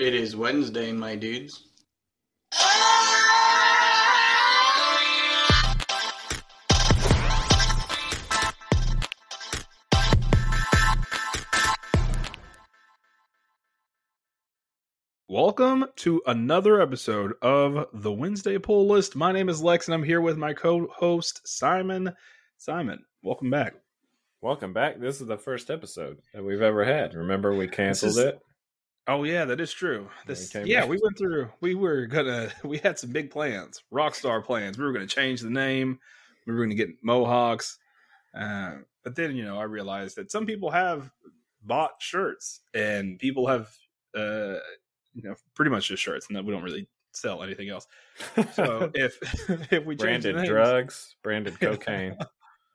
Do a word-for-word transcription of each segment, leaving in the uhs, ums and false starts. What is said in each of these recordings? It is Wednesday, my dudes. Welcome to another episode of the Wednesday Poll List. My name is Lex, and I'm here with my co-host, Simon. Simon, welcome back. Welcome back. This is the first episode that we've ever had. Remember, we canceled is- it. Oh yeah, that is true. This we yeah, back. we went through. We were gonna. We had some big plans, Rockstar plans. We were gonna change the name. We were gonna get mohawks. Uh, but then you know, I realized that some people have bought shirts, and people have, uh, you know, pretty much just shirts, and that we don't really sell anything else. So if if we change branded the names, drugs, branded cocaine,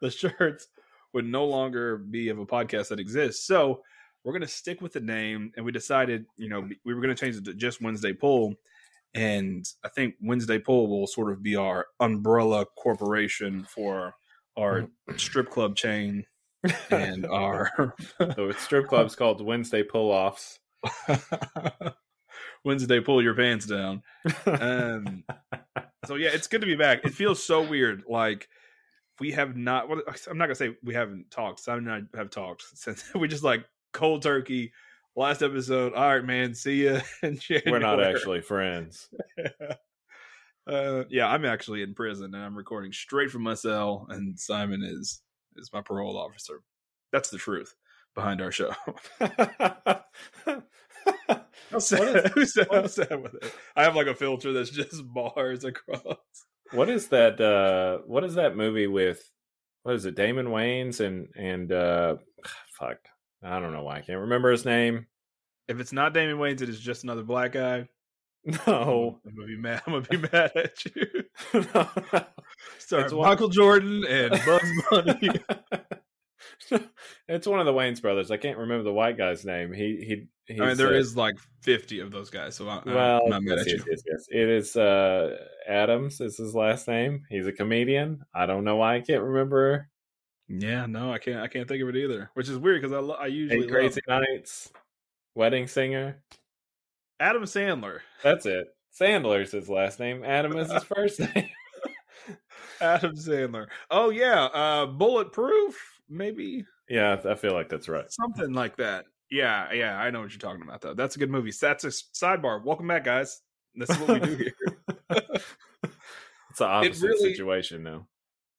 the shirts would no longer be of a podcast that exists. So we're going to stick with the name, and we decided, you know, we were going to change it to just Wednesday Poll, and I think Wednesday Poll will sort of be our umbrella corporation for our strip club chain and our... The strip club's called Wednesday Pull-Offs. Wednesday Pull Your Pants Down. Um, so, yeah, it's good to be back. It feels so weird, like... We have not... Well, I'm not going to say we haven't talked. Simon and I have talked since we just, like, cold turkey last episode. All right, man, see ya. And we're not actually friends. uh yeah I'm actually in prison, and I'm recording straight from my cell, and Simon is is my parole officer. That's the truth behind our show. I'm sad. Is, I'm sad, I'm sad with it. I have like a filter that's just bars across. What is that uh what is that movie with, what is it, Damon Wayans and and uh fuck I don't know why I can't remember his name. If it's not Damon Wayans, it is just another black guy. No. I'm going to be mad. I'm going to be mad at you. No. Sorry, it's Michael one... Jordan and Bugs Bunny. It's one of the Wayans brothers. I can't remember the white guy's name. He he. He's, I mean, there uh... is like fifty of those guys, so I, well, I'm not mad yes, at you. Yes, yes. It is uh, Adams is his last name. He's a comedian. I don't know why I can't remember. Yeah, no, I can't. I can't think of it either, which is weird because I lo- I usually Crazy Nights, Wedding Singer, Adam Sandler. That's it. Sandler's his last name. Adam is his first name. Adam Sandler. Oh yeah, uh, Bulletproof. Maybe. Yeah, I feel like that's right. Something like that. Yeah, yeah. I know what you're talking about though. That's a good movie. That's a sidebar. Welcome back, guys. This is what we do here. It's an opposite it really... situation now.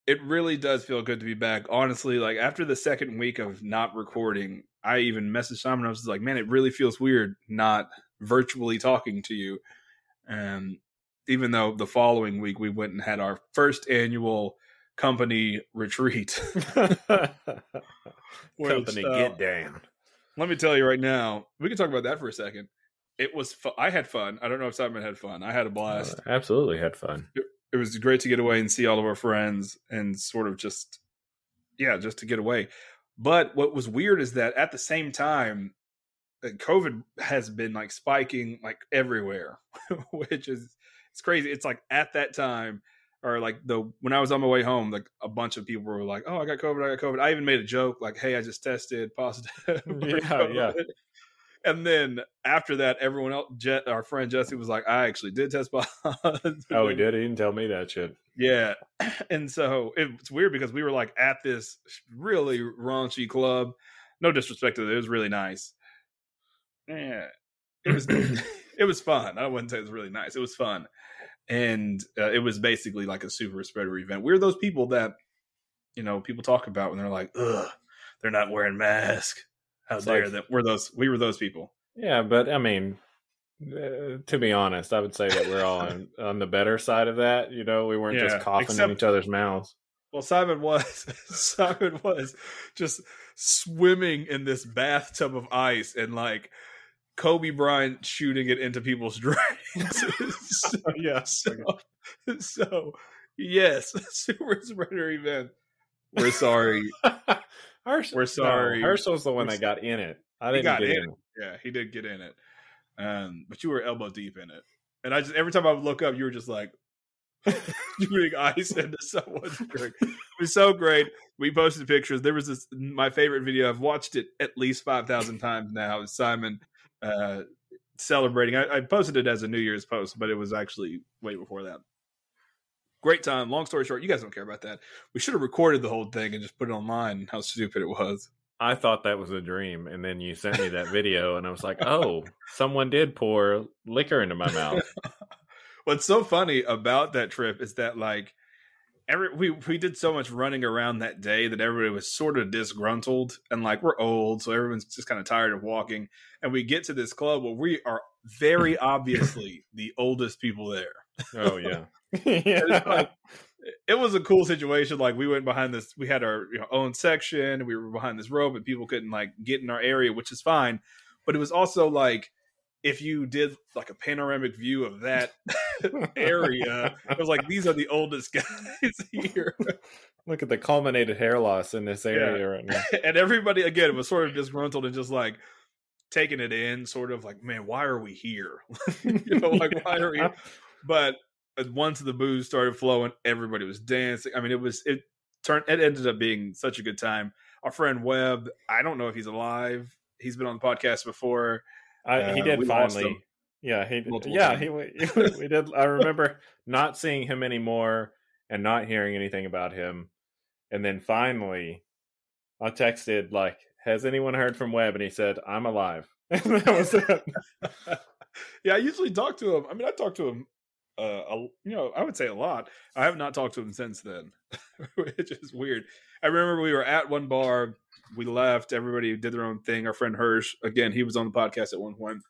It really does feel good to be back. Honestly, like after the second week of not recording, I even messaged Simon. I was like, man, it really feels weird not virtually talking to you. And even though the following week we went and had our first annual company retreat. Company uh, get down. Let me tell you right now, we can talk about that for a second. It was, fu- I had fun. I don't know if Simon had fun. I had a blast. Uh, absolutely had fun. It- It was great to get away and see all of our friends and sort of just, yeah, just to get away. But what was weird is that at the same time, COVID has been like spiking like everywhere, which is, it's crazy. It's like at that time or like the, when I was on my way home, like a bunch of people were like, oh, I got COVID. I got COVID. I even made a joke like, hey, I just tested positive. Yeah, yeah. And then after that, everyone else, Jet, our friend Jesse was like, I actually did test positive. Oh, he did? He didn't tell me that shit. Yeah. And so it, it's weird because we were like at this really raunchy club. No disrespect to it. It was really nice. Yeah. It was, it was fun. I wouldn't say it was really nice. It was fun. And uh, it was basically like a super spreader event. We're those people that, you know, people talk about when they're like, ugh, they're not wearing masks. How dare that? We're those. We were those people. Yeah, but I mean, uh, to be honest, I would say that we're all on, on the better side of that. You know, we weren't yeah, just coughing except, in each other's mouths. Well, Simon was. Simon was just swimming in this bathtub of ice and like Kobe Bryant shooting it into people's drains. so, yeah. So, so yes, super spreader event. We're sorry. Herschel, We're sorry. No, Herschel's the one that got in it. I didn't got get in it. it. Yeah, he did get in it. Um, but you were elbow deep in it. And I just every time I would look up, you were just like shooting ice into someone's drink. It was so great. We posted pictures. There was this my favorite video. I've watched it at least five thousand times now. Simon uh, celebrating. I, I posted it as a New Year's post, but it was actually way before that. Great time. Long story short, you guys don't care about that. We should have recorded the whole thing and just put it online. How stupid it was. I thought that was a dream. And then you sent me that video and I was like, oh, someone did pour liquor into my mouth. What's so funny about that trip is that, like, every we, we did so much running around that day that everybody was sort of disgruntled. And, like, we're old, so everyone's just kind of tired of walking. And we get to this club where we are very obviously the oldest people there. Oh, yeah. Yeah. It's like, it was a cool situation. Like, we went behind this, we had our you know, own section, we were behind this rope, and people couldn't, like, get in our area, which is fine. But it was also like, if you did like a panoramic view of that area, it was like, these are the oldest guys here. Look at the culminated hair loss in this area yeah. right now. And everybody, again, was sort of disgruntled and just like taking it in, sort of like, man, why are we here? you know, like, yeah. why are we here? But once the booze started flowing, everybody was dancing. I mean, it was it turned it ended up being such a good time. Our friend Webb, I don't know if he's alive. He's been on the podcast before. I, uh, he did finally. Yeah, he did. Yeah, he, we did. I remember not seeing him anymore and not hearing anything about him. And then finally, I texted like, "Has anyone heard from Webb?" And he said, "I'm alive." And that was it. Yeah, I usually talk to him. I mean, I talk to him. Uh, you know, I would say a lot. I have not talked to him since then, which is weird. I remember we were at one bar, we left, everybody did their own thing. Our friend Hirsch, again, he was on the podcast at one point,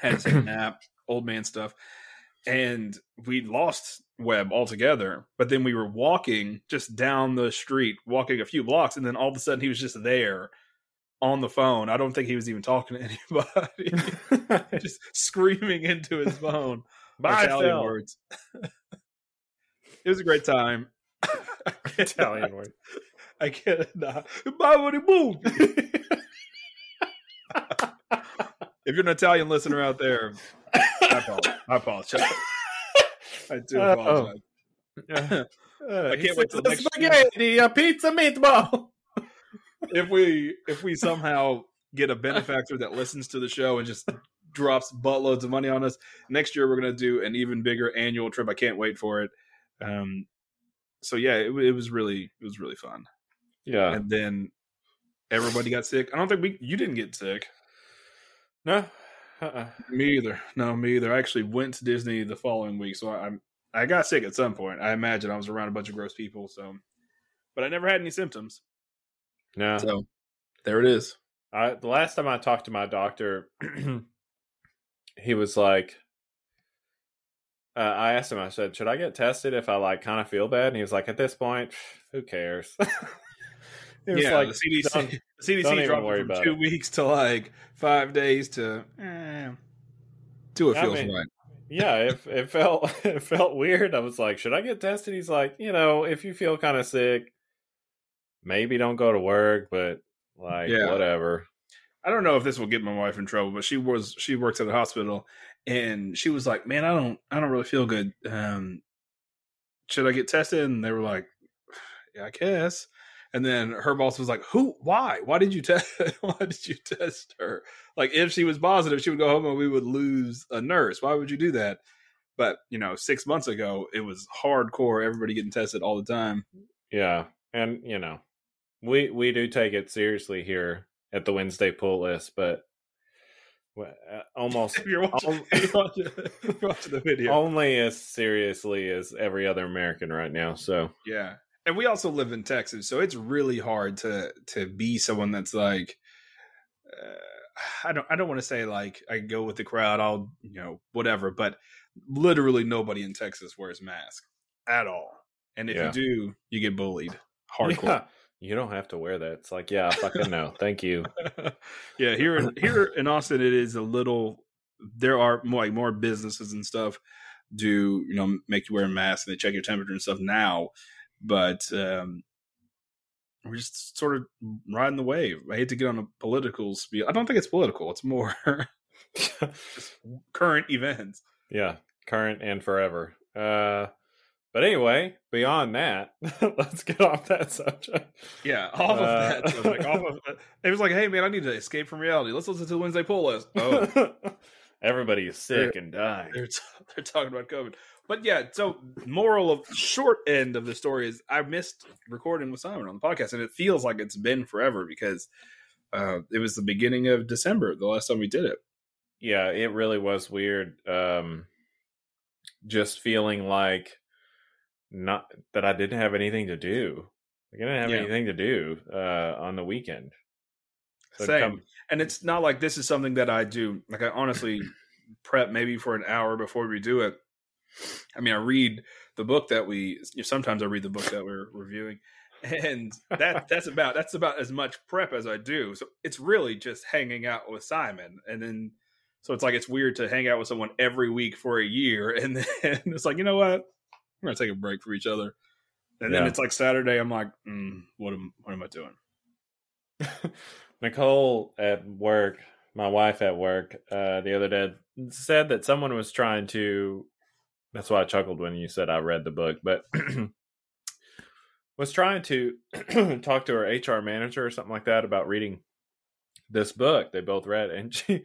had to take a nap, old man stuff, and we lost Webb altogether. But then we were walking just down the street, walking a few blocks, and then all of a sudden he was just there on the phone. I don't think he was even talking to anybody, just screaming into his phone. By Italian words. It was a great time. Italian words. I can't. Nah. If you're an Italian listener out there, I apologize. I, apologize. I do apologize. Uh, I can't wait till next spaghetti, year. A pizza meatball. If we if we somehow get a benefactor that listens to the show and just drops buttloads of money on us, next year we're going to do an even bigger annual trip. I can't wait for it. Um, so yeah, it, it was really, it was really fun. Yeah. And then everybody got sick. I don't think we, you didn't get sick. No, uh-uh. me either. No, me either. I actually went to Disney the following week. So I, I got sick at some point. I imagine I was around a bunch of gross people. So, but I never had any symptoms. No. So there it is. I, the last time I talked to my doctor, he was like, uh, I asked him, I said, should I get tested if I like kind of feel bad? And he was like, at this point, who cares? It was yeah, like, the C D C, don't, the C D C don't dropped worry from about two it. Weeks to like five days to eh, do it feels I mean, right. Yeah, it, it felt it felt weird. I was like, should I get tested? He's like, you know, if you feel kind of sick, maybe don't go to work, but like yeah. whatever. I don't know if this will get my wife in trouble, but she was she works at the hospital, and she was like, "Man, I don't I don't really feel good. Um, should I get tested?" And they were like, "Yeah, I guess." And then her boss was like, "Who? Why? Why did you test? Why did you test her? Like, if she was positive, she would go home and we would lose a nurse. Why would you do that?" But you know, six months ago, it was hardcore. Everybody getting tested all the time. Yeah, and you know, we we do take it seriously here at the Wednesday Pool List, but almost if you're watching, if you're watching, if you're watching the video, only as seriously as every other American right now. So yeah, and we also live in Texas, so it's really hard to to be someone that's like, uh, I don't I don't want to say like I go with the crowd, I'll you know whatever, but literally nobody in Texas wears masks at all, and if yeah. you do, you get bullied hardcore. Yeah. You don't have to wear that. It's like, yeah, I fucking know. Thank you. Yeah, here in, here in Austin, it is a little. There are more, like more businesses and stuff do you know make you wear a mask and they check your temperature and stuff now, but um, we're just sort of riding the wave. I hate to get on a political spiel. I don't think it's political. It's more current events. Yeah, current and forever. Uh, But anyway, beyond that, let's get off that subject. Yeah, off uh, of that subject. Off of that. It was like, hey, man, I need to escape from reality. Let's listen to the Wednesday poll list. Oh, everybody is sick they're, and dying. They're, t- they're talking about COVID. But yeah, so moral of short end of the story is I missed recording with Simon on the podcast, and it feels like it's been forever because uh, it was the beginning of December, the last time we did it. Yeah, it really was weird. Um, just feeling like not that I didn't have anything to do. Like I didn't have yeah. anything to do uh, on the weekend. So Same. Come- and it's not like this is something that I do. Like I honestly prep maybe for an hour before we do it. I mean, I read the book that we, sometimes I read the book that we're reviewing, and that that's about, that's about as much prep as I do. So it's really just hanging out with Simon. And then, so it's like, it's weird to hang out with someone every week for a year. And then it's like, you know what? We're going to take a break for each other. And yeah. then it's like Saturday. I'm like, mm, what am, what am I doing? Nicole at work, my wife at work, uh, the other day said that someone was trying to, that's why I chuckled when you said I read the book, but was trying to talk to her H R manager or something like that about reading this book they both read. And she,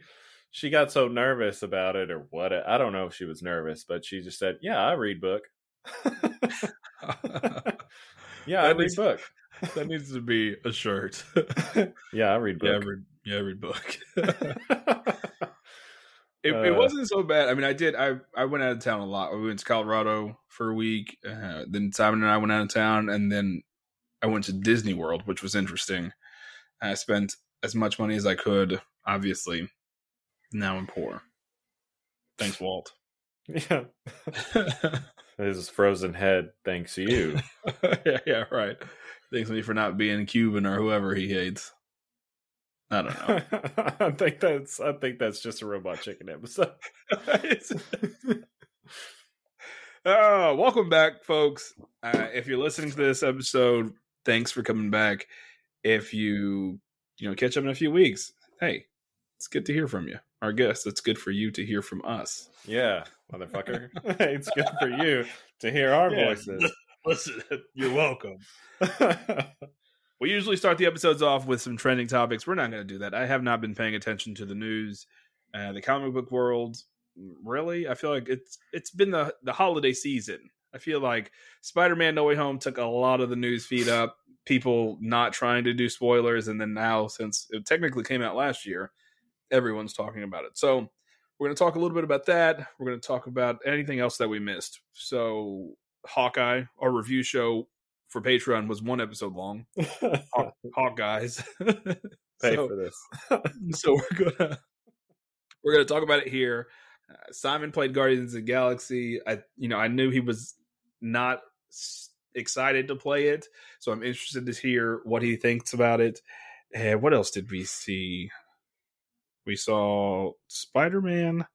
she got so nervous about it or what. I don't know if she was nervous, but she just said, yeah, I read book. yeah, I read book. That needs to be a shirt. yeah, I read book. Yeah, I read, yeah, I read book. It, it wasn't so bad. I mean, I did. I, I went out of town a lot. We went to Colorado for a week. Uh, then Simon and I went out of town. And then I went to Disney World, which was interesting. And I spent as much money as I could, obviously. Now I'm poor. Thanks, Walt. Yeah. His frozen head, thanks to you. yeah, yeah, right. Thanks to me for not being Cuban or whoever he hates. I don't know. I think that's I think that's just a Robot Chicken episode. oh, welcome back, folks. Uh, if you're listening to this episode, thanks for coming back. If you you know catch up in a few weeks, hey, it's good to hear from you. Our guests, it's good for you to hear from us. Yeah, motherfucker. hey, it's good for you to hear our yeah. voices. Listen, you're welcome. We usually start the episodes off with some trending topics. We're not going to do that. I have not been paying attention to the news, uh, the comic book world. Really, I feel like it's it's been the, the holiday season. I feel like Spider-Man No Way Home took a lot of the news feed up. People not trying to do spoilers. And then now, since it technically came out last year, everyone's talking about it. So we're going to talk a little bit about that. We're going to talk about anything else that we missed. So Hawkeye, our review show for Patreon was one episode long. Hawk, Hawk guys. Pay so, for this. so we're gonna we're gonna talk about it here. Uh, Simon played Guardians of the Galaxy. I you know I knew he was not s- excited to play it, so I'm interested to hear what he thinks about it. And uh, what else did we see? We saw Spider-Man,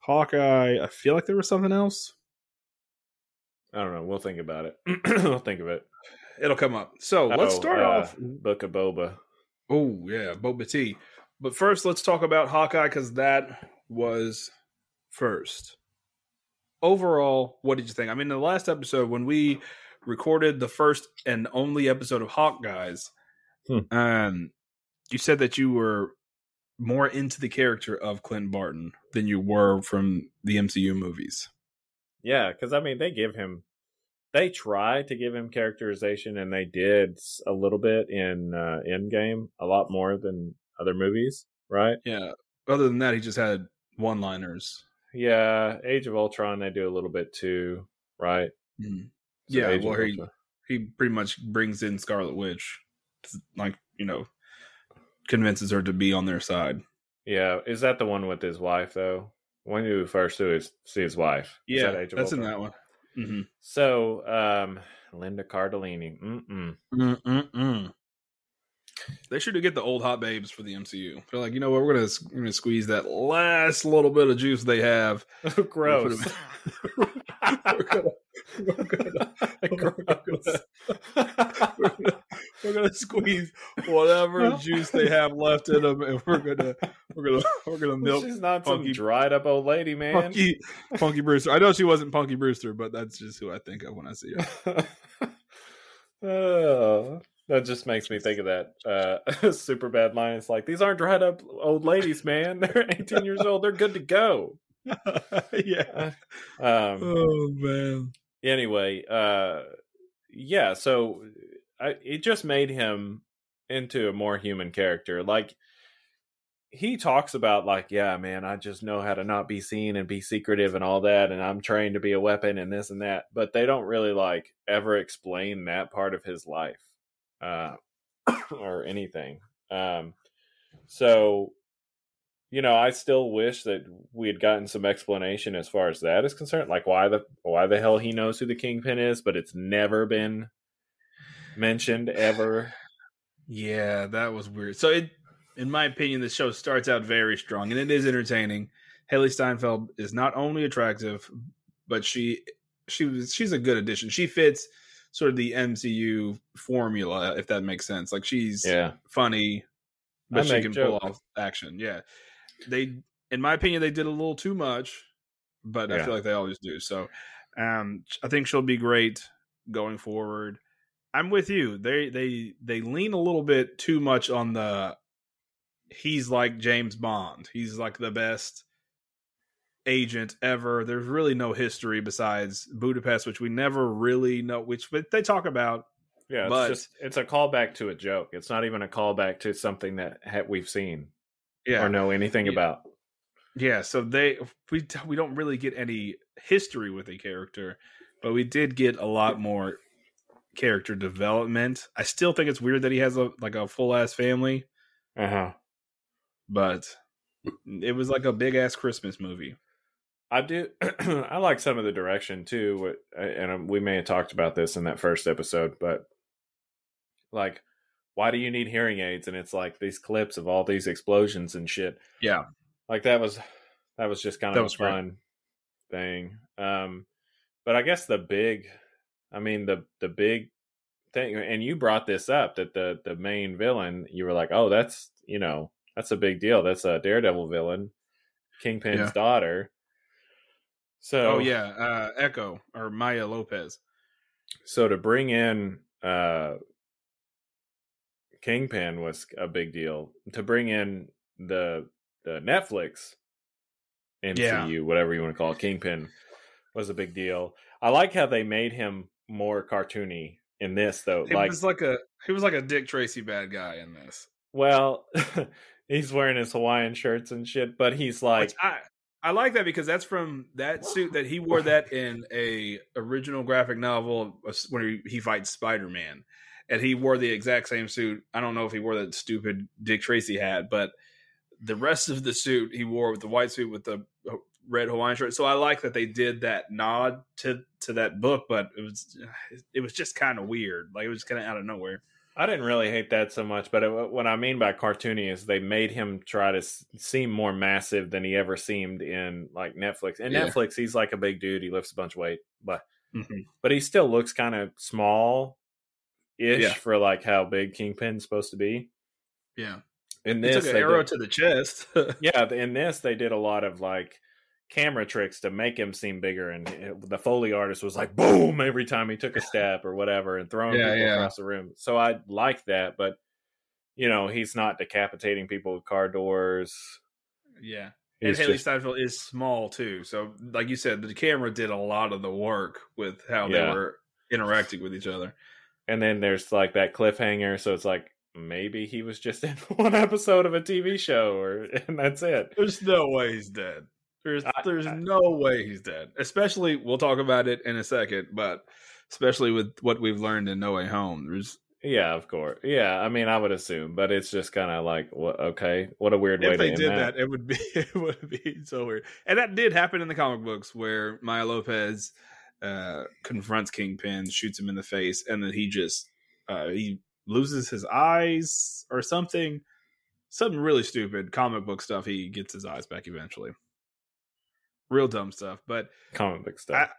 Hawkeye. I feel like there was something else. I don't know. We'll think about it. We'll think of it. It'll come up. So Uh-oh, let's start uh, off. Book of Boba. Oh, yeah. Boba tea. But first, let's talk about Hawkeye because that was first. Overall, what did you think? I mean, the last episode, when we recorded the first and only episode of Hawkeyes, hmm. um, you said that you were more into the character of Clint Barton than you were from the M C U movies. Yeah, because, I mean, they give him, they try to give him characterization, and they did a little bit in uh, Endgame, a lot more than other movies, right? Yeah. Other than that, he just had one-liners. Yeah, Age of Ultron, they do a little bit too, right? Mm-hmm. So yeah, Age well, he, he pretty much brings in Scarlet Witch, to, like, you know, convinces her to be on their side. Yeah, is that the one with his wife, though? When you first do is see his wife. Yeah, that that's in that one. Mm-hmm. So, um, Linda Cardellini. Mm-mm. Mm-mm-mm. They should get the old hot babes for the M C U. They're like, you know what? We're gonna, we're gonna squeeze that last little bit of juice they have. Oh, gross. We're gonna, we're gonna, we're gonna, we're gonna, we're gonna, They're gonna squeeze whatever juice they have left in them, and we're gonna we're gonna we're gonna milk. She's not some dried up old lady, man. Punky, Punky Brewster. I know she wasn't Punky Brewster, but that's just who I think of when I see her. Oh, that just makes me think of that uh, super bad line. It's like, these aren't dried up old ladies, man. They're eighteen years old. They're good to go. Yeah. Um, oh man. Anyway, uh, yeah. So I, it just made him into a more human character. Like, he talks about, like, yeah, man, I just know how to not be seen and be secretive and all that, and I'm trained to be a weapon and this and that, but they don't really, like, ever explain that part of his life uh, or anything. Um, so, you know, I still wish that we had gotten some explanation as far as that is concerned, like why the why the hell he knows who the Kingpin is, but it's never been mentioned ever. Yeah, that was weird. So it, in my opinion, the show starts out very strong, and it is entertaining. Haley Steinfeld is not only attractive, but she she was she's a good addition. She fits sort of the M C U formula, if that makes sense. Like, she's yeah. funny, but I she can joke. pull off action. Yeah, they, in my opinion, they did a little too much, but yeah. I feel like they always do. So, um, I think she'll be great going forward. I'm with you. They they they lean a little bit too much on the, he's like James Bond. He's like the best agent ever. There's really no history besides Budapest, which we never really know, which but they talk about. Yeah, it's but, just it's a callback to a joke. It's not even a callback to something that ha- we've seen yeah. or know anything yeah. about. Yeah, so they we we don't really get any history with the character, but we did get a lot more character development. I still think it's weird that he has a like a full ass family. Uh huh. But it was like a big ass Christmas movie. I do. I like some of the direction too. And we may have talked about this in that first episode, but like, why do you need hearing aids? And it's like these clips of all these explosions and shit. Yeah. Like that was, that was just kind of a fun thing. Um, but I guess the big, I mean, the, the big thing, and you brought this up, that the, the main villain, you were like, oh, that's, you know, that's a big deal. That's a Daredevil villain, Kingpin's yeah. daughter. So, oh yeah, uh, Echo or Maya Lopez. So to bring in uh, Kingpin was a big deal. To bring in the the Netflix M C U, yeah. whatever you want to call it, Kingpin was a big deal. I like how they made him more cartoony in this, though. He like, was like a he was like a Dick Tracy bad guy in this. Well, he's wearing his Hawaiian shirts and shit, but he's like... Which I, I like that because that's from that suit that he wore that in a original graphic novel when he, he fights Spider-Man. And he wore the exact same suit. I don't know if he wore that stupid Dick Tracy hat, but the rest of the suit he wore with the white suit with the red Hawaiian shirt. So I like that they did that nod to, to that book, but it was it was just kind of weird. Like, it was kind of out of nowhere. I didn't really hate that so much, but it, what I mean by cartoony is they made him try to s- seem more massive than he ever seemed in like Netflix. And yeah. Netflix, he's like a big dude. He lifts a bunch of weight, but mm-hmm. but he still looks kind of small-ish yeah. for like how big Kingpin's supposed to be. Yeah, in this, it's like an arrow did, to the chest. Yeah, in this they did a lot of like camera tricks to make him seem bigger, and it, the Foley artist was like boom every time he took a step or whatever and throwing yeah, people yeah. across the room. So I like that, but you know, he's not decapitating people with car doors. Yeah. He's and Haley just... Steinfeld is small too. So like you said, the camera did a lot of the work with how yeah. they were interacting with each other. And then there's like that cliffhanger, so it's like maybe he was just in one episode of a T V show or and that's it. There's no way he's dead. There's there's I, I, no way he's dead. Especially, we'll talk about it in a second, but especially with what we've learned in No Way Home. There's yeah, of course. Yeah, I mean, I would assume, but it's just kind of like, what, okay, what a weird way to end that. If they did that, it would be it would be so weird. And that did happen in the comic books where Maya Lopez uh, confronts Kingpin, shoots him in the face, and then he just uh, he loses his eyes or something. Something really stupid comic book stuff. He gets his eyes back eventually. Real dumb stuff, but comic book stuff.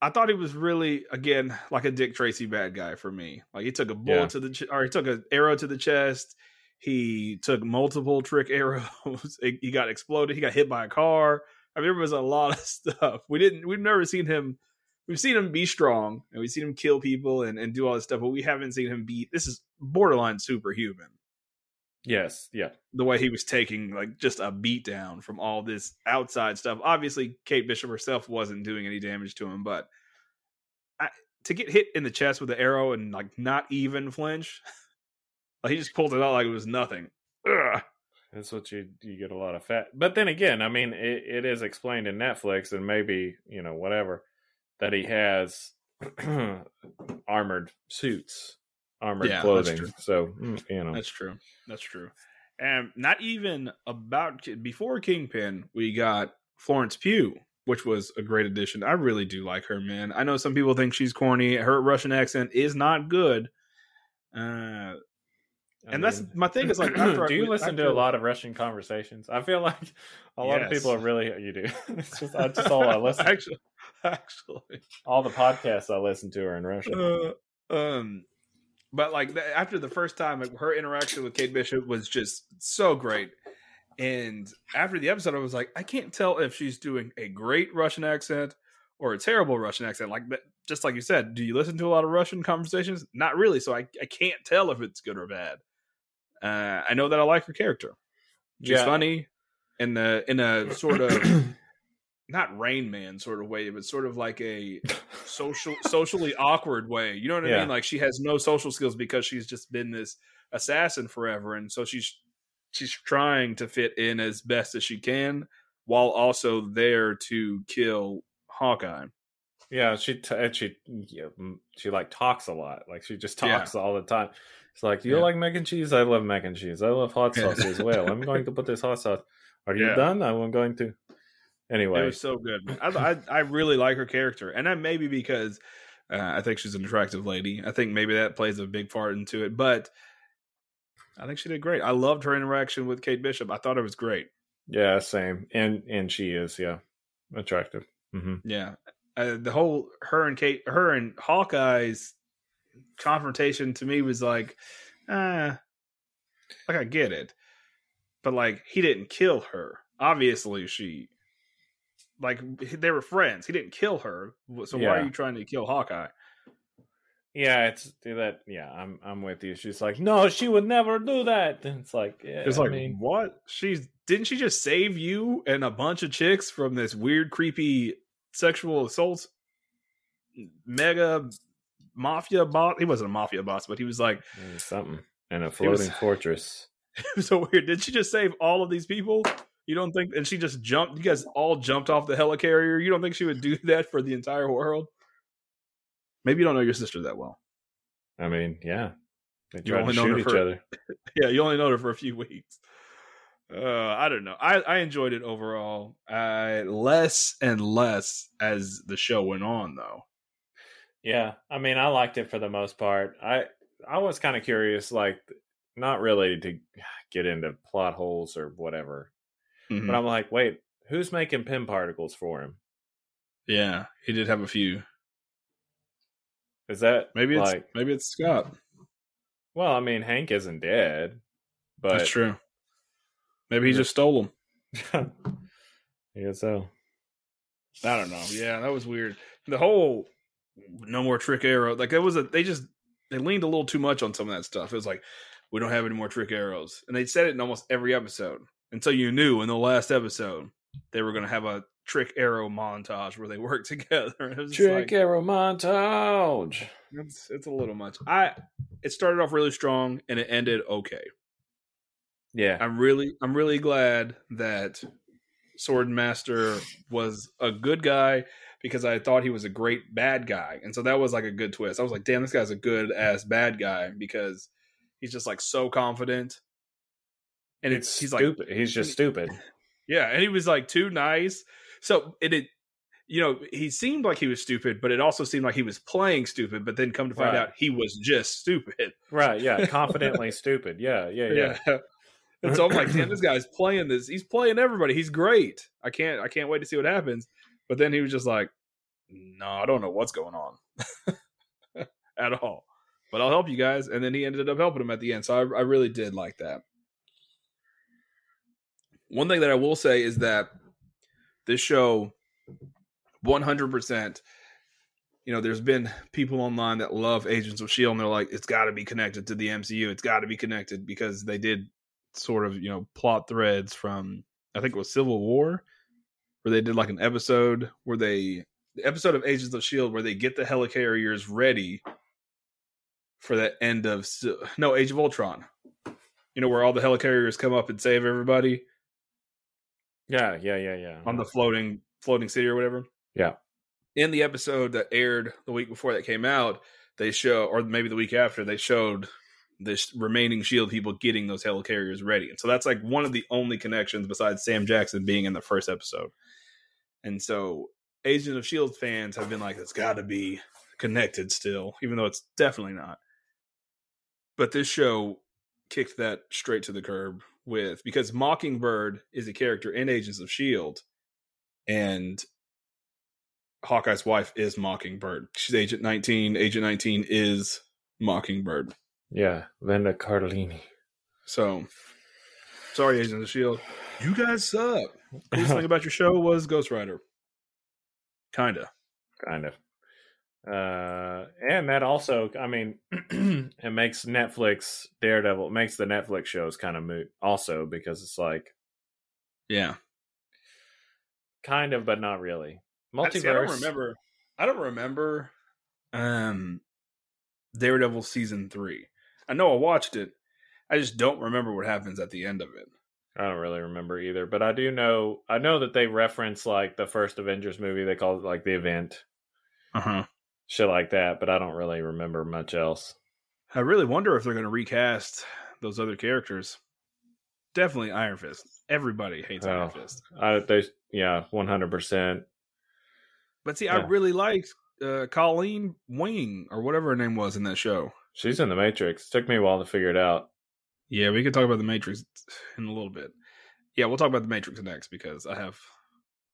I, I thought he was really, again, like a Dick Tracy bad guy for me. Like he took a bullet yeah. to the ch- or he took an arrow to the chest. He took multiple trick arrows. He got exploded. He got hit by a car. I mean, there was a lot of stuff. We didn't. We've never seen him. We've seen him be strong, and we've seen him kill people and, and do all this stuff, but we haven't seen him be. This is borderline superhuman. Yes, yeah. The way he was taking like just a beatdown from all this outside stuff. Obviously, Kate Bishop herself wasn't doing any damage to him, but I, to get hit in the chest with the arrow and like not even flinch, like he just pulled it out like it was nothing. Ugh. That's what you you get a lot of fat. But then again, I mean, it, it is explained in Netflix, and maybe you know whatever. That he has armored suits, armored yeah, clothing. So, you know. That's true. That's true. And not even about... Before Kingpin, we got Florence Pugh, which was a great addition. I really do like her, man. I know some people think she's corny. Her Russian accent is not good. Uh, and mean, that's my thing. Is like, after do I, you listen I to a lot of Russian conversations? I feel like a lot yes. of people are really... You do. It's just, I just all I listen Actually. Actually, all the podcasts I listen to are in Russian. Uh, um, but like th- after the first time, like, her interaction with Kate Bishop was just so great. And after the episode, I was like, I can't tell if she's doing a great Russian accent or a terrible Russian accent. Like that, just like you said, do you listen to a lot of Russian conversations? Not really. So I, I can't tell if it's good or bad. Uh, I know that I like her character. She's yeah. funny in the in a sort of. Not Rain Man sort of way, but sort of like a social, socially awkward way. You know what I yeah. mean? Like she has no social skills because she's just been this assassin forever, and so she's she's trying to fit in as best as she can, while also there to kill Hawkeye. Yeah, she t- she yeah, she like talks a lot. Like she just talks yeah. all the time. It's like you yeah. like mac and cheese. I love mac and cheese. I love hot sauce as well. I'm going to put this hot sauce. Are you yeah. done? I'm going to. Anyway, it was so good. I, I I really like her character, and that may be because uh, I think she's an attractive lady. I think maybe that plays a big part into it, but I think she did great. I loved her interaction with Kate Bishop. I thought it was great. Yeah, same. And and she is yeah attractive. Mm-hmm. Yeah, uh, the whole her and Kate, her and Hawkeye's confrontation to me was like, ah, like I get it, but like he didn't kill her. Obviously, she. Like, they were friends. He didn't kill her. So yeah. why are you trying to kill Hawkeye? Yeah, it's that. Yeah, I'm I'm with you. She's like, no, she would never do that. And it's like, yeah, it's like, I mean, what? She's didn't she just save you and a bunch of chicks from this weird, creepy sexual assault mega mafia boss? He wasn't a mafia boss, but he was like was something in a floating was, fortress. It was so weird. Did she just save all of these people? You don't think, and she just jumped, you guys all jumped off the helicarrier. You don't think she would do that for the entire world? Maybe you don't know your sister that well. I mean, yeah. They tried to shoot each other. Yeah, you only know her for a few weeks. Uh, I don't know. I, I enjoyed it overall. Uh, less and less as the show went on, though. Yeah, I mean, I liked it for the most part. I, I was kind of curious, like, not really to get into plot holes or whatever. Mm-hmm. But I'm like, wait, who's making pin particles for him? Yeah, he did have a few. Is that maybe like, it's maybe it's Scott? Well, I mean, Hank isn't dead, but that's true. Maybe he just stole them. I guess so. I don't know. Yeah, that was weird. The whole no more trick arrow, like it was a they just they leaned a little too much on some of that stuff. It was like we don't have any more trick arrows, and they said it in almost every episode. And so you knew in the last episode they were going to have a trick arrow montage where they work together. It was trick like, arrow montage. It's, it's a little much. I it started off really strong and it ended okay. Yeah, I'm really I'm really glad that Swordmaster was a good guy because I thought he was a great bad guy, and so that was like a good twist. I was like, damn, this guy's a good ass bad guy because he's just like so confident. And it's, it's he's stupid. Like, he's just stupid. Yeah. And he was like too nice. So it, it, you know, he seemed like he was stupid, but it also seemed like he was playing stupid, but then come to find right. out he was just stupid. Right. Yeah. Confidently stupid. Yeah. Yeah. Yeah. yeah. And so I'm like, damn, this guy's playing this. He's playing everybody. He's great. I can't, I can't wait to see what happens. But then he was just like, no, I don't know what's going on at all, but I'll help you guys. And then he ended up helping him at the end. So I, I really did like that. One thing that I will say is that this show, one hundred percent, you know, there's been people online that love Agents of S H I E L D and they're like, it's got to be connected to the M C U. It's got to be connected because they did sort of, you know, plot threads from, I think it was Civil War, where they did like an episode where they, the episode of Agents of S H I E L D where they get the helicarriers ready for the end of, no, Age of Ultron. You know, where all the helicarriers come up and save everybody. Yeah, yeah, yeah, yeah. On the floating floating city or whatever. Yeah. In the episode that aired the week before that came out, they show, or maybe the week after, they showed this remaining S H I E L D people getting those helicarriers ready. And so that's like one of the only connections besides Sam Jackson being in the first episode. And so Agent of S H I E L D fans have been like, it's got to be connected still, even though it's definitely not. But this show kicked that straight to the curb. With because Mockingbird is a character in Agents of S H I E L D and Hawkeye's wife is Mockingbird. She's Agent nineteen. Agent nineteen is Mockingbird. Yeah, Linda Cardellini. So, sorry, Agents of S H I E L D. You guys suck. The least thing about your show was Ghost Rider. Kinda. Kind of. Uh, and that also, I mean, it makes Netflix Daredevil, it makes the Netflix shows kind of moot also, because it's like, yeah, kind of, but not really. Multiverse. See, I don't remember. I don't remember. Um, Daredevil season three. I know I watched it. I just don't remember what happens at the end of it. I don't really remember either, but I do know. I know that they reference like the first Avengers movie. They call it like the event. Uh huh. Shit like that, but I don't really remember much else. I really wonder if they're going to recast those other characters. Definitely Iron Fist. Everybody hates oh, Iron Fist. I, they, yeah, one hundred percent. But see, yeah. I really liked uh, Colleen Wing, or whatever her name was in that show. She's in The Matrix. Took me a while to figure it out. Yeah, we could talk about The Matrix in a little bit. Yeah, we'll talk about The Matrix next, because I have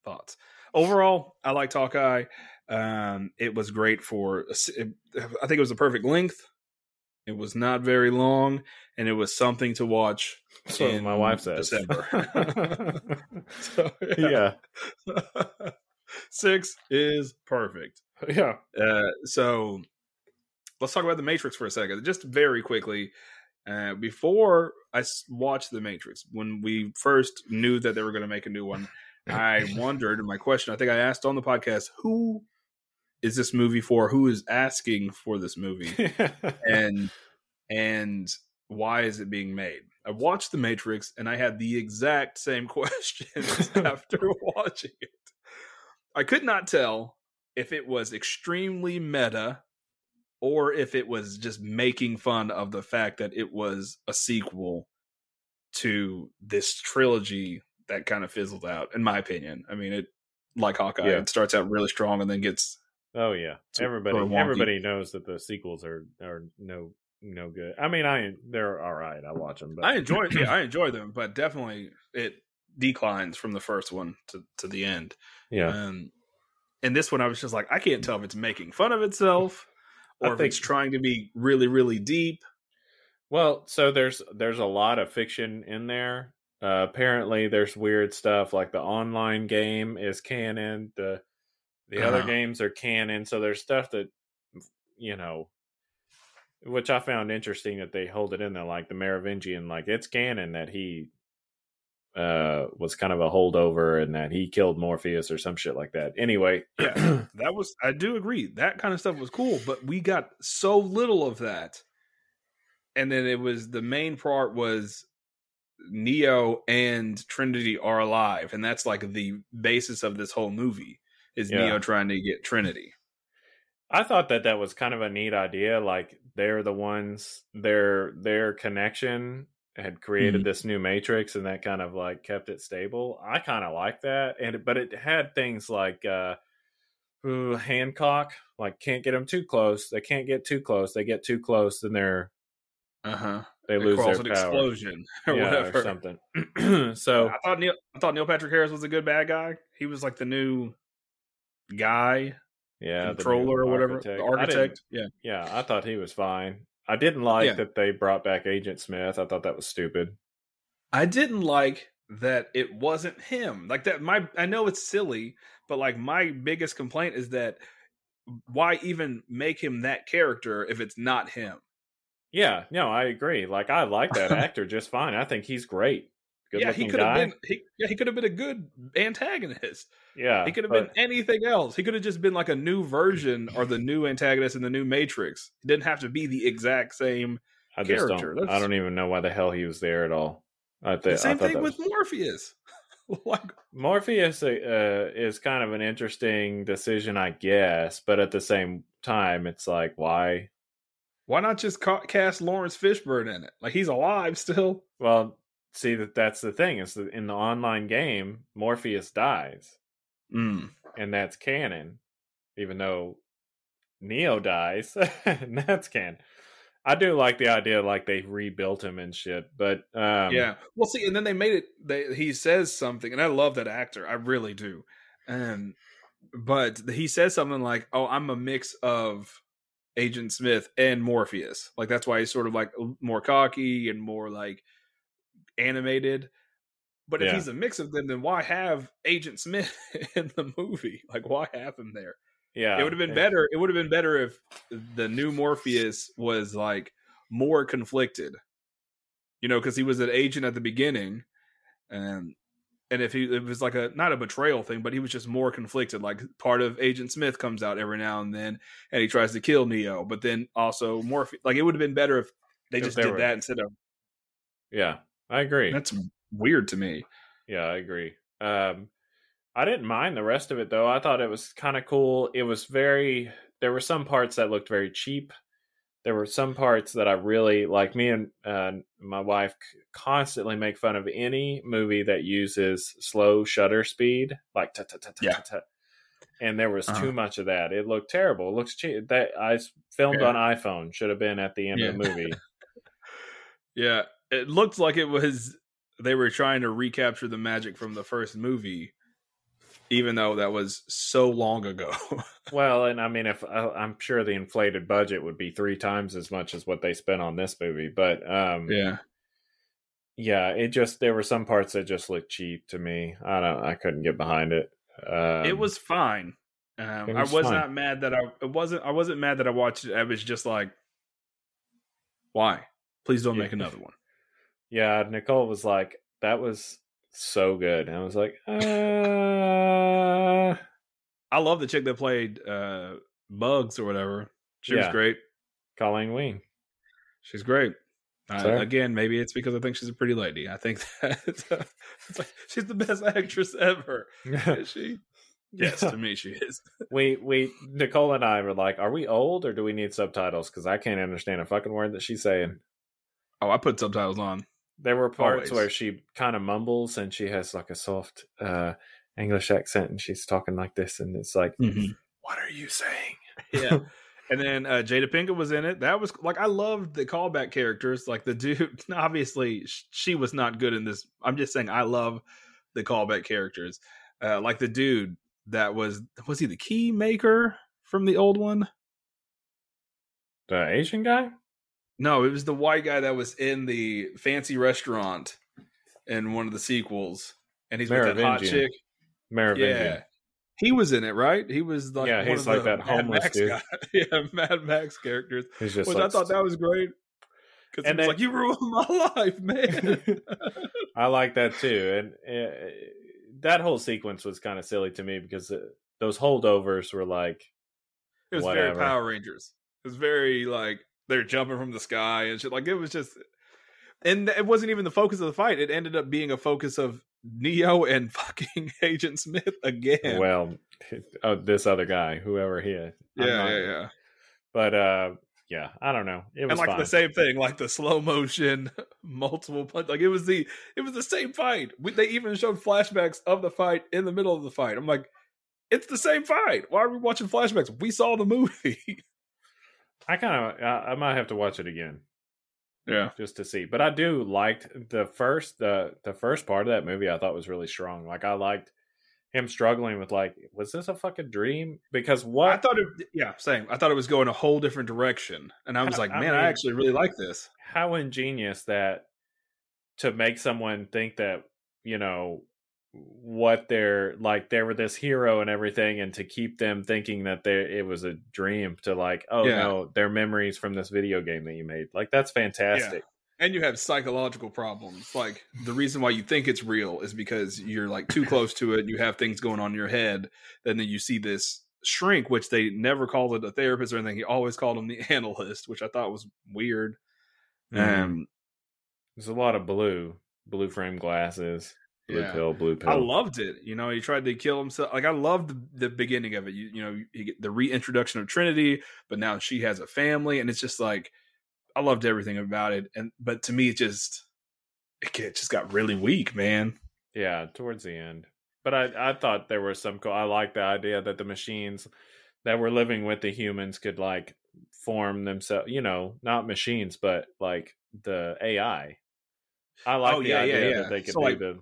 thoughts. Overall, I liked Hawkeye. Um, it was great for, it, I think it was the perfect length. It was not very long, and it was something to watch. That's what my wife says. December. So, yeah. yeah. Six is perfect. Yeah. Uh, so let's talk about The Matrix for a second, just very quickly. Uh, before I watched The Matrix, when we first knew that they were going to make a new one, I wondered, my question, I think I asked on the podcast, who is this movie for? Who is asking for this movie? and and why is it being made? I watched The Matrix and I had the exact same questions after watching it. I could not tell if it was extremely meta or if it was just making fun of the fact that it was a sequel to this trilogy that kind of fizzled out, in my opinion. I mean, it like Hawkeye, yeah. It starts out really strong and then gets. Oh yeah, everybody, everybody knows that the sequels are are no no good. I mean, I they're all right. I watch them, but I enjoy yeah, I enjoy them, but definitely it declines from the first one to to the end. Yeah, um, and this one I was just like, I can't tell if it's making fun of itself or I if think... it's trying to be really really deep. Well, so there's there's a lot of fiction in there. Uh, apparently there's weird stuff like the online game is canon, the the uh-huh. other games are canon, so there's stuff that, you know, which I found interesting that they hold it in there, like the Merovingian, like it's canon that he uh was kind of a holdover and that he killed Morpheus or some shit like that. Anyway, yeah, that was, I do agree, that kind of stuff was cool, but we got so little of that. And then it was, the main part was Neo and Trinity are alive, and that's like the basis of this whole movie is yeah. Neo trying to get Trinity. I thought that that was kind of a neat idea, like they're the ones, their their connection had created mm-hmm. this new Matrix, and that kind of like kept it stable. I kind of like that, and but it had things like uh ooh, Hancock, like can't get them too close, they can't get too close, they get too close then they're uh-huh They, they lose their an power. Explosion or yeah, whatever, or something. So I thought Neil, I thought Neil Patrick Harris was a good bad guy. He was like the new guy yeah, controller or whatever, architect. The architect. Yeah, yeah, I thought he was fine. I didn't like yeah. that they brought back Agent Smith. I thought that was stupid. I didn't like that it wasn't him. Like that, my I know it's silly, but like my biggest complaint is that why even make him that character if it's not him? Yeah, no, I agree. Like I like that actor just fine. I think he's great. Good yeah, he could have been. He, yeah, he could have been a good antagonist. Yeah, he could have but... been anything else. He could have just been like a new version or the new antagonist in the new Matrix. It didn't have to be the exact same I just character. Don't, I don't even know why the hell he was there at all. I th- the same I thought thing was... with Morpheus. like... Morpheus uh, is kind of an interesting decision, I guess, but at the same time, it's like why? Why not just ca- cast Lawrence Fishburne in it? Like he's alive still. Well. See, that that's the thing is that in the online game, Morpheus dies, mm. and that's canon, even though Neo dies, and that's canon. I do like the idea, like they rebuilt him and shit, but um, yeah, well, see, and then they made it. They, he says something, and I love that actor, I really do. Um, but he says something like, "Oh, I'm a mix of Agent Smith and Morpheus," like that's why he's sort of like more cocky and more like. Animated, but if yeah. he's a mix of them, then why have Agent Smith in the movie? Like, why have him there? Yeah, it would have been yeah. better. It would have been better if the new Morpheus was like more conflicted, you know, because he was an agent at the beginning, and and if he it was like a not a betrayal thing, but he was just more conflicted. Like, part of Agent Smith comes out every now and then, and he tries to kill Neo, but then also Morpheus. Like, it would have been better if they just they did were, that instead of yeah. I agree. That's weird to me. Yeah, I agree. Um, I didn't mind the rest of it, though. I thought it was kind of cool. It was very... There were some parts that looked very cheap. There were some parts that I really... Like, me and uh, my wife constantly make fun of any movie that uses slow shutter speed. Like, ta-ta-ta-ta-ta-ta. And there was uh-huh. too much of that. It looked terrible. It looks cheap. That I filmed yeah. on iPhone. Should have been at the end yeah. of the movie. yeah. It looked like it was they were trying to recapture the magic from the first movie, even though that was so long ago. well, and I mean, if I'm sure the inflated budget would be three times as much as what they spent on this movie, but um, yeah, yeah, it just there were some parts that just looked cheap to me. I don't, I couldn't get behind it. Um, it was fine. Um, it was I was fine. not mad that I it wasn't. I wasn't mad that I watched it. I was just like, why? Please don't yeah. make another one. Yeah, Nicole was like, that was so good. And I was like, uh... I love the chick that played uh, Bugs or whatever. She yeah. was great. Colleen Wing. She's great. I, again, maybe it's because I think she's a pretty lady. I think that it's, uh, it's like, she's the best actress ever. Is she? Yes, to me she is. we we Nicole and I were like, are we old or do we need subtitles? Because I can't understand a fucking word that she's saying. Oh, I put subtitles on. There were parts Always. where she kind of mumbles and she has like a soft uh, English accent and she's talking like this and it's like, mm-hmm. what are you saying? Yeah. and then uh, Jada Pinkett was in it. That was like, I loved the callback characters. Like the dude, obviously she was not good in this. I'm just saying I love the callback characters. Uh, like the dude that was, was he the key maker from the old one? The Asian guy? No, it was the white guy that was in the fancy restaurant in one of the sequels. And he's with that hot chick. Merovingian. Yeah. He was in it, right? He was like, yeah, one he's of like the that homeless Mad Max dude. yeah, Mad Max characters. Which like, I thought that was great. Because he was then, like, you ruined my life, man. I like that too. And uh, that whole sequence was kind of silly to me because it, those holdovers were like, it was whatever. Very Power Rangers. It was very like, they're jumping from the sky and shit. Like it was just, and it wasn't even the focus of the fight. It ended up being a focus of Neo and fucking Agent Smith again. Well, oh, this other guy, whoever he is. Yeah, not, yeah, yeah. But uh, yeah, I don't know. It was and like fine. The same thing, like the slow motion, multiple punch. Like it was the, it was the same fight. We, they even showed flashbacks of the fight in the middle of the fight. I'm like, it's the same fight. Why are we watching flashbacks? We saw the movie. I kind of, I, I might have to watch it again. Yeah. Just to see. But I do liked the first, the, the first part of that movie I thought was really strong. Like I liked him struggling with, like, was this a fucking dream? Because what I thought it, yeah, same. I thought it was going a whole different direction, and I was I, like, man, I, mean, I actually really like this. How ingenious that to make someone think that, you know, what they're like, they were this hero and everything, and to keep them thinking that they it was a dream. To like, oh yeah. no, they're memories from this video game that you made. Like, that's fantastic. Yeah. And you have psychological problems. Like, the reason why you think it's real is because you're, like, too close to it. You have things going on in your head. And then you see this shrink, which they never called it a therapist or anything. He always called him the analyst, which I thought was weird. Mm. Um, There's a lot of blue. Blue frame glasses. Blue yeah. pill, blue pill. I loved it. You know, he tried to kill himself. Like, I loved the, the beginning of it. You, you know, you get the reintroduction of Trinity, but now she has a family. And it's just like, I loved everything about it, and but to me, it just it just got really weak, man. Yeah, towards the end. But I, I thought there was some cool. I like the idea that the machines that were living with the humans could, like, form themselves. You know, not machines, but like the A I. I like oh, the yeah, idea yeah, yeah. that they could so, do like, the.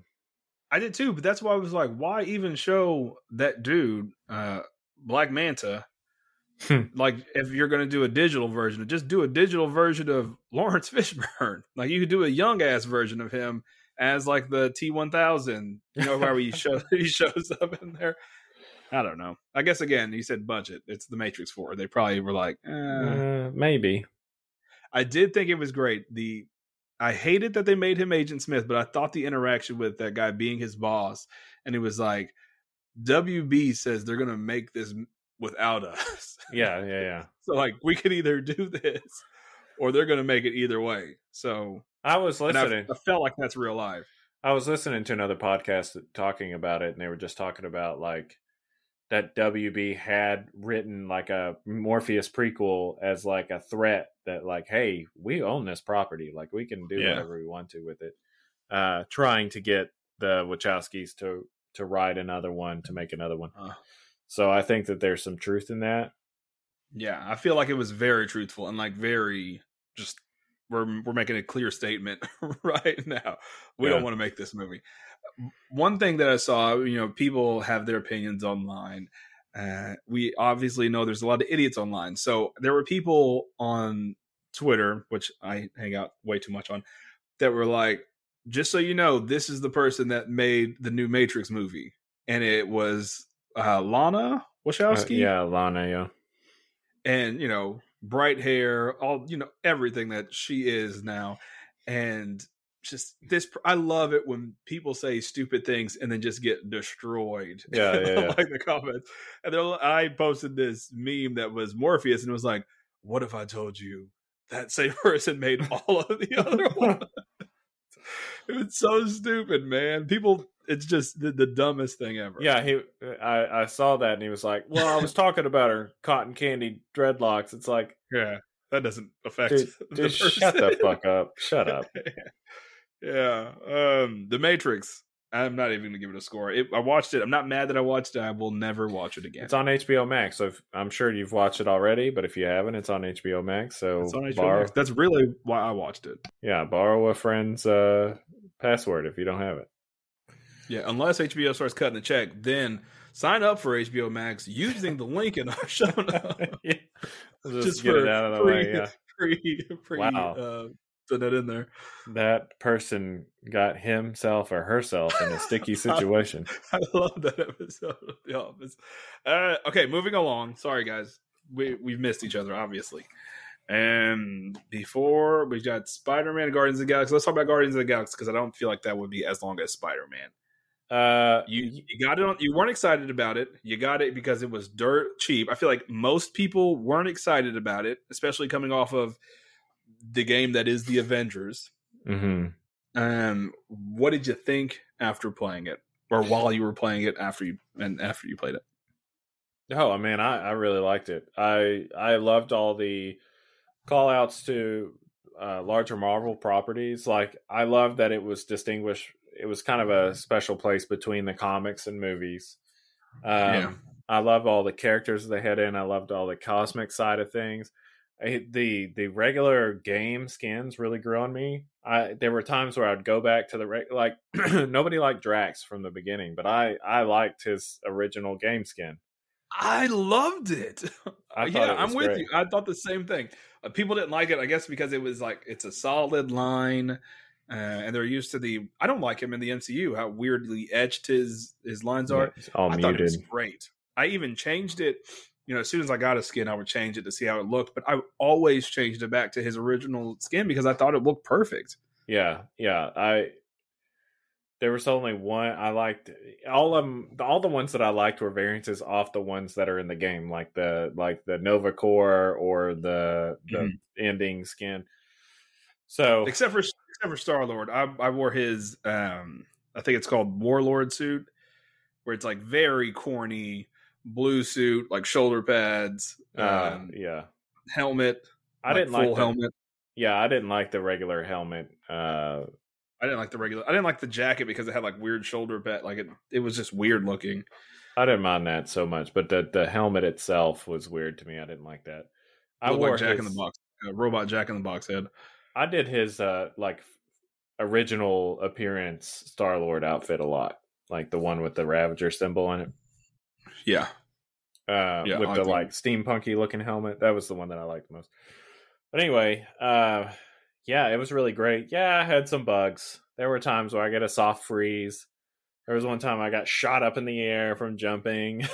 I did too, but that's why I was like, why even show that dude, uh, Black Manta? Like, if you're going to do a digital version, just do a digital version of Lawrence Fishburne. Like, you could do a young ass version of him as, like, the T one thousand, you know, where he, show, he shows up in there. I don't know. I guess, again, you said budget. It's The Matrix four. They probably were like, eh. uh, maybe. I did think it was great. The I hated that they made him Agent Smith, but I thought the interaction with that guy being his boss, and it was like, W B says they're going to make this without us. Yeah, yeah, yeah. So, like, we could either do this or they're going to make it either way. So I was listening. I, I felt like that's real life. I was listening to another podcast talking about it, and they were just talking about, like, that W B had written, like, a Morpheus prequel as, like, a threat that, like, hey, we own this property. Like, we can do yeah. whatever we want to with it. Uh, trying to get the Wachowskis to, to write another one, to make another one. Uh. So I think that there's some truth in that. Yeah, I feel like it was very truthful and, like, very just we're we're making a clear statement right now. We yeah. don't want to make this movie. One thing that I saw, you know, people have their opinions online. Uh, we obviously know there's a lot of idiots online. So there were people on Twitter, which I hang out way too much on, that were like, just so you know, this is the person that made the new Matrix movie. And it was Uh, Lana Wachowski, uh, yeah, Lana, yeah, and, you know, bright hair, all, you know, everything that she is now, and just this. I love it when people say stupid things and then just get destroyed. Yeah, yeah, yeah. Like the comments. And I posted this meme that was Morpheus, and it was like, "What if I told you that same person made all of the other one?" It was so stupid, man. People. It's just the, the dumbest thing ever. Yeah, he. I, I saw that, and he was like, "Well, I was talking about her cotton candy dreadlocks." It's like, yeah, that doesn't affect. Dude, the dude, shut the fuck up! Shut up! Yeah, um, The Matrix. I'm not even gonna give it a score. It, I watched it. I'm not mad that I watched it. I will never watch it again. It's on H B O Max, so if, I'm sure you've watched it already. But if you haven't, it's on H B O Max. So it's on H B O borrow, Max. That's really why I watched it. Yeah, borrow a friend's uh, password if you don't have it. Yeah, unless H B O starts cutting the check, then sign up for H B O Max using the link in our show notes. Yeah. Just, Just get for it out of the free, way. Yeah. Free, free, wow. Uh, put that in there. That person got himself or herself in a sticky situation. I, I love that episode of The Office. Uh, okay, moving along. Sorry, guys. We, we've missed each other, obviously. And before, we've got Spider-Man and Guardians of the Galaxy. Let's talk about Guardians of the Galaxy, because I don't feel like that would be as long as Spider-Man. Uh, you, you got it on, you weren't excited about it. You got it because it was dirt cheap. I feel like most people weren't excited about it, especially coming off of the game that is the Avengers. Mm-hmm. Um, what did you think after playing it, or while you were playing it after you, and after you played it? Oh, man, I, I really liked it. I, I loved all the call outs to, uh, larger Marvel properties. Like, I loved that it was distinguished. It was kind of a special place between the comics and movies. Um, yeah. I love all the characters they had in. I loved all the cosmic side of things. I, the the regular game skins really grew on me. I there were times where I'd go back to the reg, like nobody liked Drax from the beginning, but I I liked his original game skin. I loved it. I yeah, it I'm with great. you. I thought the same thing. Uh, people didn't like it, I guess, because it was like it's a solid line. Uh, and they're used to the. I don't like him in the M C U. How weirdly edged his his lines are. It's all I muted. Thought it was great. I even changed it. You know, as soon as I got a skin, I would change it to see how it looked. But I always changed it back to his original skin because I thought it looked perfect. Yeah, yeah. I there was only one I liked. All of them, all the ones that I liked were variances off the ones that are in the game, like the like the Nova Corps or the the mm-hmm. ending skin. So except for. Except for Star-Lord, I, I wore his, um, I think it's called Warlord suit, where it's like very corny blue suit, like shoulder pads, um, uh, yeah, helmet. I like didn't full like the helmet. Yeah, I didn't like the regular helmet. Uh, I didn't like the regular. I didn't like the jacket because it had like weird shoulder pad. Like it, it was just weird looking. I didn't mind that so much, but the the helmet itself was weird to me. I didn't like that. I wore like Jack his... in the Box, uh, robot Jack in the Box head. I did his uh, like original appearance Star-Lord outfit a lot, like the one with the Ravager symbol on it. Yeah, uh, yeah with I the think. like steampunky looking helmet. That was the one that I liked most. But anyway, uh, yeah, it was really great. Yeah, I had some bugs. There were times where I got a soft freeze. There was one time I got shot up in the air from jumping.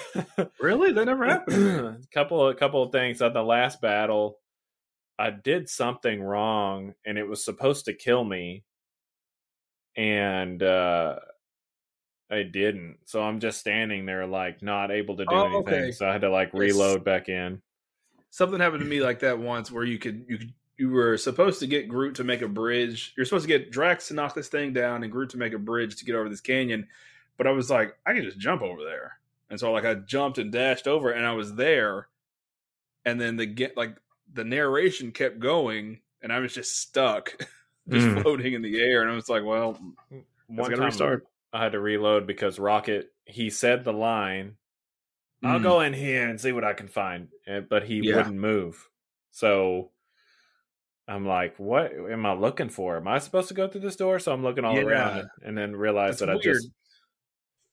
Really, that never happened. A couple, a couple of things on the last battle. I did something wrong and it was supposed to kill me and uh I didn't. So I'm just standing there like not able to do oh, anything. Okay. So I had to like reload it's... back in. Something happened to me like that once where you could you could, you were supposed to get Groot to make a bridge. You're supposed to get Drax to knock this thing down and Groot to make a bridge to get over this canyon. But I was like, I can just jump over there. And so like I jumped and dashed over and I was there. And then the get like the narration kept going and I was just stuck just mm. floating in the air. And I was like, well, one time restart. I had to reload because Rocket, he said the line, mm. I'll go in here and see what I can find. But he yeah. wouldn't move. So I'm like, what am I looking for? Am I supposed to go through this door? So I'm looking all yeah. around it, and then realized That's that weird. I just,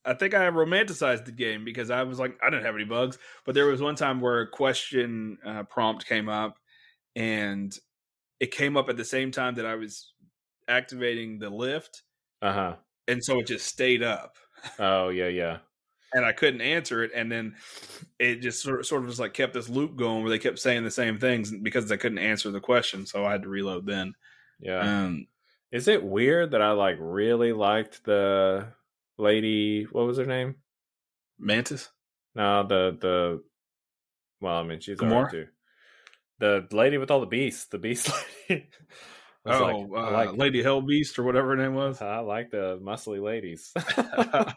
I think I romanticized the game because I was like, I didn't have any bugs, but there was one time where a question uh, prompt came up and it came up at the same time that I was activating the lift. Uh-huh. And so it just stayed up. Oh yeah. Yeah. And I couldn't answer it. And then it just sort of, sort of just like kept this loop going where they kept saying the same things because I couldn't answer the question. So I had to reload then. Yeah. Um, Is it weird that I like really liked the, Lady, what was her name? Mantis? No, the the. Well, I mean, she's alright too. The lady with all the beasts, the beast lady. Oh, like, uh, I like Lady Hellbeast or whatever her name was. I like the muscly ladies. God,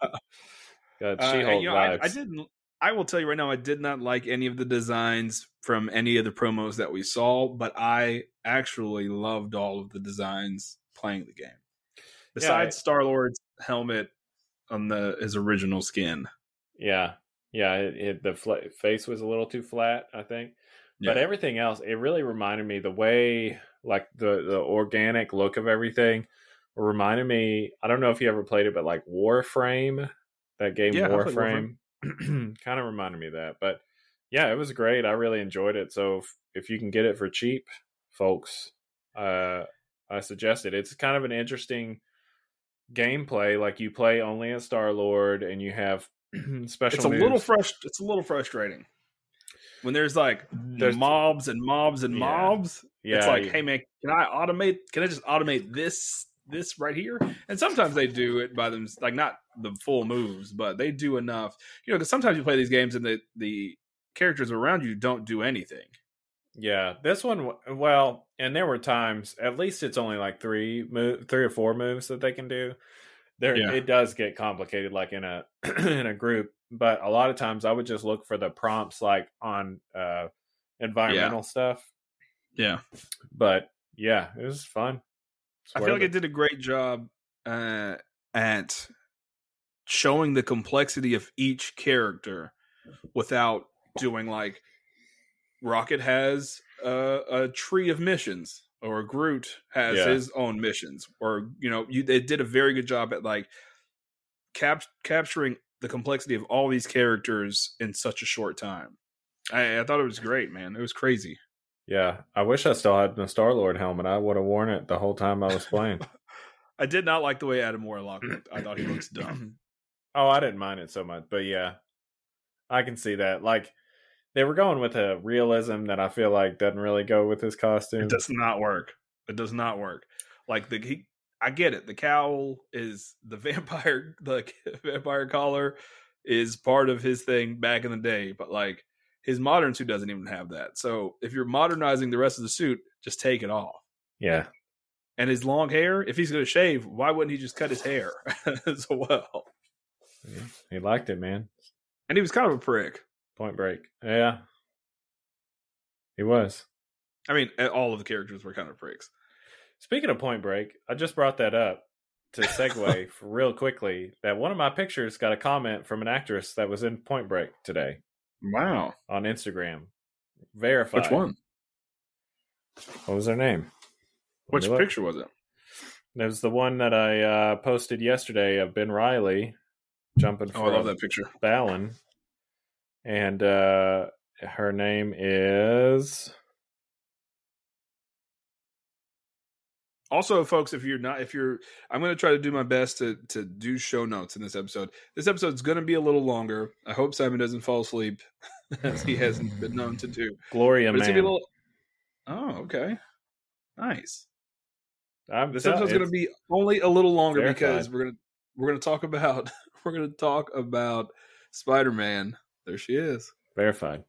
She-Hulk uh, you know, vibes. I, I didn't. I will tell you right now, I did not like any of the designs from any of the promos that we saw, but I actually loved all of the designs playing the game. Besides yeah, I, Star-Lord's helmet. On the his original skin, yeah, yeah, it, it, the fl- face was a little too flat, I think, yeah. But everything else, it really reminded me the way, like the the organic look of everything, reminded me. I don't know if you ever played it, but like Warframe, that game yeah, Warframe, Warframe. kind of reminded me of that. But yeah, it was great. I really enjoyed it. So if, if you can get it for cheap, folks, uh, I suggest it. It's kind of an interesting gameplay, like you play only as Star-Lord and you have special it's a moves. little frust- it's a little frustrating when there's like there's mobs and mobs and yeah. mobs yeah it's like yeah. hey man, can I automate can I just automate this this right here? And sometimes they do it by them, like not the full moves, but they do enough, you know, because sometimes you play these games and the the characters around you don't do anything. Yeah, this one, well, and there were times, at least it's only like three move, three or four moves that they can do. There, yeah. It does get complicated, like in a in a group. But a lot of times, I would just look for the prompts, like on uh, environmental yeah. stuff. Yeah, but yeah, it was fun. I feel like it did a great job uh, at showing the complexity of each character without doing like. Rocket has uh, a tree of missions, or Groot has yeah. his own missions, or, you know, you, they did a very good job at like cap- capturing the complexity of all these characters in such a short time. I, I thought it was great, man. It was crazy. Yeah, I wish I still had the Star-Lord helmet. I would have worn it the whole time I was playing. I did not like the way Adam Warlock looked. I thought he looks dumb. Oh, I didn't mind it so much, but yeah, I can see that. Like, they were going with a realism that I feel like doesn't really go with his costume. It does not work. It does not work. Like the he, I get it. The cowl is the vampire. The vampire collar is part of his thing back in the day, but like. His modern suit doesn't even have that. So if you're modernizing the rest of the suit, just take it off. Yeah. And his long hair, if he's going to shave, why wouldn't he just cut his hair as well? Yeah, he liked it, man. And he was kind of a prick. Point Break. Yeah. He was. I mean, all of the characters were kind of pricks. Speaking of Point Break, I just brought that up to segue real quickly that one of my pictures got a comment from an actress that was in Point Break today. Wow. On Instagram. Verified. Which one? What was her name? Which picture was it? It was the one that I uh, posted yesterday of Ben Reilly jumping from oh, I love that picture. Fallon. And uh, her name is... Also, folks, if you're not, if you're, I'm going to try to do my best to, to do show notes in this episode. This episode's going to be a little longer. I hope Simon doesn't fall asleep, as he hasn't been known to do. Gloria, but it's man. Gonna be a little... Oh, okay. Nice. I'm, this episode's going to be only a little longer because we're going to we're going to talk about we're going to talk about Spider-Man. There she is. Verified.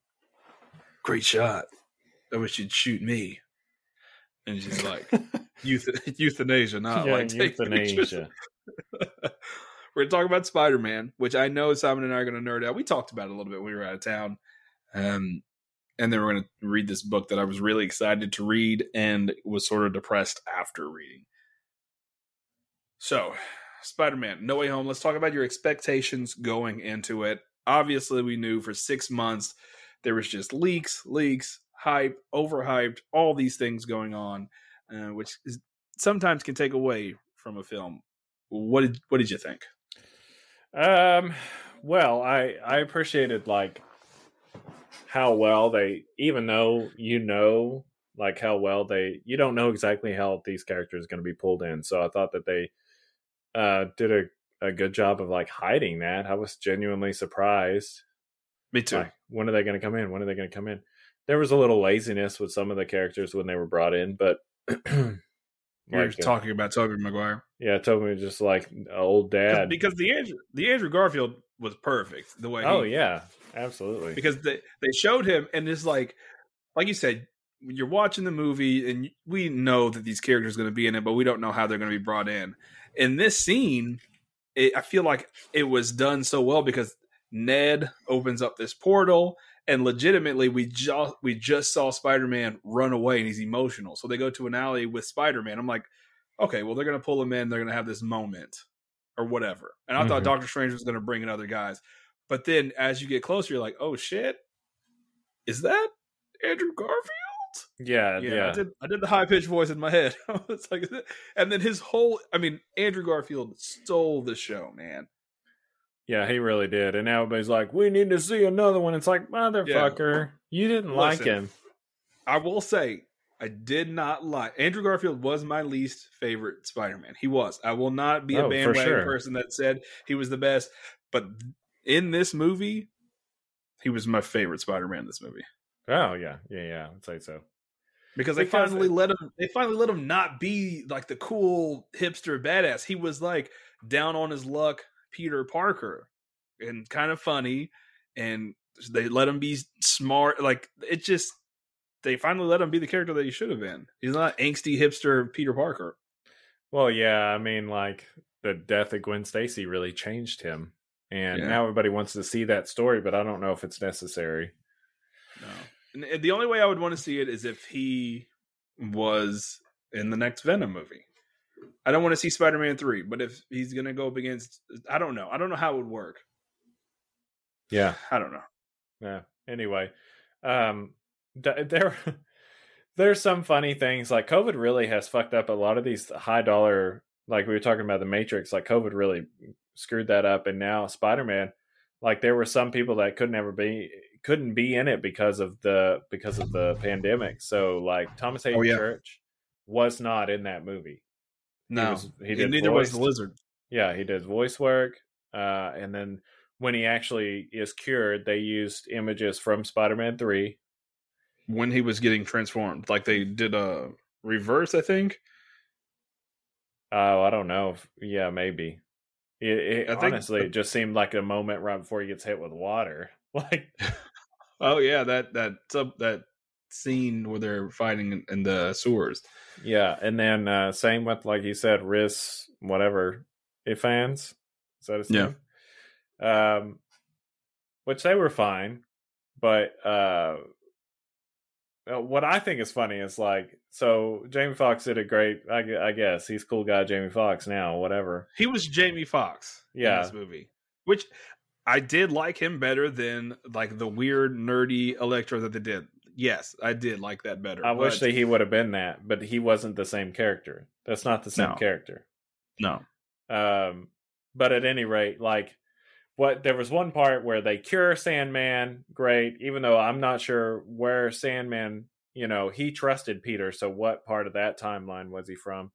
Great shot. I wish you'd shoot me. And she's like, euth- euthanasia, not yeah, like euthanasia. We're going to talk about Spider-Man, which I know Simon and I are going to nerd out. We talked about it a little bit when we were out of town. Um, and then we're going to read this book that I was really excited to read and was sort of depressed after reading. So, Spider-Man, No Way Home. Let's talk about your expectations going into it. Obviously, we knew for six months there was just leaks, leaks. Hype, overhyped, all these things going on, uh, which is, sometimes can take away from a film. What did what did you think? Um, well, I I appreciated like how well they, even though you know, like how well they, you don't know exactly how these characters are going to be pulled in. So I thought that they uh, did a, a good job of like hiding that. I was genuinely surprised. Me too. Like, when are they going to come in? When are they going to come in? There was a little laziness with some of the characters when they were brought in, but... like, You're talking about Tobey Maguire. Yeah, Tobey just like old dad. Because the Andrew, the Andrew Garfield was perfect. The way. Oh, he, yeah. Absolutely. Because they, they showed him, and it's like... Like you said, you're watching the movie, and we know that these characters are going to be in it, but we don't know how they're going to be brought in. In this scene, it, I feel like it was done so well because Ned opens up this portal... And legitimately, we just we just saw Spider-Man run away, and he's emotional. So they go to an alley with Spider-Man. I'm like, okay, well, they're going to pull him in. They're going to have this moment or whatever. And I mm-hmm. thought Doctor Strange was going to bring in other guys. But then as you get closer, you're like, oh, shit. Is that Andrew Garfield? Yeah, yeah. yeah. I, did, I did the high-pitched voice in my head. I was like, and then his whole... I mean, Andrew Garfield stole the show, man. Yeah, he really did. And everybody's like, we need to see another one. It's like, motherfucker, yeah. you didn't Listen, like him. I will say, I did not like... Andrew Garfield was my least favorite Spider-Man. He was. I will not be oh, a bandwagon sure. person that said he was the best. But in this movie, he was my favorite Spider-Man in this movie. Oh, yeah. Yeah, yeah. I'd say so. Because, because they finally it, let him... They finally let him not be like the cool hipster badass. He was like down on his luck... Peter Parker and kind of funny, and they let him be smart. Like it just, they finally let him be the character that he should have been. He's not angsty hipster Peter Parker. Well, yeah, I mean, like the death of Gwen Stacy really changed him, and yeah. now everybody wants to see that story, but I don't know if it's necessary. No, and the only way I would want to see it is if he was in the next Venom movie. I don't want to see Spider-Man three, but if he's going to go up against... I don't know. I don't know how it would work. Yeah. I don't know. Yeah. Anyway, um, there there's some funny things, like COVID really has fucked up a lot of these high dollar, like we were talking about The Matrix, like COVID really screwed that up. And now Spider-Man, like there were some people that couldn't ever be couldn't be in it because of the because of the pandemic. So like Thomas Hayden oh, yeah. Church was not in that movie. No, he was, he did neither voice, was the lizard. Yeah, he did voice work, uh, and then when he actually is cured, they used images from Spider-Man three when he was getting transformed. Like they did a reverse, I think. Oh, I don't know. Yeah, maybe. It, it, honestly, think... it just seemed like a moment right before he gets hit with water. Like, oh yeah, that that sub that scene where they're fighting in, in the sewers. Yeah, and then uh, same with, like you said, Riz whatever Ifans. Is that his yeah. name? Yeah. Um, which they were fine, but uh, what I think is funny is like, so Jamie Foxx did a great, I, I guess he's cool guy Jamie Foxx now, whatever. He was Jamie Foxx yeah. in this movie, which I did like him better than like the weird nerdy Electro that they did. Yes, I did like that better. I but... wish that he would have been that, but he wasn't the same character. That's not the same no. character. No. Um, but at any rate, like, What there was one part where they cure Sandman, great, even though I'm not sure where Sandman, you know, he trusted Peter, so what part of that timeline was he from?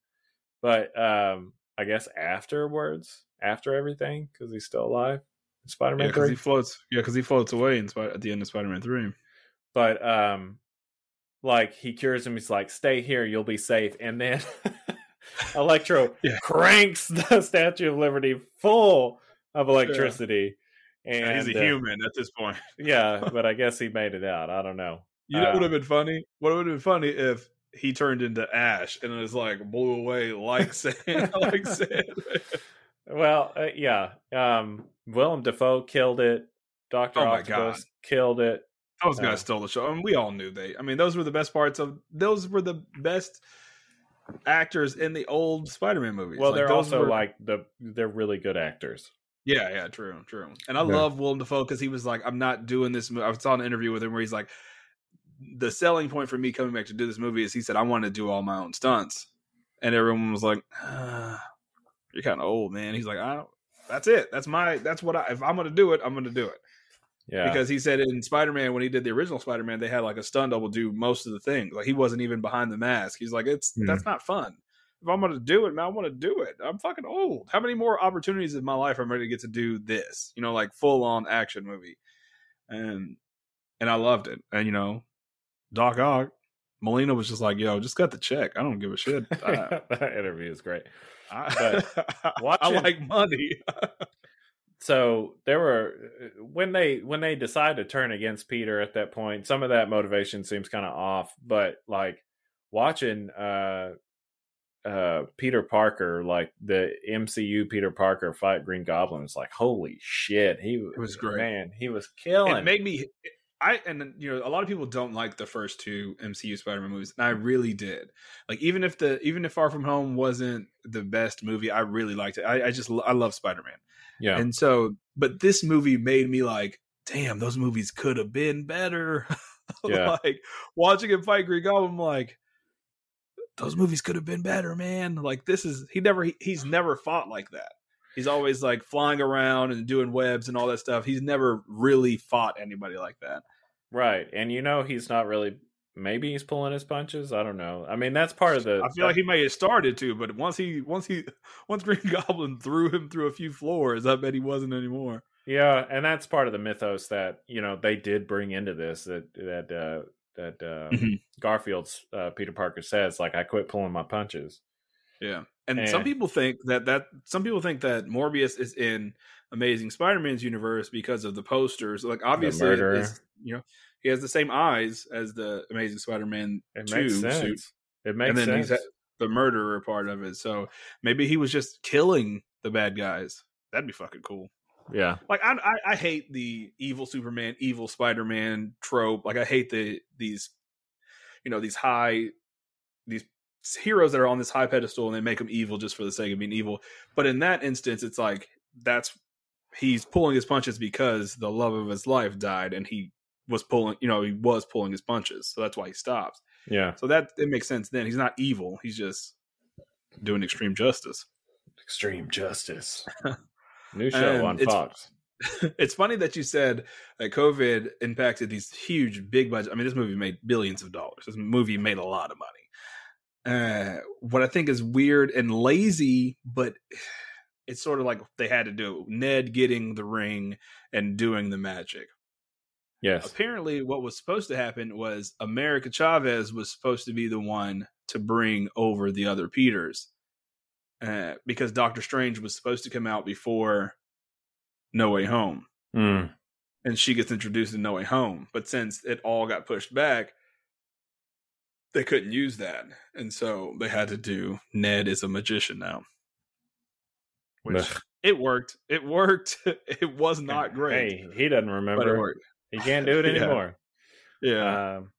But um, I guess afterwards, after everything, because he's still alive in Spider-Man yeah, three. Cause he floats, yeah, because he floats away in, at the end of Spider-Man three. But, um, like, he cures him, he's like, stay here, you'll be safe, and then Electro yeah. cranks the Statue of Liberty full of electricity yeah. and he's a uh, human at this point. Yeah, but I guess he made it out. I don't know. You know what um, would have been funny? What would have been funny if he turned into ash and it was like blew away like sand, like sand. Well, uh, yeah. Um, Willem Dafoe killed it. Doctor oh Octopus killed it. Those guys uh, stole the show. I mean, we all knew they. I mean, those were the best parts of. Those were the best actors in the old Spider-Man movies. Well, like, they're also were, like the. They're really good actors. Yeah, yeah, true, true. And I yeah. love Willem Dafoe because he was like, I'm not doing this. I saw an interview with him where he's like, the selling point for me coming back to do this movie is he said, I want to do all my own stunts. And everyone was like, ah, you're kind of old, man. He's like, I don't, that's it. That's my, that's what I, if I'm going to do it, I'm going to do it. Yeah. Because he said in Spider-Man, when he did the original Spider-Man, they had like a stunt double do most of the things. Like he wasn't even behind the mask. He's like, it's, mm. that's not fun. If I'm going to do it, man, I want to do it. I'm fucking old. How many more opportunities in my life I'm ready to get to do this? You know, like full-on action movie. And and I loved it. And, you know, Doc Ock, Molina was just like, yo, just cut the check. I don't give a shit. I, that interview is great. I, but watching, I like money. So there were, when they, when they decide to turn against Peter at that point, some of that motivation seems kind of off. But, like, watching... uh uh Peter Parker, like the M C U Peter Parker fight Green Goblin, it's like holy shit, he it was great, man. He was killing it. Made me I and you know a lot of people don't like the first two M C U Spider-Man movies, and I really did. Like even if the even if Far From Home wasn't the best movie, I really liked it. I, I just I love Spider-Man. Yeah. And so but this movie made me like, damn, those movies could have been better. Yeah. Like watching him fight Green Goblin, I'm like, those movies could have been better, man. Like this is, he never, he, he's never fought like that. He's always like flying around and doing webs and all that stuff. He's never really fought anybody like that. Right. And you know, he's not really, maybe he's pulling his punches. I don't know. I mean, that's part of the, I feel that, like he may have started to, but once he, once he, once Green Goblin threw him through a few floors, I bet he wasn't anymore. Yeah. And that's part of the mythos that, you know, they did bring into this, that, that, uh, that uh, mm-hmm. Garfield's uh, Peter Parker says, like, I quit pulling my punches. Yeah. And, and some people think that that some people think that Morbius is in Amazing Spider-Man's universe because of the posters. Like obviously, it is, you know, he has the same eyes as the Amazing Spider-Man it two makes sense. Suit. It makes sense. And then sense. He's the murderer part of it. So maybe he was just killing the bad guys. That'd be fucking cool. Yeah, like I, I I hate the evil Superman, evil Spider-Man trope. Like I hate the these, you know, these high, these heroes that are on this high pedestal and they make them evil just for the sake of being evil. But in that instance, it's like that's he's pulling his punches because the love of his life died and he was pulling, you know, he was pulling his punches. So that's why he stops. Yeah. So that, it makes sense then. He's not evil. He's just doing extreme justice. Extreme justice. New show and on it's, Fox. It's funny that you said that COVID impacted these huge, big budget. I mean, this movie made billions of dollars. This movie made a lot of money. Uh, what I think is weird and lazy, but it's sort of like they had to do Ned getting the ring and doing the magic. Yes. Apparently what was supposed to happen was America Chavez was supposed to be the one to bring over the other Peters. Uh, because Doctor Strange was supposed to come out before No Way Home. Mm. And she gets introduced in No Way Home. But since it all got pushed back, they couldn't use that. And so they had to do Ned is a magician now. Which Ugh. it worked. It worked. It was not great. Hey, he doesn't remember. But it worked. He can't do it anymore. Yeah. yeah. Um,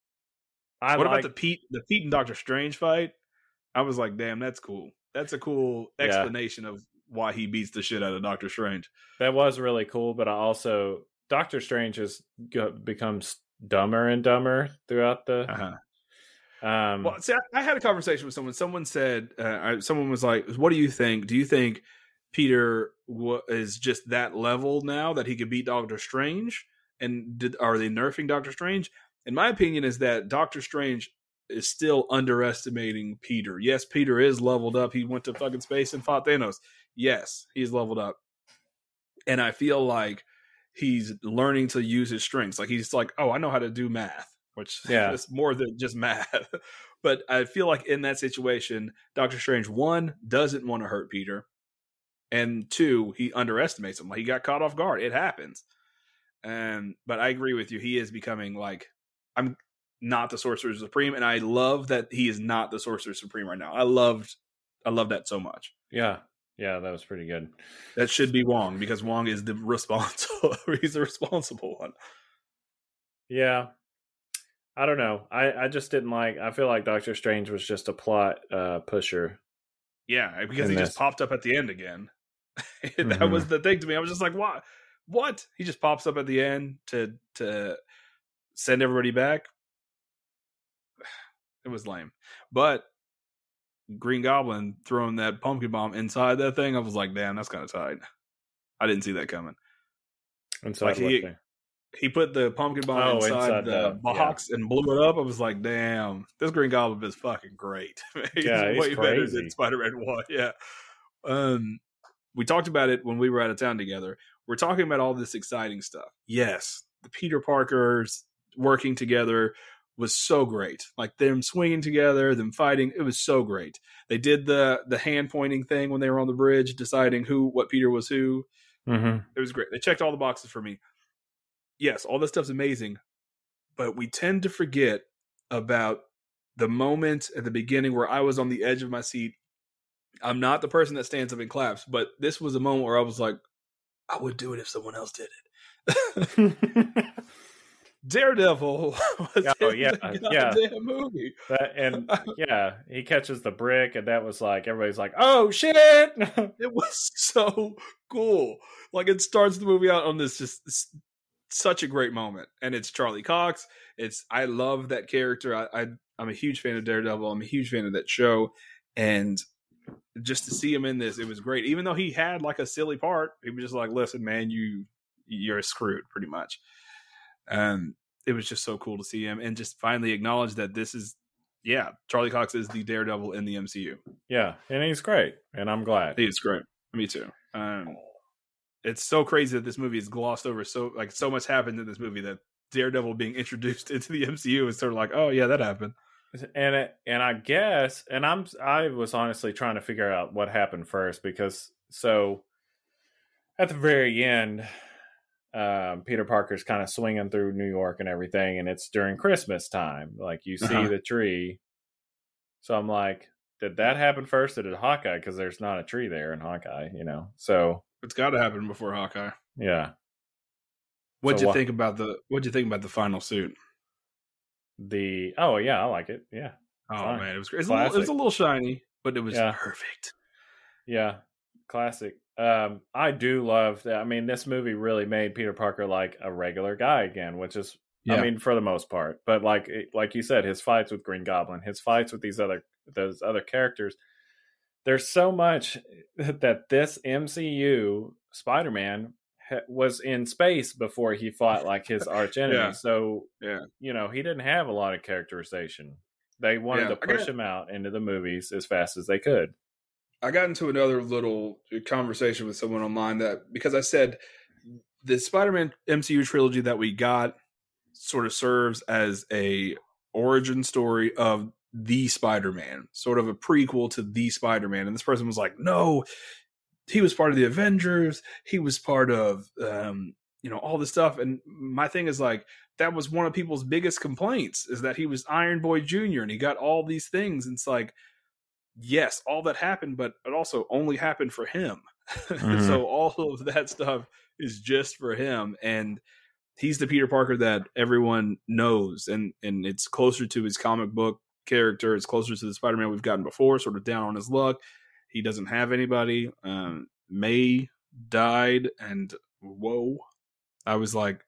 I what like... about the Pete the Pete and Doctor Strange fight? I was like, damn, that's cool. That's a cool explanation yeah. of why he beats the shit out of Doctor Strange. That was really cool, but I also Doctor Strange has becomes dumber and dumber throughout the. Uh-huh. Um, well, see, I, I had a conversation with someone. Someone said, uh, I, someone was like, "What do you think? Do you think Peter w- is just that level now that he could beat Doctor Strange? And did, are they nerfing Doctor Strange?" And my opinion is that Doctor Strange is still underestimating Peter. Yes, Peter is leveled up. He went to fucking space and fought Thanos. Yes, he's leveled up. And I feel like he's learning to use his strengths. Like he's like, oh, I know how to do math, which yeah. is more than just math. But I feel like in that situation, Doctor Strange, one, doesn't want to hurt Peter. And two, he underestimates him. Like he got caught off guard. It happens. Um, but I agree with you. He is becoming like, I'm not the Sorcerer Supreme. And I love that he is not the Sorcerer Supreme right now. I loved, I love that so much. Yeah. Yeah. That was pretty good. That should be Wong because Wong is the responsible, he's the responsible one. Yeah. I don't know. I, I just didn't like, I feel like Doctor Strange was just a plot, uh, pusher. Yeah. Because he this. just popped up at the end again. that mm-hmm. was the thing to me. I was just like, why? What? He just pops up at the end to to send everybody back. It was lame. But Green Goblin throwing that pumpkin bomb inside that thing, I was like, damn, that's kind of tight. I didn't see that coming. Inside like he, he put the pumpkin bomb oh, inside, inside the, the box yeah. and blew it up. I was like, damn, this Green Goblin is fucking great. he's yeah, he's way crazy. better than Spider-Man one. Yeah. Um, we talked about it when we were out of town together. We're talking about all this exciting stuff. Yes, the Peter Parkers working together was so great. Like them swinging together, them fighting, it was so great. They did the the hand pointing thing when they were on the bridge, deciding who what Peter was who. Mm-hmm. It was great. They checked all the boxes for me. Yes, all this stuff's amazing, but we tend to forget about the moment at the beginning where I was on the edge of my seat. I'm not the person that stands up and claps, but this was a moment where I was like, I would do it if someone else did it. Daredevil was oh, yeah, yeah. movie. That, and yeah, he catches the brick, and that was like, everybody's like, oh, shit! It was so cool. Like, it starts the movie out on this just this, such a great moment. And it's Charlie Cox. It's I love that character. I, I, I'm a huge fan of Daredevil. I'm a huge fan of that show. And just to see him in this, it was great. Even though he had like a silly part, he was just like, listen, man, you, you're screwed pretty much. Um, it was just so cool to see him and just finally acknowledge that this is, yeah, Charlie Cox is the Daredevil in the M C U. Yeah. And he's great. And I'm glad. He's great. Me too. Um, it's so crazy that this movie is glossed over. So like so much happened in this movie that Daredevil being introduced into the M C U is sort of like, oh yeah, that happened. And it, and I guess, and I'm, I was honestly trying to figure out what happened first because, so at the very end, um, Peter Parker's kind of swinging through New York and everything. And it's during Christmas time. Like you see uh-huh. the tree. So I'm like, did that happen first? Or did Hawkeye? Cause there's not a tree there in Hawkeye, you know? So it's got to happen before Hawkeye. Yeah. What'd so, you think wh- about the, what'd you think about the final suit? The oh yeah I like it yeah oh fine. Man, it was great. It was, it was a little shiny but it was yeah. perfect yeah classic um I do love that. I mean, this movie really made Peter Parker like a regular guy again, which is Yeah. I mean, for the most part. But like like you said, his fights with Green Goblin, his fights with these other those other characters, there's so much that this M C U Spider-Man was in space before he fought like his arch enemy. Yeah. So, yeah. you know, he didn't have a lot of characterization. They wanted yeah. to push him out into the movies as fast as they could. I got into another little conversation with someone online that, because I said the Spider-Man M C U trilogy that we got sort of serves as a origin story of the Spider-Man, sort of a prequel to the Spider-Man. And this person was like, no, he was part of the Avengers. He was part of, um, you know, all this stuff. And my thing is like, that was one of people's biggest complaints, is that he was Iron Boy Junior and he got all these things. And it's like, yes, all that happened, but it also only happened for him. Mm-hmm. So all of that stuff is just for him. And he's the Peter Parker that everyone knows. And, and it's closer to his comic book character. It's closer to the Spider-Man we've gotten before, sort of down on his luck. He doesn't have anybody. Um, May died, and whoa. I was like,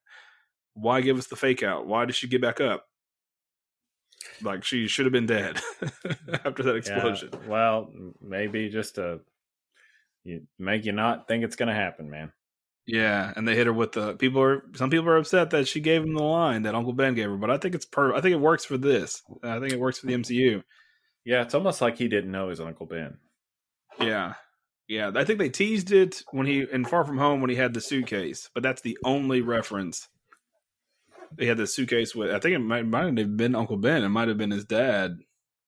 why give us the fake out? Why did she get back up? Like, she should have been dead after that explosion. Yeah, well, maybe just to make you not think it's going to happen, man. Yeah, and they hit her with the people are some people are upset that she gave him the line that Uncle Ben gave her, but I think it's per I think it works for this. I think it works for the M C U. Yeah, it's almost like he didn't know his Uncle Ben. Yeah. Yeah, I think they teased it when he in Far From Home when he had the suitcase, but that's the only reference. He had the suitcase with I think it might might have been Uncle Ben, it might have been his dad,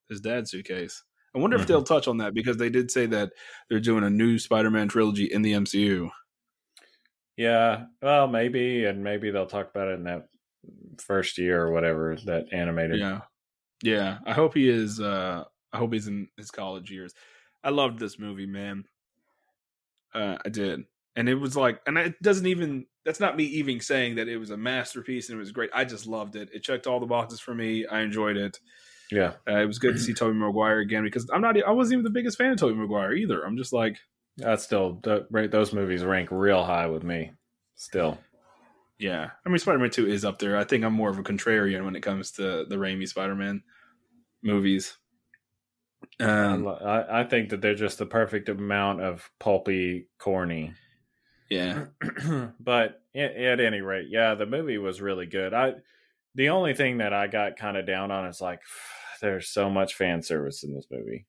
his dad's suitcase. I wonder mm-hmm. if they'll touch on that, because they did say that they're doing a new Spider-Man trilogy in the M C U. Yeah, well, maybe, and maybe they'll talk about it in that first year or whatever, that animated. Yeah, yeah. I hope he is. Uh, I hope he's in his college years. I loved this movie, man. Uh, I did, and it was like, and it doesn't even. That's not me even saying that it was a masterpiece and it was great. I just loved it. It checked all the boxes for me. I enjoyed it. Yeah, uh, it was good to see Tobey Maguire again, because I'm not. I wasn't even the biggest fan of Tobey Maguire either. I'm just like. I still those movies rank real high with me. Still, yeah. I mean, Spider-Man Two is up there. I think I'm more of a contrarian when it comes to the Raimi Spider-Man movies. Um, I, I think that they're just the perfect amount of pulpy corny. Yeah, but at, at any rate, yeah, the movie was really good. I the only thing that I got kind of down on is like, there's so much fan service in this movie.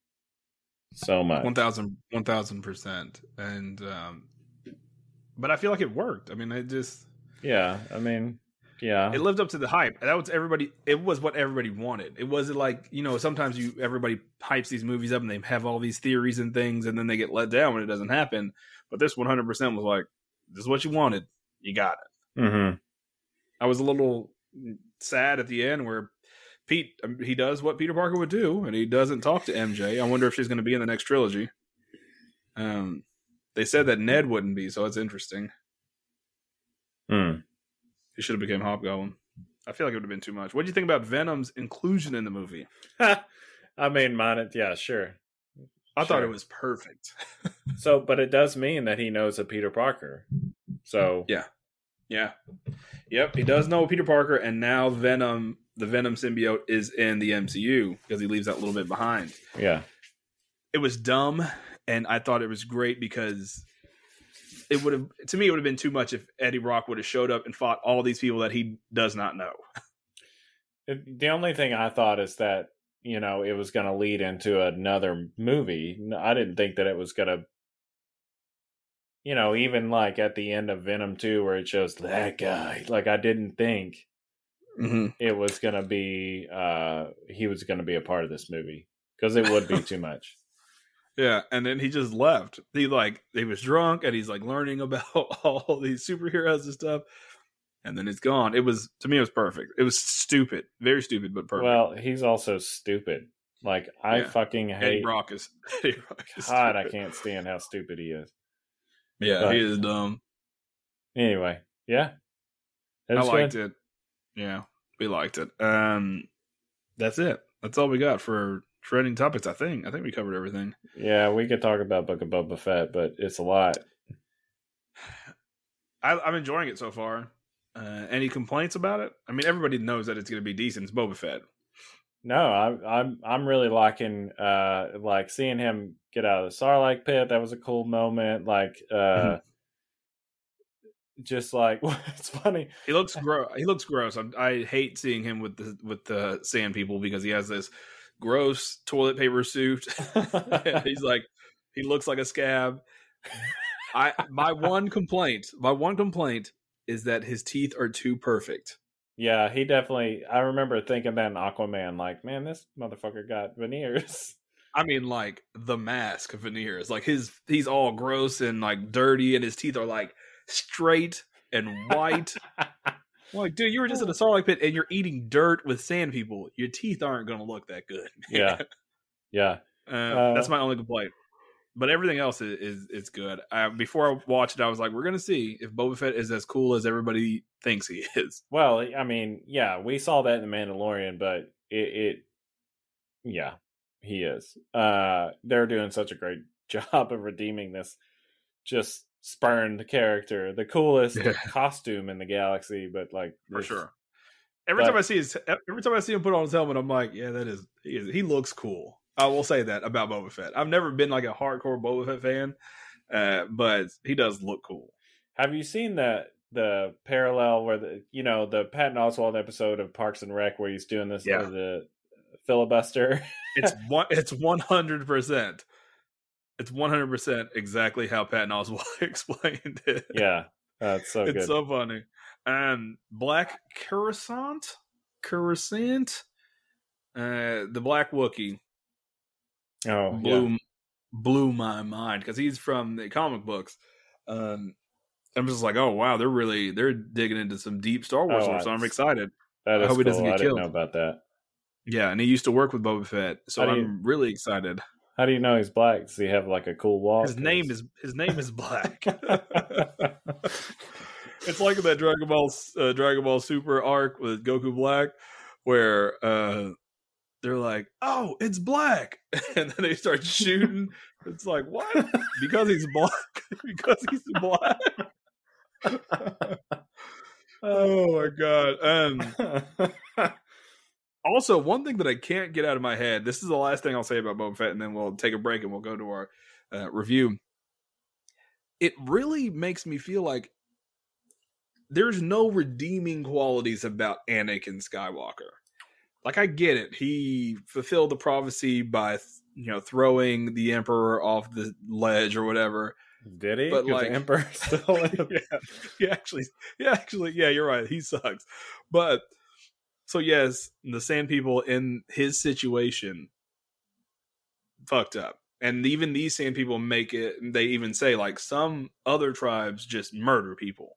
So much. one thousand percent. And, um, but I feel like it worked. I mean, it just. Yeah. I mean, yeah. It lived up to the hype. That was everybody. It was what everybody wanted. It wasn't like, you know, sometimes you, everybody hypes these movies up and they have all these theories and things, and then they get let down when it doesn't happen. But this one hundred percent was like, this is what you wanted. You got it. Mm-hmm. I was a little sad at the end where Pete, he does what Peter Parker would do, and he doesn't talk to M J. I wonder if she's going to be in the next trilogy. Um, they said that Ned wouldn't be, so it's interesting. Hmm. He should have become Hobgoblin. I feel like it would have been too much. What do you think about Venom's inclusion in the movie? I mean, mine, yeah, sure. I sure. thought it was perfect. So, but it does mean that he knows a Peter Parker. So, yeah. Yeah. Yep, he does know Peter Parker, and now Venom, the Venom symbiote, is in the M C U because he leaves that little bit behind. Yeah. It was dumb, and I thought it was great because it would have, to me, it would have been too much if Eddie Brock would have showed up and fought all these people that he does not know. The only thing I thought is that, you know, it was going to lead into another movie. I didn't think that it was going to, you know, even like at the end of Venom two where it shows that guy, like I didn't think mm-hmm. it was going to be, uh, he was going to be a part of this movie, because it would be too much. Yeah. And then he just left. He like, he was drunk and he's like learning about all these superheroes and stuff. And then it's gone. It was, to me, it was perfect. It was stupid. Very stupid, but perfect. Well, he's also stupid. Like I yeah. fucking hate. Eddie Brock is, Eddie Brock is God, stupid. I can't stand how stupid he is. Yeah, but he is dumb. Anyway, yeah. I liked good. it. Yeah, we liked it. Um, that's it. That's all we got for trending topics, I think. I think we covered everything. Yeah, we could talk about Book of Boba Fett, but it's a lot. I, I'm enjoying it so far. Uh, any complaints about it? I mean, everybody knows that it's going to be decent. It's Boba Fett. No, I'm I'm I'm really liking uh like seeing him get out of the Sarlacc pit. That was a cool moment. Like uh, mm-hmm. just like it's funny. He looks gross. He looks gross. I, I hate seeing him with the with the sand people because he has this gross toilet paper suit. He's like he looks like a scab. I my one complaint. My one complaint. is that his teeth are too perfect. Yeah, he definitely... I remember thinking that in Aquaman, like, man, this motherfucker got veneers. I mean, like, the mask veneers. Like, his he's all gross and, like, dirty, and his teeth are, like, straight and white. Like, dude, you were just in a Sarlacc pit, and you're eating dirt with sand people. Your teeth aren't going to look that good. Yeah. Yeah. Uh, uh, that's my only complaint. But everything else is is, is good. Uh, before I watched it, I was like, we're going to see if Boba Fett is as cool as everybody thinks he is. Well, I mean, yeah, we saw that in The Mandalorian, but it, it yeah, he is. Uh, they're doing such a great job of redeeming this just spurned character. The coolest yeah. costume in the galaxy, but like... For sure. Every but, time I see his, every time I see him put on his helmet, I'm like, yeah, that is... He, is, he looks cool. I will say that about Boba Fett. I've never been like a hardcore Boba Fett fan, uh, but he does look cool. Have you seen the the parallel where the you know the Patton Oswalt episode of Parks and Rec where he's doing this yeah. the filibuster? It's one. It's one hundred percent. It's one hundred percent exactly how Patton Oswalt explained it. Yeah, that's so. It's good. It's so funny. Um, Black Coruscant, Coruscant, uh, the Black Wookiee. Oh, blew, yeah. blew my mind because he's from the comic books. Um, I'm just like, oh wow, they're really they're digging into some deep Star Wars. Oh, so I'm excited. That is I hope cool. he doesn't get I didn't killed. Know about that. Yeah, and he used to work with Boba Fett, so you, I'm really excited. How do you know he's black? Does he have like a cool wall? His name is his name is Black. It's like that Dragon Ball uh, Dragon Ball Super arc with Goku Black, where. Uh, They're like, oh, it's Black, and then they start shooting. It's like, what? Because he's Black. Because he's Black. Oh my god. Um, also, one thing that I can't get out of my head. This is the last thing I'll say about Boba Fett, and then we'll take a break and we'll go to our uh, review. It really makes me feel like there's no redeeming qualities about Anakin Skywalker. Like, I get it. He fulfilled the prophecy by, you know, throwing the Emperor off the ledge or whatever. Did he? But like, the Emperor still yeah, he actually, yeah, actually, yeah, you're right. He sucks. But so yes, the Sand People in his situation fucked up, and even these Sand People make it. They even say like some other tribes just murder people,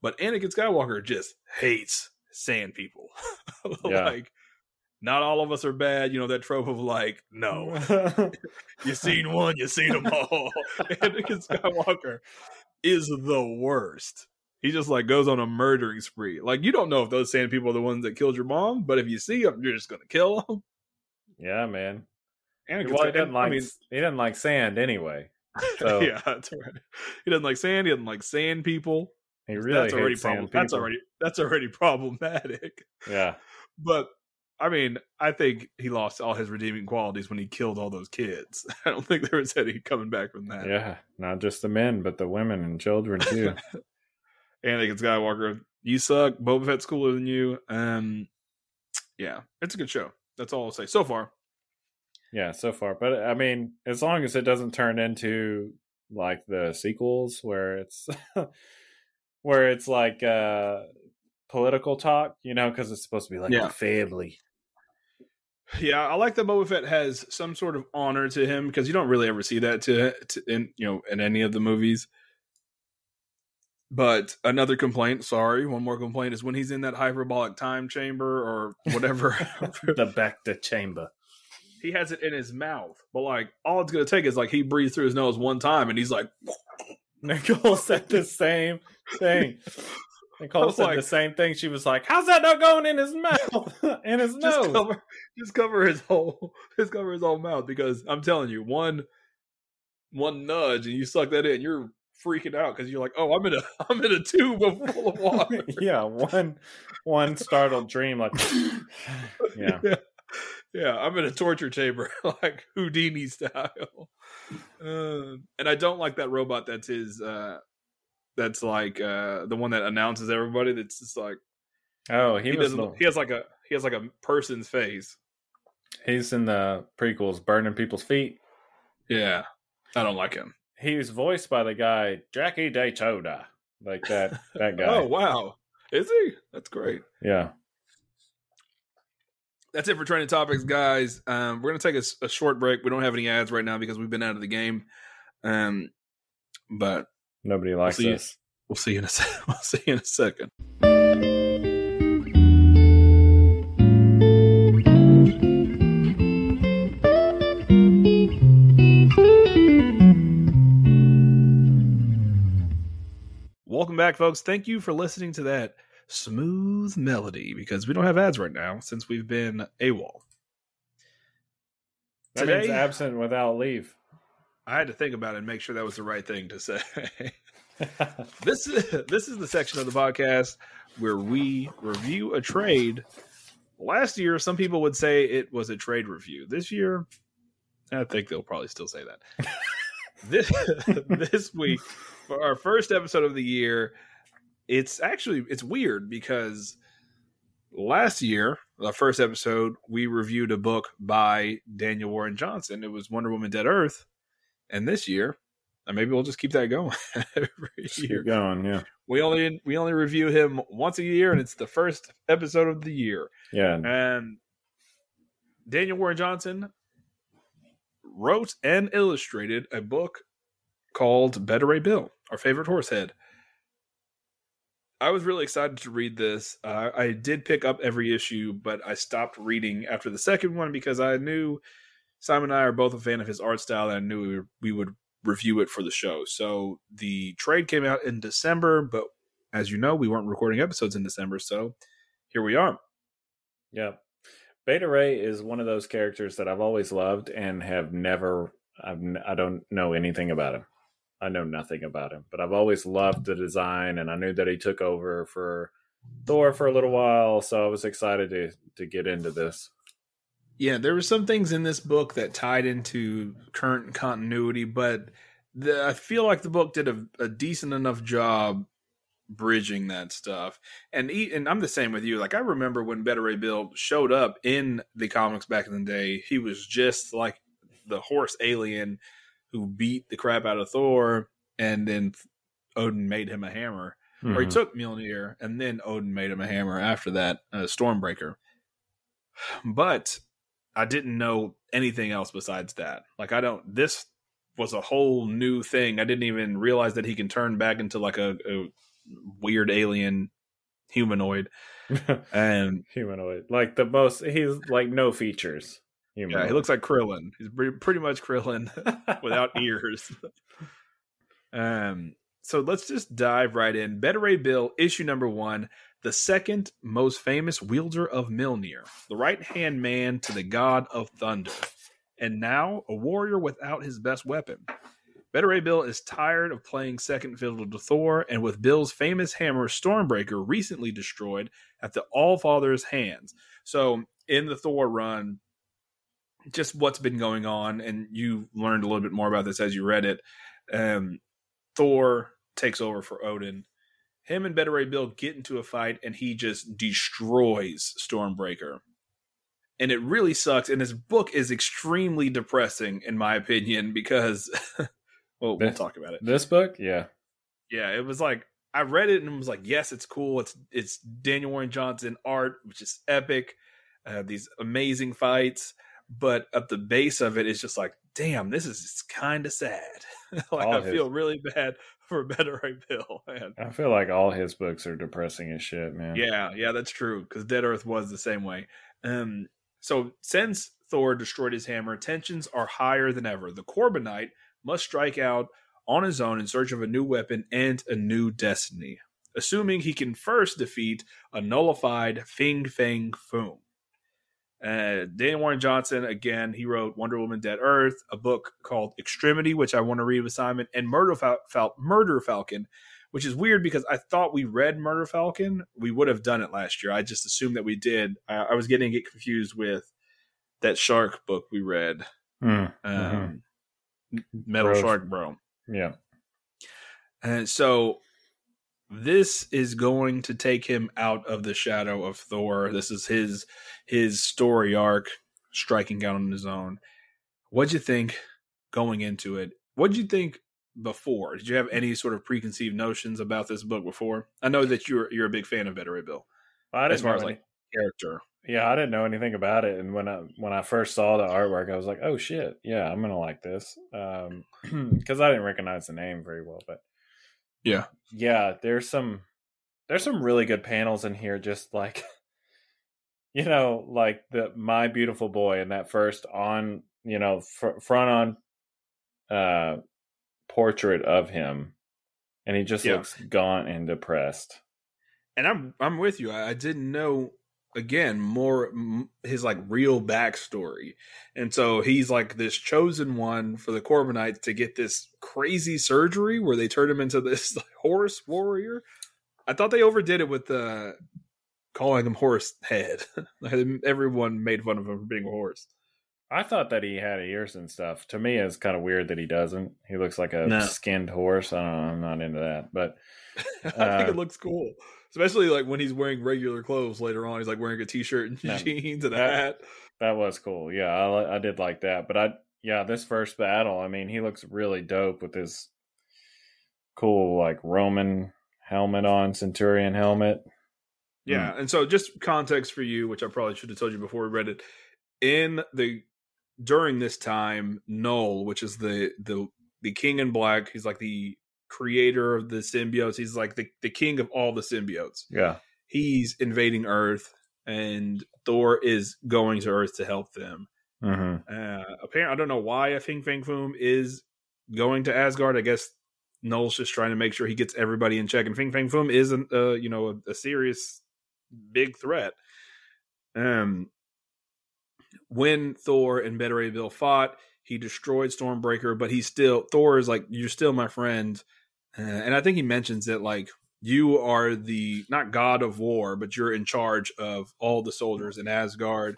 but Anakin Skywalker just hates. Sand people. Yeah. Like, not all of us are bad, you know, that trope of like, no. You seen one, you seen them all. Anakin Skywalker is the worst. He just like goes on a murdering spree. Like, you don't know if those sand people are the ones that killed your mom, but if you see them, you're just gonna kill them. Yeah, man. Anakin well, he doesn't like I mean, he doesn't like sand anyway. So. Yeah, that's right. He doesn't like sand, he doesn't like sand people. He really that's already problem. That's already that's already problematic. Yeah, but I mean, I think he lost all his redeeming qualities when he killed all those kids. I don't think there was any coming back from that. Yeah, not just the men, but the women and children too. Anakin Skywalker, you suck. Boba Fett's cooler than you. Um, yeah, it's a good show. That's all I'll say so far. Yeah, so far. But I mean, as long as it doesn't turn into like the sequels where it's. Where it's like uh, political talk, you know, because it's supposed to be like yeah. a family. Yeah, I like that Boba Fett has some sort of honor to him because you don't really ever see that to, to in you know in any of the movies. But another complaint, sorry, one more complaint is when he's in that hyperbolic time chamber or whatever, the Bacta chamber. He has it in his mouth, but like all it's gonna take is like he breathes through his nose one time, and he's like. Nicole said the same thing. Nicole said like, the same thing. She was like, "How's that not going in his mouth? In his just nose? Cover, just cover his whole, just cover his whole mouth." Because I'm telling you, one, one nudge and you suck that in, you're freaking out because you're like, oh, I'm in a I'm in a tube full of water. Yeah, one one startled dream, like yeah. yeah, yeah, I'm in a torture chamber, like Houdini style. Uh, and I don't like that robot. That's his. Uh, that's like uh, the one that announces everybody. That's just like, oh, he, he was doesn't. The... He has like a he has like a person's face. He's in the prequels, burning people's feet. Yeah, I don't like him. He was voiced by the guy Jackie Daytona, like that that guy. Oh wow, is he? That's great. Yeah, that's it for trending topics, guys. Um, we're gonna take a, a short break. We don't have any ads right now because we've been out of the game. Um, but nobody likes we'll us. You. We'll see you in a se- we'll see you in a second. Welcome back, folks. Thank you for listening to that smooth melody because we don't have ads right now since we've been AWOL. That Today, means absent without leave. I had to think about it and make sure that was the right thing to say. This is, this is the section of the podcast where we review a trade. Last year, some people would say it was a trade review. This year, I think they'll probably still say that. This this week, for our first episode of the year, it's actually it's weird because last year, the first episode, we reviewed a book by Daniel Warren Johnson. It was Wonder Woman Dead Earth. And this year, maybe we'll just keep that going. Every year. Keep going, yeah. We only we only review him once a year, and it's the first episode of the year. Yeah. And Daniel Warren Johnson wrote and illustrated a book called Beta Ray Bill, our favorite horse head. I was really excited to read this. Uh, I did pick up every issue, but I stopped reading after the second one because I knew Simon and I are both a fan of his art style, and I knew we, were, we would review it for the show. So the trade came out in December, but as you know, we weren't recording episodes in December, so here we are. Yeah. Beta Ray is one of those characters that I've always loved and have never, I've, I don't know anything about him. I know nothing about him, but I've always loved the design, and I knew that he took over for Thor for a little while, so I was excited to to get into this. Yeah, there were some things in this book that tied into current continuity, but the, I feel like the book did a, a decent enough job bridging that stuff. And he, and I'm the same with you. Like, I remember when Beta Ray Bill showed up in the comics back in the day, he was just like the horse alien who beat the crap out of Thor, and then Odin made him a hammer. Mm-hmm. Or he took Mjolnir, and then Odin made him a hammer after that, uh, Stormbreaker. But I didn't know anything else besides that. Like, I don't... This was a whole new thing. I didn't even realize that he can turn back into like a... a weird alien humanoid and humanoid, like the most, he's like no features humanoid. Yeah, he looks like Krillin. He's pretty, pretty much Krillin without ears. Um so let's just dive right in. Beta Ray Bill, issue number one, the second most famous wielder of Mjolnir, the right hand man to the god of thunder, and now a warrior without his best weapon. Beta Ray Bill is tired of playing second fiddle to Thor, and with Bill's famous hammer Stormbreaker recently destroyed at the Allfather's hands. So in the Thor run, just what's been going on, and you learned a little bit more about this as you read it, um, Thor takes over for Odin. Him and Beta Ray Bill get into a fight, and he just destroys Stormbreaker. And it really sucks, and this book is extremely depressing, in my opinion, because... Well, we'll talk about it. This book? Yeah. Yeah, it was like, I read it and was like, yes, it's cool. It's it's Daniel Warren Johnson art, which is epic. Uh, these amazing fights. But at the base of it, it's just like, damn, this is kind of sad. Like, all I his... feel really bad for Beta Ray Bill, man. I feel like all his books are depressing as shit, man. Yeah, yeah, that's true. Because Dead Earth was the same way. Um, so since Thor destroyed his hammer, tensions are higher than ever. The Corbinite must strike out on his own in search of a new weapon and a new destiny, assuming he can first defeat a nullified Fin Fang Foom. Uh, Daniel Warren Johnson, again, he wrote Wonder Woman Dead Earth, a book called Extremity, which I want to read with Simon, and Murder, Fal- Fal- Murder Falcon, which is weird because I thought we read Murder Falcon. We would have done it last year. I just assumed that we did. I, I was getting it confused with that shark book we read. Mm, um, mm-hmm. Metal Bro. Shark Bro. Yeah. And so this is going to take him out of the shadow of Thor. This is his his story arc, striking out on his own. What'd you think going into it? What'd you think before? Did you have any sort of preconceived notions about this book before? I know that you're you're a big fan of Beta Ray Bill. I didn't as far as like any- character. Yeah, I didn't know anything about it, and when I when I first saw the artwork, I was like, "Oh shit, yeah, I'm gonna like this," um, because I didn't recognize the name very well. But yeah, yeah, there's some there's some really good panels in here, just like you know, like the My Beautiful Boy and that first on you know fr- front on uh, portrait of him, and he just yeah. looks gaunt and depressed. And I'm I'm with you. I, I didn't know. Again, more his like real backstory. And so he's like this chosen one for the Corbinites to get this crazy surgery where they turn him into this like, horse warrior. I thought they overdid it with uh, calling him horse head. Everyone made fun of him for being a horse. I thought that he had ears and stuff. To me, it's kind of weird that he doesn't. He looks like a no. skinned horse. I don't know. I'm not into that, but I uh, think it looks cool. Especially like when he's wearing regular clothes later on, he's like wearing a t-shirt and no, jeans and a that, hat. That was cool. Yeah, I, I did like that. But I, yeah, this first battle, I mean, he looks really dope with his cool like Roman helmet on, Centurion helmet. Yeah, mm. and so just context for you, which I probably should have told you before we read it. In the during this time, Null, which is the the the King in Black, he's like the creator of the symbiotes. He's like the, the king of all the symbiotes. Yeah. He's invading Earth, and Thor is going to Earth to help them. Mm-hmm. Uh, apparently, I don't know why Fin Fang Foom is going to Asgard. I guess Noel's just trying to make sure he gets everybody in check. And Fin Fang Foom is an, uh, you know, a, a serious big threat. Um, when Thor and Beta Ray Bill fought, he destroyed Stormbreaker, but he still Thor is like, "You're still my friend." Uh, and I think he mentions that, like, you are the, not god of war, but you're in charge of all the soldiers in Asgard.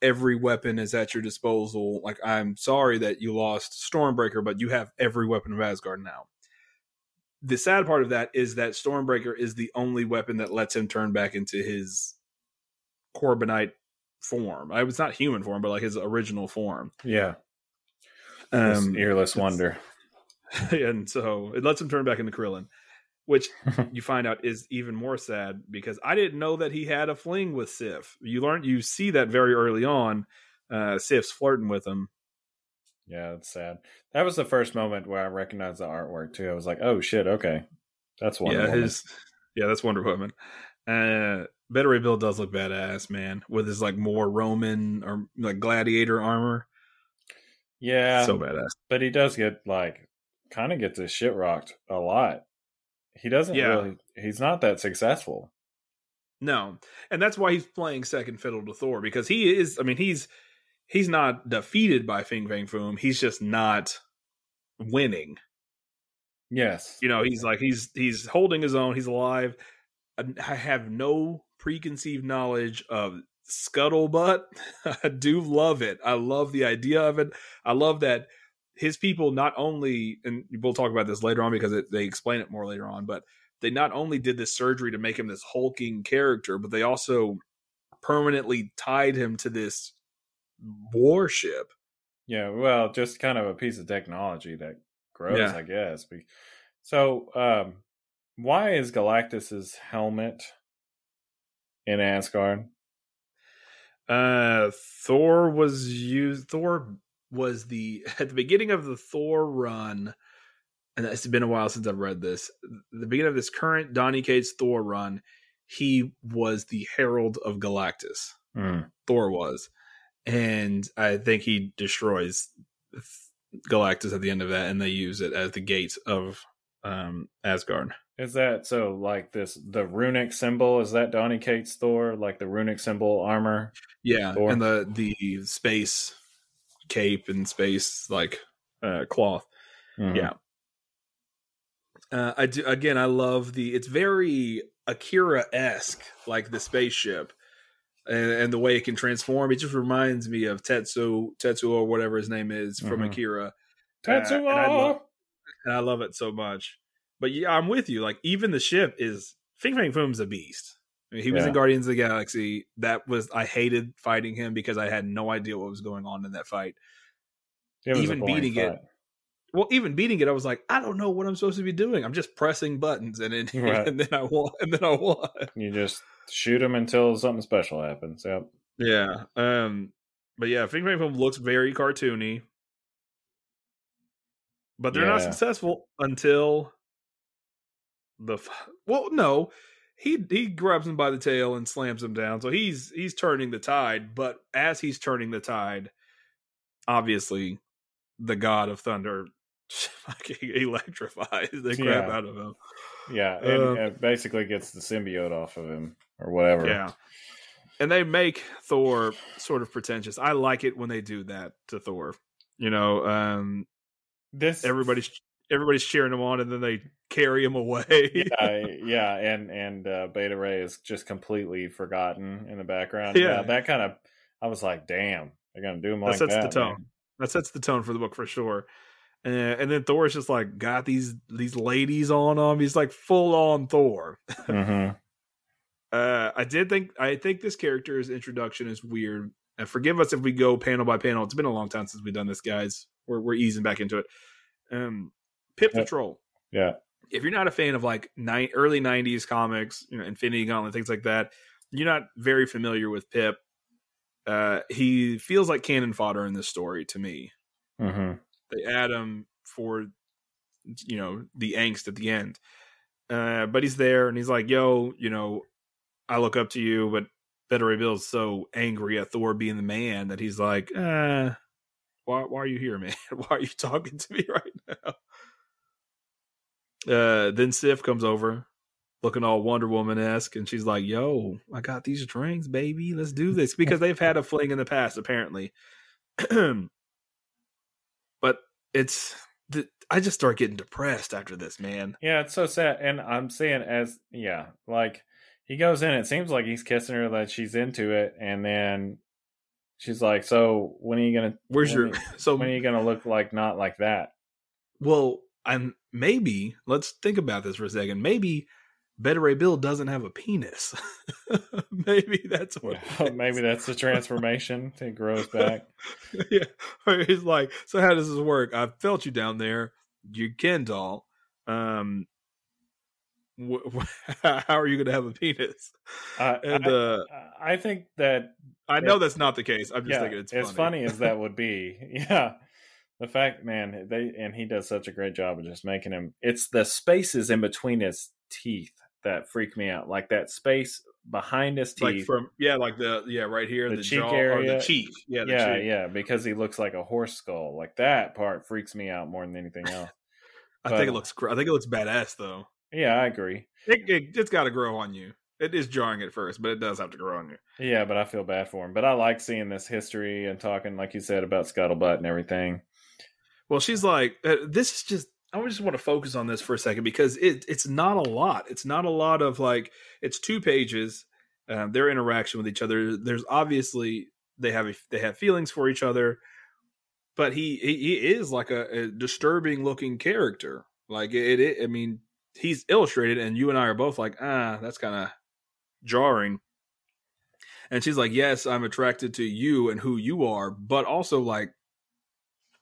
Every weapon is at your disposal. Like, I'm sorry that you lost Stormbreaker, but you have every weapon of Asgard now. The sad part of that is that Stormbreaker is the only weapon that lets him turn back into his Corbinite form. I was not human form, but like his original form. Yeah. Um, this earless wonder. And so it lets him turn back into Krillin, which you find out is even more sad because I didn't know that he had a fling with Sif. You learn, you see that very early on. Uh, Sif's flirting with him. Yeah, that's sad. That was the first moment where I recognized the artwork too. I was like, "Oh shit, okay, that's Wonder yeah, Woman." His, yeah, that's Wonder Woman. Uh, Beta Ray Bill does look badass, man, with his like more Roman or like gladiator armor. Yeah, so badass. But he does get like. kind of gets his shit rocked a lot. He doesn't yeah. really, he's not that successful. No. And that's why he's playing second fiddle to Thor, because he is, I mean, he's, he's not defeated by Fin Fang Foom. He's just not winning. Yes. You know, he's like, he's, he's holding his own. He's alive. I have no preconceived knowledge of Scuttlebutt. I do love it. I love the idea of it. I love that. His people not only, and we'll talk about this later on because it, they explain it more later on, but they not only did this surgery to make him this hulking character, but they also permanently tied him to this warship. Yeah, well, just kind of a piece of technology that grows, yeah. I guess. So, um, why is Galactus's helmet in Asgard? Uh, Thor was used... Thor... was the at the beginning of the Thor run, and it's been a while since I've read this, the beginning of this current Donny Cates Thor run, he was the Herald of Galactus. Mm. Thor was. And I think he destroys Galactus at the end of that, and they use it as the gate of um, Asgard. Is that so? Like this, the runic symbol, is that Donny Cates' Thor? Like the runic symbol armor? Yeah, Thor? And the the space cape and space like uh, cloth. Mm-hmm. Yeah. Uh, I do again. I love the. It's very Akira-esque, like the spaceship, and, and the way it can transform. It just reminds me of Tetsuo, Tetsuo or whatever his name is from mm-hmm. Akira. Tetsuo, uh, and, I love, and I love it so much. But yeah, I'm with you. Like, even the ship is... Fin Fang Foom's a beast. I mean, he yeah. was in Guardians of the Galaxy. That was... I hated fighting him because I had no idea what was going on in that fight. Even beating fight. it... Well, even beating it, I was like, I don't know what I'm supposed to be doing. I'm just pressing buttons, and, it, right. and then I won. And then I won. You just shoot him until something special happens. Yep. Yeah. Um, but yeah, Fin Fang Foom looks very cartoony. But they're yeah. not successful until... The well, no, he he grabs him by the tail and slams him down. So he's he's turning the tide. But as he's turning the tide, obviously, the God of Thunder fucking electrifies the crap yeah. out of him. Yeah, and, um, and basically gets the symbiote off of him or whatever. Yeah, and they make Thor sort of pretentious. I like it when they do that to Thor. You know, um, this everybody's. Everybody's cheering him on, and then they carry him away. yeah, yeah, and and uh, Beta Ray is just completely forgotten in the background. Yeah, yeah that kind of, I was like, damn, they're gonna do him like that. That sets the tone. Man. That sets the tone for the book for sure. Uh, and then Thor's just like got these these ladies on him. He's like full on Thor. mm-hmm. uh, I did think I think this character's introduction is weird. And forgive us if we go panel by panel. It's been a long time since we've done this, guys. We're we're easing back into it. Um. Pip the Troll. Yeah. If you're not a fan of like ni- early nineties comics, you know, Infinity Gauntlet, things like that, you're not very familiar with Pip. Uh, he feels like cannon fodder in this story to me. Mm-hmm. They add him for, you know, the angst at the end. Uh, but he's there and he's like, yo, you know, I look up to you, but Beta Ray Bill's so angry at Thor being the man that he's like, uh, why, why are you here, man? Why are you talking to me right now? Uh, then Sif comes over looking all Wonder Woman-esque and she's like, yo, I got these drinks, baby. Let's do this. Because they've had a fling in the past, apparently. But it's... Th- I just start getting depressed after this, man. Yeah, it's so sad. And I'm seeing as... Yeah, like, he goes in, it seems like he's kissing her, that she's into it, and then she's like, so when are you gonna... Where's your... Are, so when are you gonna look like not like that? Well... And maybe, let's think about this for a second. Maybe Beta Ray Bill doesn't have a penis. Maybe that's what. Yeah, maybe that's the transformation. It grows back. Yeah. Or he's like, so how does this work? I felt you down there. You can doll. Um, wh- wh- how are you going to have a penis? Uh, and I, uh, I think that. I know it, that's not the case. I'm just yeah, thinking it's funny. As funny as that would be. Yeah. The fact, man, they and he does such a great job of just making him. It's the spaces in between his teeth that freak me out, like that space behind his teeth, like from yeah, like the yeah, right here, the, the cheek jaw, area, or the cheek, yeah, the yeah, cheek. yeah, because he looks like a horse skull. Like that part freaks me out more than anything else. I but, think it looks, I think it looks badass though. Yeah, I agree. It, it, it's got to grow on you. It is jarring at first, but it does have to grow on you. Yeah, but I feel bad for him. But I like seeing this history and talking, like you said, about Scuttlebutt and everything. Well, she's like, this is just, I just want to focus on this for a second because it it's not a lot. It's not a lot of like, it's two pages, uh, their interaction with each other. There's obviously, they have, they have feelings for each other, but he, he, he is like a, a disturbing looking character. Like it, it, I mean, he's illustrated and you and I are both like, ah, that's kind of jarring. And she's like, yes, I'm attracted to you and who you are, but also like,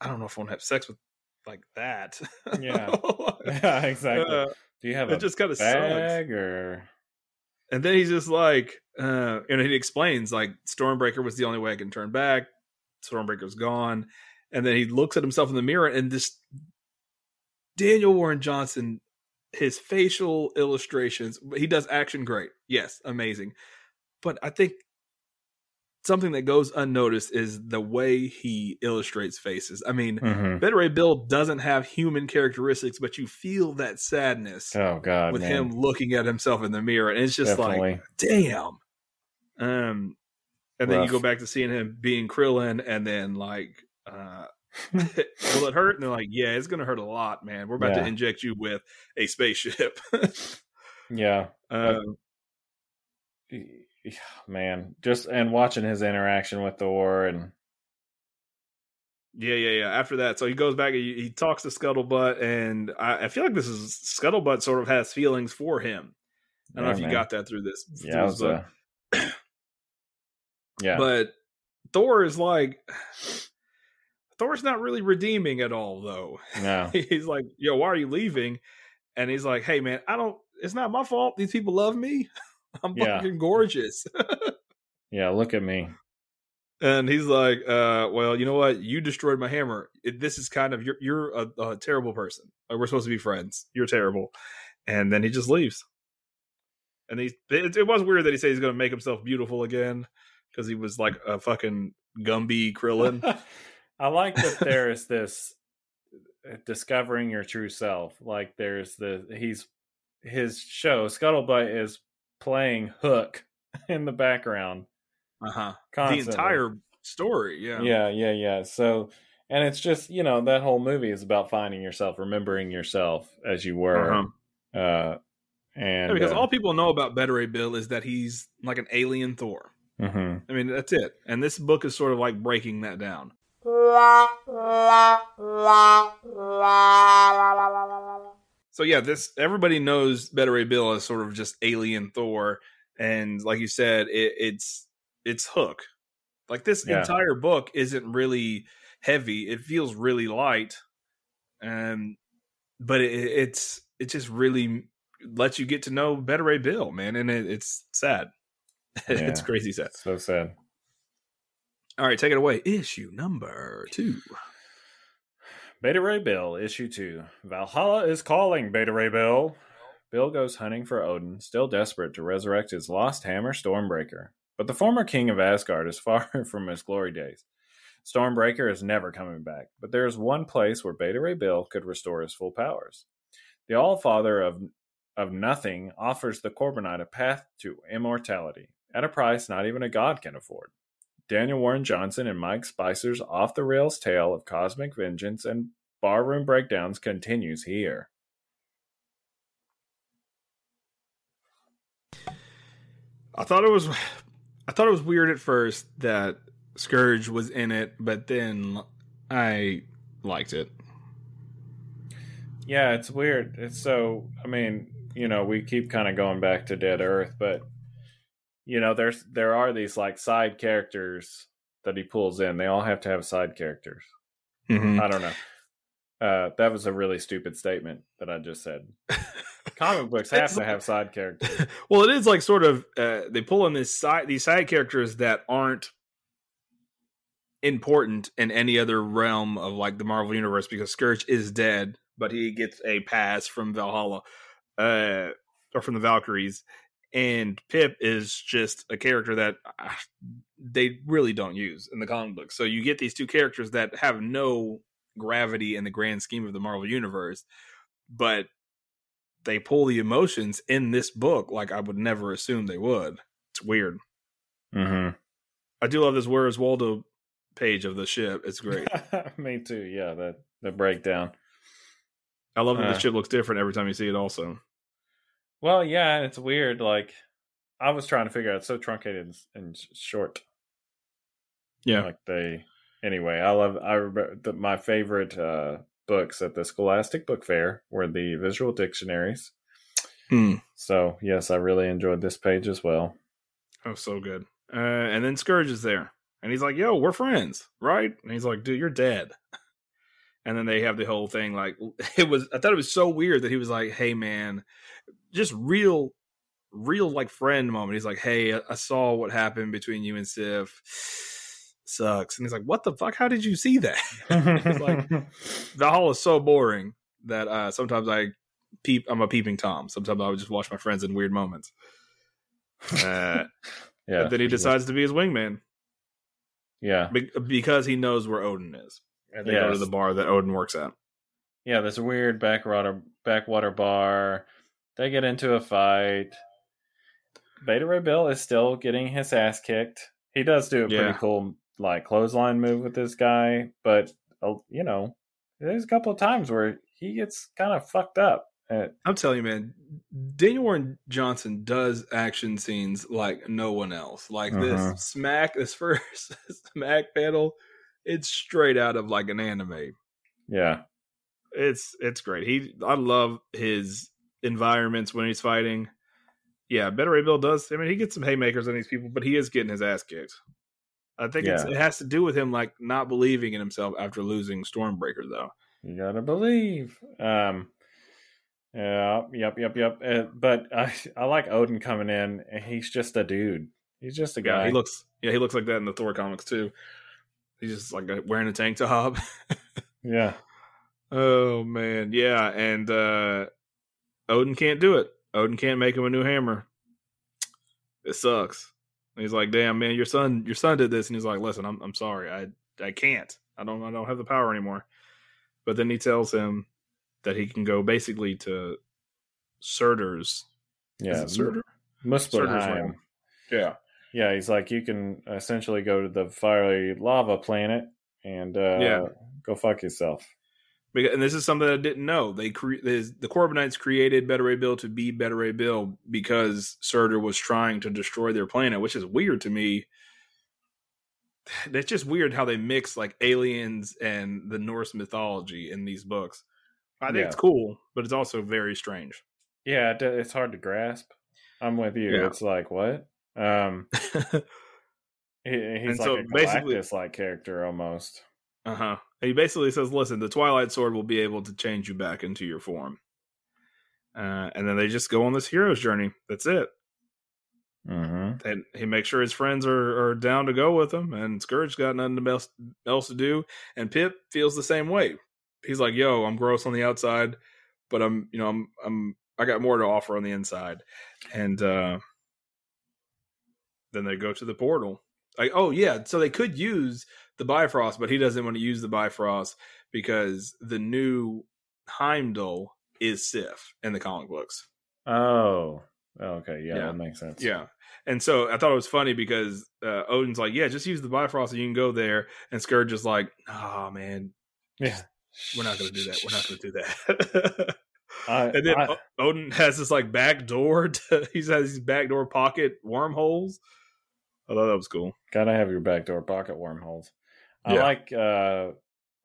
I don't know if I want to have sex with like that. Yeah, yeah, exactly. Uh, Do you have it a just kinda bag sucks. Or? And then he's just like, uh, and he explains like Stormbreaker was the only way I can turn back. Stormbreaker's gone. And then he looks at himself in the mirror and this Daniel Warren Johnson, his facial illustrations, he does action great. Yes. Amazing. But I think something that goes unnoticed is the way he illustrates faces. I mean, mm-hmm. Beta Ray Bill doesn't have human characteristics, but you feel that sadness oh, God, with man. him looking at himself in the mirror. And it's just Definitely. like, damn. Um, and Rough. then you go back to seeing him being Krillin, and then like, uh, will it hurt? And they're like, yeah, it's going to hurt a lot, man. We're about yeah. to inject you with a spaceship. yeah. Um, I- Man, just and watching his interaction with Thor and yeah, yeah, yeah. After that, so he goes back. He, he talks to Scuttlebutt, and I, I feel like this is Scuttlebutt sort of has feelings for him. I don't yeah, know if man. you got that through this. Through yeah, this was a... yeah. But Thor is like, Thor's not really redeeming at all, though. No, he's like, yo, why are you leaving? And he's like, hey, man, I don't. It's not my fault. These people love me. I'm yeah. fucking gorgeous. yeah, look at me. And he's like, uh, well, you know what? You destroyed my hammer. It, this is kind of, you're, you're a, a terrible person. Like, we're supposed to be friends. You're terrible. And then he just leaves. And he, it, it was weird that he said he's going to make himself beautiful again because he was like a fucking Gumby Krillin. I like that there is this discovering your true self. Like there's the, he's, his show, Scuttlebutt is playing Hook in the background uh-huh constantly. The entire story. Yeah yeah yeah yeah So, and it's just, you know, that whole movie is about finding yourself, remembering yourself as you were. uh-huh. uh and yeah, because uh, all people know about Beta Ray Bill is that he's like an alien Thor. mm-hmm. I mean, that's it, and this book is sort of like breaking that down. So yeah, this, everybody knows Beta Ray Bill as sort of just alien Thor, and like you said, it, it's it's Hook. Like this yeah. entire book isn't really heavy; it feels really light, um, but it, it's it just really lets you get to know Beta Ray Bill, man, and it, it's sad. Yeah. It's crazy sad. So sad. All right, take it away. Issue number two. Beta Ray Bill, Issue two. Valhalla is calling, Beta Ray Bill. Bill goes hunting for Odin, still desperate to resurrect his lost hammer, Stormbreaker. But the former king of Asgard is far from his glory days. Stormbreaker is never coming back, but there is one place where Beta Ray Bill could restore his full powers. The Allfather of, of Nothing offers the Corbinite a path to immortality, at a price not even a god can afford. Daniel Warren Johnson and Mike Spicer's off-the-rails tale of cosmic vengeance and barroom breakdowns continues here. I thought it was, I thought it was weird at first that Scourge was in it, but then I liked it. Yeah, it's weird. It's so, I mean, you know, we keep kind of going back to Dead Earth, but you know, there's there are these like side characters that he pulls in. They all have to have side characters. Mm-hmm. I don't know. Uh, that was a really stupid statement that I just said. Comic books have to like, have side characters. Well, it is like sort of uh, they pull in this side these side characters that aren't important in any other realm of like the Marvel universe, because Scourge is dead, but he gets a pass from Valhalla uh, or from the Valkyries. And Pip is just a character that they really don't use in the comic book. So you get these two characters that have no gravity in the grand scheme of the Marvel universe, but they pull the emotions in this book like I would never assume they would. It's weird. Mm-hmm. I do love this Where's Waldo page of the ship. It's great. Me too. Yeah, that the breakdown. I love that uh. the ship looks different every time you see it also. Well, yeah, and it's weird. Like, I was trying to figure out. It's so truncated and short. Yeah. Like they. Anyway, I love. I remember the, my favorite uh, books at the Scholastic Book Fair were the visual dictionaries. Mm. So yes, I really enjoyed this page as well. Oh, so good. Uh, and then Scourge is there, and he's like, "Yo, we're friends, right?" And he's like, "Dude, you're dead." And then they have the whole thing. Like it was. I thought it was so weird that he was like, "Hey, man." Just real, real like friend moment. He's like, "Hey, I saw what happened between you and Sif. Sucks." And he's like, "What the fuck? How did you see that?" It's like Valhalla is so boring that uh, sometimes I peep. I'm a peeping tom. Sometimes I would just watch my friends in weird moments. Uh, yeah. But then he decides to be his wingman, Yeah. Be- because he knows where Odin is. And they yes. go to the bar that Odin works at. Yeah, this weird backwater, backwater bar. They get into a fight. Beta Ray Bill is still getting his ass kicked. He does do a yeah. pretty cool like clothesline move with this guy, but you know, there's a couple of times where he gets kind of fucked up. I'm telling you, man, Daniel Warren Johnson does action scenes like no one else. Like uh-huh. this smack, this first smack panel, it's straight out of like an anime. Yeah, it's it's great. He, I love his environments when he's fighting. Yeah, Beta Ray Bill does. I mean, he gets some haymakers on these people, but he is getting his ass kicked. I think yeah. it's, it has to do with him like not believing in himself after losing Stormbreaker, though. You gotta believe. Um, yeah, yep, yep, yep. Uh, but I, I like Odin coming in, and he's just a dude. He's just a guy. Yeah, he looks. Yeah, he looks like that in the Thor comics too. He's just like wearing a tank top. yeah. Oh man, yeah, and uh, Odin can't do it. Odin can't make him a new hammer. It sucks. And he's like, "Damn, man, your son, your son did this." And he's like, "Listen, I'm, I'm sorry. I, I can't. I don't, I don't have the power anymore." But then he tells him that he can go basically to Surtur's. Yeah, Surtur. Muspelheim. Yeah, yeah. He's like, you can essentially go to the fiery lava planet and uh, yeah. go fuck yourself. And this is something I didn't know. They cre- the Corbinites created Beta Ray Bill to be Beta Ray Bill because Surtur was trying to destroy their planet, which is weird to me. That's just weird how they mix like aliens and the Norse mythology in these books. I think yeah. it's cool, but it's also very strange. Yeah, it's hard to grasp. I'm with you. Yeah. It's like, what? Um, he, he's and like so a Galactus-like character almost. Uh-huh. He basically says, listen, the Twilight Sword will be able to change you back into your form. Uh, and then they just go on this hero's journey. That's it. Mm-hmm. And he makes sure his friends are, are down to go with him. And Scourge's got nothing else, else to do. And Pip feels the same way. He's like, yo, I'm gross on the outside, but I'm, you know, I'm, I'm, I got more to offer on the inside. And uh, then they go to the portal. Like, oh yeah, so they could use the Bifrost, but he doesn't want to use the Bifrost because the new Heimdall is Sif in the comic books. Oh, okay, yeah, yeah. that makes sense. Yeah, and so I thought it was funny because uh, Odin's like, yeah, just use the Bifrost and you can go there. And Scourge is like, oh man, yeah, we're not going to do that. We're not going to do that. I, and then I, Odin has this like back door. To, he has these back door pocket wormholes. I thought that was cool. Gotta have your backdoor pocket wormholes. I yeah. like, uh,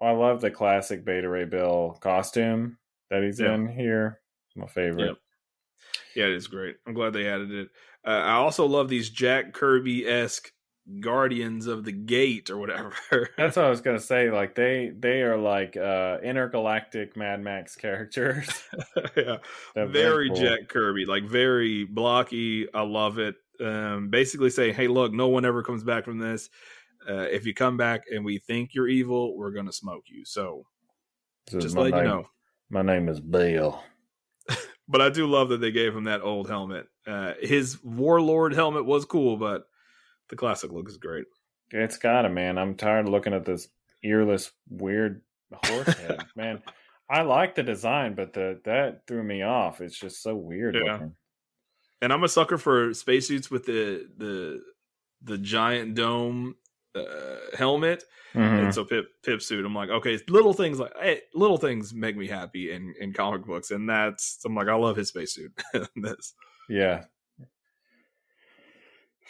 I love the classic Beta Ray Bill costume that he's yeah. in here. It's my favorite. Yeah. yeah, it is great. I'm glad they added it. Uh, I also love these Jack Kirby-esque Guardians of the Gate or whatever. That's what I was gonna say. Like they, they are like uh, intergalactic Mad Max characters. yeah, very cool. Jack Kirby, like very blocky. I love it. Um, basically say, hey, look, no one ever comes back from this. Uh, if you come back and we think you're evil, we're going to smoke you. So this just let name, you know. My name is Bill. But I do love that they gave him that old helmet. Uh, his warlord helmet was cool, but the classic look is great. It's got it, man. I'm tired of looking at this earless, weird horse head. Man, I like the design, but the that threw me off. It's just so weird yeah. looking. And I'm a sucker for spacesuits with the the the giant dome uh, helmet, mm-hmm. and so Pip Pip suit. I'm like, okay, little things like hey, little things make me happy in, in comic books, and that's I'm like, I love his spacesuit. This, yeah.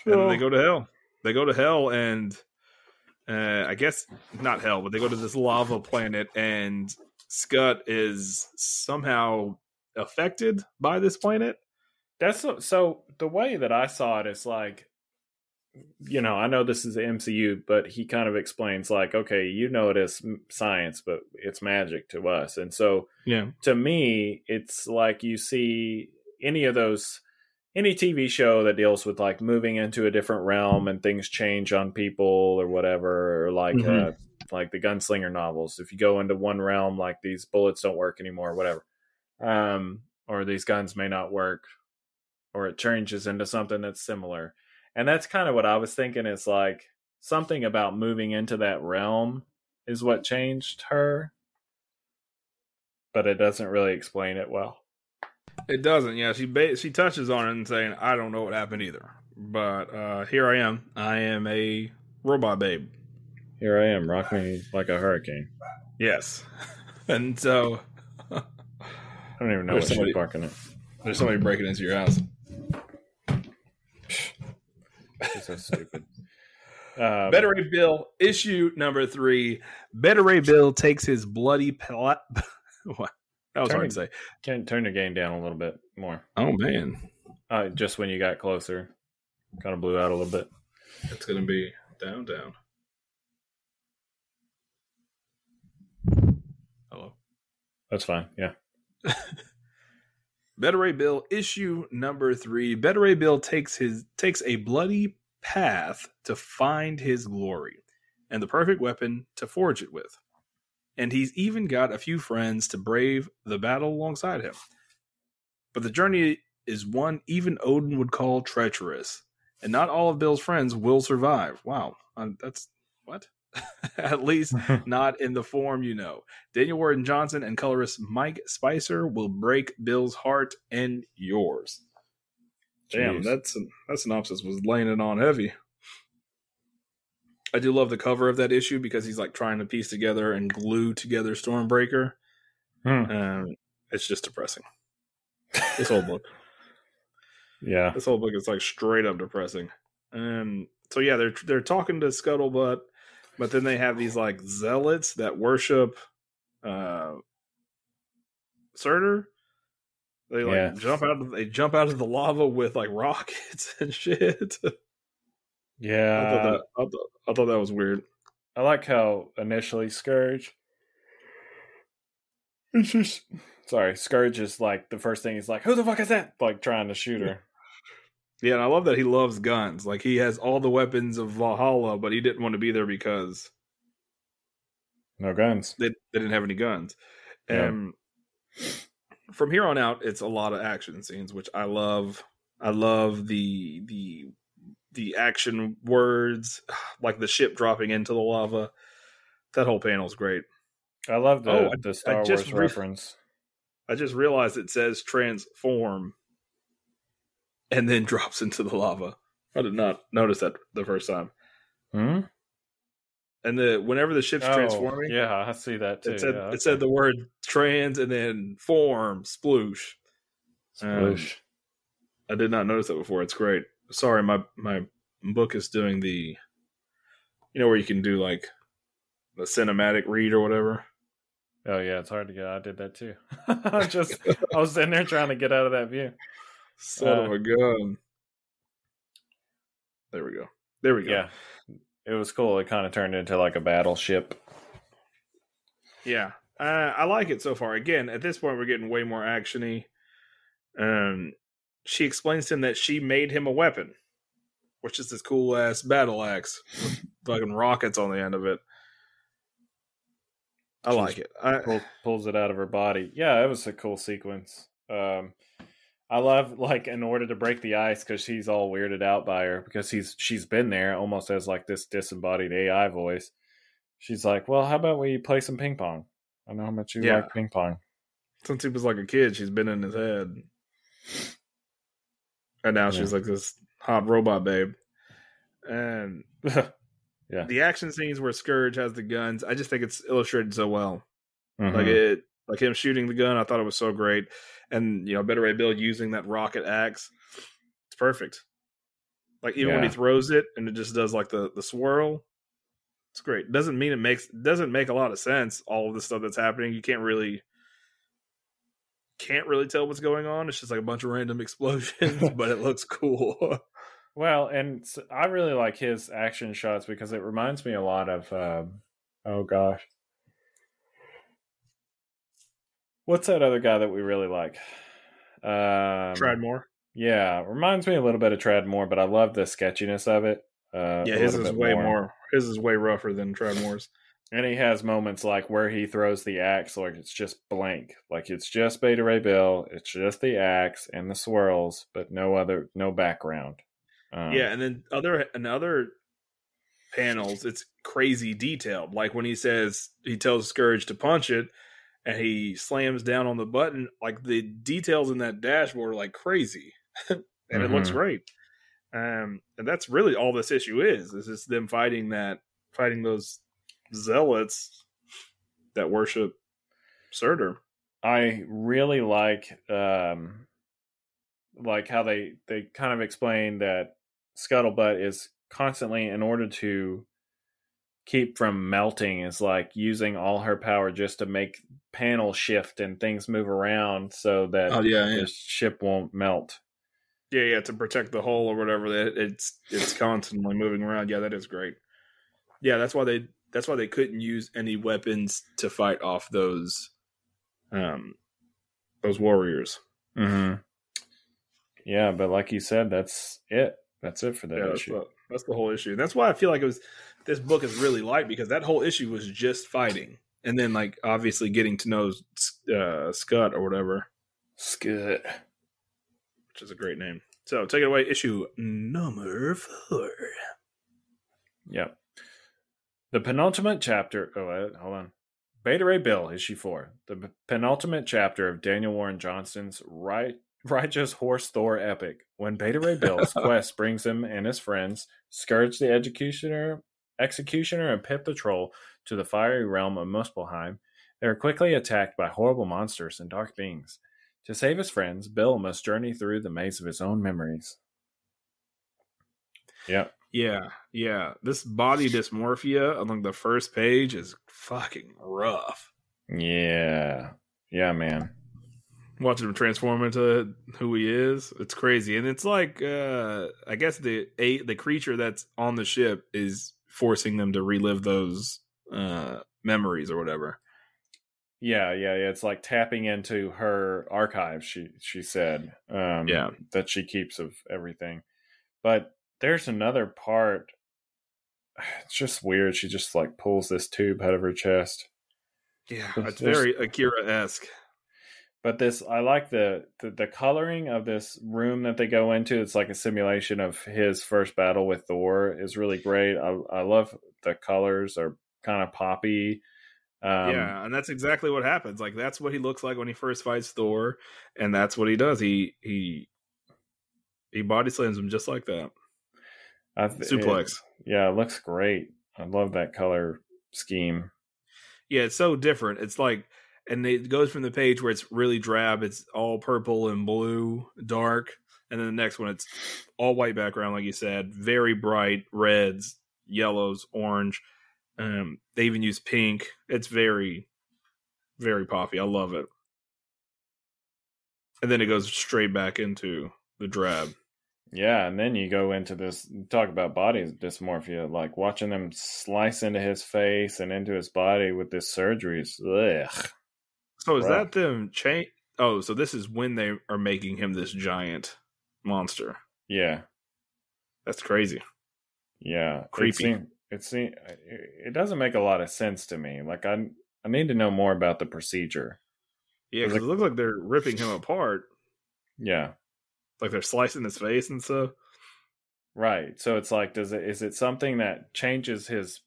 And so, then they go to hell. They go to hell, and uh, I guess not hell, but they go to this lava planet, and Scut is somehow affected by this planet. That's so the way that I saw it is like, you know, I know this is the M C U, but he kind of explains like, okay, you know, it is science, but it's magic to us. And so yeah. to me, it's like you see any of those, any T V show that deals with like moving into a different realm and things change on people or whatever, or like, mm-hmm. uh, like the gunslinger novels. If you go into one realm, like these bullets don't work anymore, or whatever, um, or these guns may not work. Or it changes into something that's similar. And that's kind of what I was thinking is like, something about moving into that realm is what changed her. But it doesn't really explain it well. It doesn't. Yeah, she ba- she touches on it and saying, I don't know what happened either. But uh, here I am. I am a robot babe. Here I am, rock me like a hurricane. Yes. And so... I don't even know what she's barking at. There's somebody breaking into your house. She's so stupid. Um, Beta Ray Bill, issue number three. Beta Ray Bill takes his bloody... Pl- What? That was turn hard to say. Can turn the game down a little bit more. Oh man! Uh, just when you got closer, kind of blew out a little bit. It's gonna be down, down. Hello. That's fine. Yeah. Beta Ray Bill issue number three. Beta Ray Bill takes his takes a bloody path to find his glory, and the perfect weapon to forge it with. And he's even got a few friends to brave the battle alongside him. But the journey is one even Odin would call treacherous. And not all of Bill's friends will survive. Wow. Um, that's... What? At least not in the form you know. Daniel Warren Johnson and colorist Mike Spicer will break Bill's heart and yours. Damn, that's, that synopsis was laying it on heavy. I do love the cover of that issue because he's like trying to piece together and glue together Stormbreaker. Hmm. Um, it's just depressing. This whole book. Yeah. This whole book is like straight up depressing. Um, so yeah, they're, they're talking to Scuttlebutt, but then they have these like zealots that worship, uh, Surtur. They like yeah. jump out of, they jump out of the lava with like rockets and shit. Yeah. I thought, that, I, thought, I thought that was weird. I like how initially Scourge. It's just, sorry, Scourge is like the first thing he's like, who the fuck is that? Like trying to shoot her. Yeah, and I love that he loves guns. Like he has all the weapons of Valhalla, but he didn't want to be there because. No guns. They, they didn't have any guns. Yeah. And from here on out, it's a lot of action scenes, which I love. I love the the. The action words, like the ship dropping into the lava. That whole panel's great. I love the, oh, I, the Star Wars re- reference. I just realized it says transform and then drops into the lava. I did not notice that the first time. Hmm? And the whenever the ship's oh, transforming. Yeah, I see that too. It said, yeah, okay. It said the word trans and then form, sploosh. Sploosh. Um, I did not notice that before. It's great. Sorry, my, my book is doing the, you know, where you can do like the cinematic read or whatever. Oh yeah, it's hard to get. I did that too. I just I was in there trying to get out of that view. Son uh, of a gun. There we go. There we go. Yeah, it was cool. It kind of turned into like a battleship. Yeah, uh, I like it so far. Again, at this point, we're getting way more actiony. Um. She explains to him that she made him a weapon, which is this cool ass battle axe with fucking rockets on the end of it. I she like it. I... Pull, pulls it out of her body. Yeah, it was a cool sequence. Um, I love like in order to break the ice because she's all weirded out by her because he's she's been there almost as like this disembodied A I voice. She's like, well, how about we play some ping pong? I know how much you yeah. like ping pong. Since he was like a kid, she's been in his head. And now yeah. she's like this hot robot babe. And yeah. the action scenes where Scourge has the guns, I just think it's illustrated so well. Mm-hmm. Like it, like him shooting the gun, I thought it was so great. And, you know, Beta Ray Bill using that rocket axe, it's perfect. Like even yeah. when he throws it and it just does like the, the swirl, it's great. Doesn't mean it makes, doesn't make a lot of sense, all of the stuff that's happening. You can't really... can't really tell what's going on. It's just like a bunch of random explosions, but it looks cool. Well, and I really like his action shots because it reminds me a lot of um, oh gosh, what's that other guy that we really like? Um, Trad Moore. Yeah, reminds me a little bit of Trad Moore, but I love the sketchiness of it. Uh, yeah, his is way more. more. His is way rougher than Trad Moore's. And he has moments like where he throws the axe, like it's just blank, like it's just Beta Ray Bill, it's just the axe and the swirls, but no other, no background. Um, yeah, and then other, and other panels, it's crazy detailed. Like when he says, he tells Scourge to punch it and he slams down on the button, like the details in that dashboard are like crazy. And mm-hmm. it looks great. Um, and that's really all this issue is, is it's them fighting that, fighting those zealots that worship Surtur. I really like, um, like how they, they kind of explain that Scuttlebutt is constantly, in order to keep from melting, is like using all her power just to make panel shift and things move around so that oh, yeah, the yeah. ship won't melt. Yeah, yeah, to protect the hull or whatever. That it's it's constantly moving around. Yeah, that is great. Yeah, that's why they that's why they couldn't use any weapons to fight off those um those warriors. Mm-hmm. Yeah, but like you said, that's it. That's it for that yeah, issue. That's, what, that's the whole issue. That's why I feel like it was this book is really light, because that whole issue was just fighting, and then like obviously getting to know uh, Scott or whatever. Scott. Which is a great name. So take it away, issue number four. Yep. The penultimate chapter. Oh, wait, hold on. Beta Ray Bill, issue four. The penultimate chapter of Daniel Warren Johnson's right. Righteous Horse Thor epic. When Beta Ray Bill's quest brings him and his friends, Scourge the Executioner, Executioner and Pip the Troll, to the fiery realm of Muspelheim, they are quickly attacked by horrible monsters and dark beings. To save his friends, Bill must journey through the maze of his own memories. Yeah. Yeah, yeah. This body dysmorphia along the first page is fucking rough. Yeah. Yeah, man. Watching him transform into who he is, it's crazy. And it's like, uh, I guess the a, the creature that's on the ship is forcing them to relive those uh, memories or whatever. Yeah, yeah, yeah. It's like tapping into her archive, she, she said, um, yeah. that she keeps of everything. But there's another part. It's just weird. She just like pulls this tube out of her chest. Yeah, it's, it's very Akira-esque. But this, I like the, the, the coloring of this room that they go into. It's like a simulation of his first battle with Thor is really great. I, I love the colors are kind of poppy. Um, yeah, and that's exactly what happens. Like, that's what he looks like when he first fights Thor, and that's what he does. He he he body slams him just like that. I th- Suplex. It, yeah, it looks great. I love that color scheme. Yeah, it's so different. It's like... And it goes from the page where it's really drab, it's all purple and blue, dark. And then the next one, it's all white background, like you said, very bright reds, yellows, orange. Um, they even use pink. It's very, very poppy. I love it. And then it goes straight back into the drab. Yeah, and then you go into this, talk about body dysmorphia, like watching them slice into his face and into his body with this surgery. Ugh. So is right. that them change? Oh, so this is when they are making him this giant monster. Yeah, that's crazy. Yeah, creepy. It seems it, it doesn't make a lot of sense to me. Like I, I need to know more about the procedure. Yeah, because it looks like they're ripping him apart. Yeah, like they're slicing his face and stuff. Right. So it's like, does it? Is it something that changes his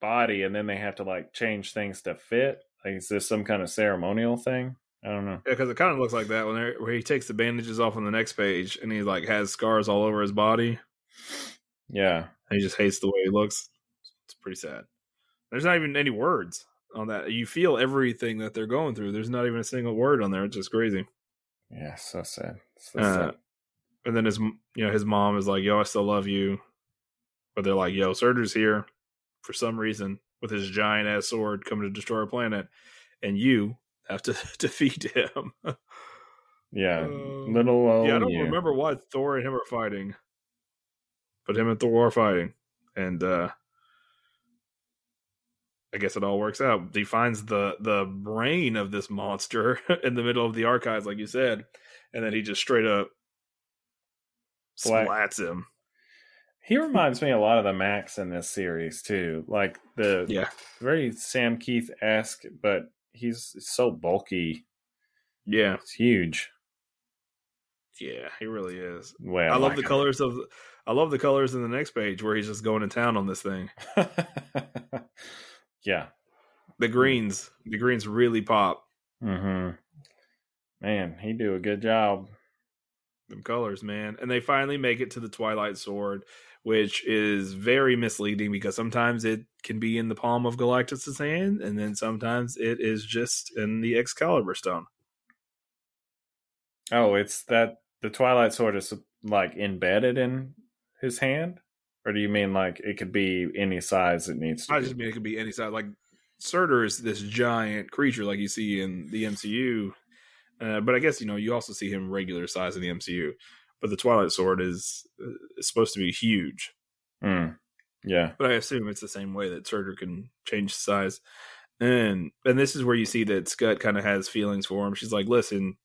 body, and then they have to like change things to fit? Like, is this some kind of ceremonial thing? I don't know. Yeah, because it kind of looks like that when where he takes the bandages off on the next page, and he like has scars all over his body. Yeah, and he just hates the way he looks. It's pretty sad. There's not even any words on that. You feel everything that they're going through. There's not even a single word on there. It's just crazy. Yeah, so sad. So uh, sad. And then his, you know, his mom is like, "Yo, I still love you," but they're like, "Yo, Surtur's here for some reason, with his giant ass sword coming to destroy our planet, and you have to defeat him." Yeah. Uh, little old Yeah, I don't you. remember why Thor and him are fighting. But him and Thor are fighting. And uh I guess it all works out. He finds the, the brain of this monster in the middle of the archives, like you said, and then he just straight up Black. slats him. He reminds me a lot of the Max in this series, too. Like, the yeah. very Sam Keith-esque, but he's so bulky. Yeah. It's huge. Yeah, he really is. Well, I love like the colors it. of I love the colors in the next page where he's just going to town on this thing. Yeah. The greens. The greens really pop. Mm-hmm. Man, he do a good job. Them colors, man. And they finally make it to the Twilight Sword, which is very misleading because sometimes it can be in the palm of Galactus's hand, and then sometimes it is just in the Excalibur stone. Oh, it's that the Twilight Sword is like embedded in his hand? Or do you mean like it could be any size it needs to I be? Just mean it could be any size. Like Surtur is this giant creature like you see in the M C U. Uh, but I guess, you know, you also see him regular size in the M C U. But the Twilight Sword is, uh, is supposed to be huge. Mm. Yeah. But I assume it's the same way that Surtur can change size. And and this is where you see that Scut kind of has feelings for him. She's like, listen,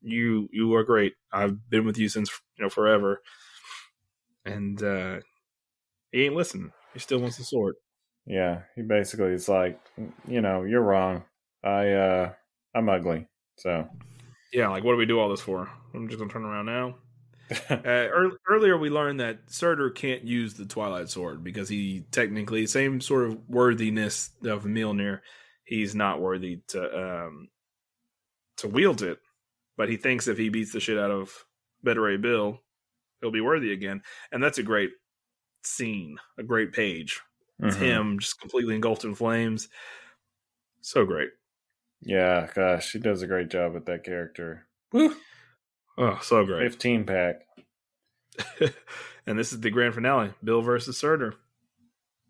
You you are great. I've been with you since, you know, forever. And uh, he ain't listening. He still wants the sword. Yeah, he basically is like, you know, you're wrong. I uh, I'm ugly. So yeah, like what do we do all this for? I'm just gonna turn around now. uh, early, earlier we learned that Surtur can't use the Twilight Sword because he technically same sort of worthiness of Mjolnir. He's not worthy to um, to wield it. But he thinks if he beats the shit out of Beta Ray Bill, he'll be worthy again. And that's a great scene, a great page. It's mm-hmm. him just completely engulfed in flames. So great. Yeah, gosh, she does a great job with that character. Woo! Oh, so great. fifteen pack. And this is the grand finale, Bill versus Surtur.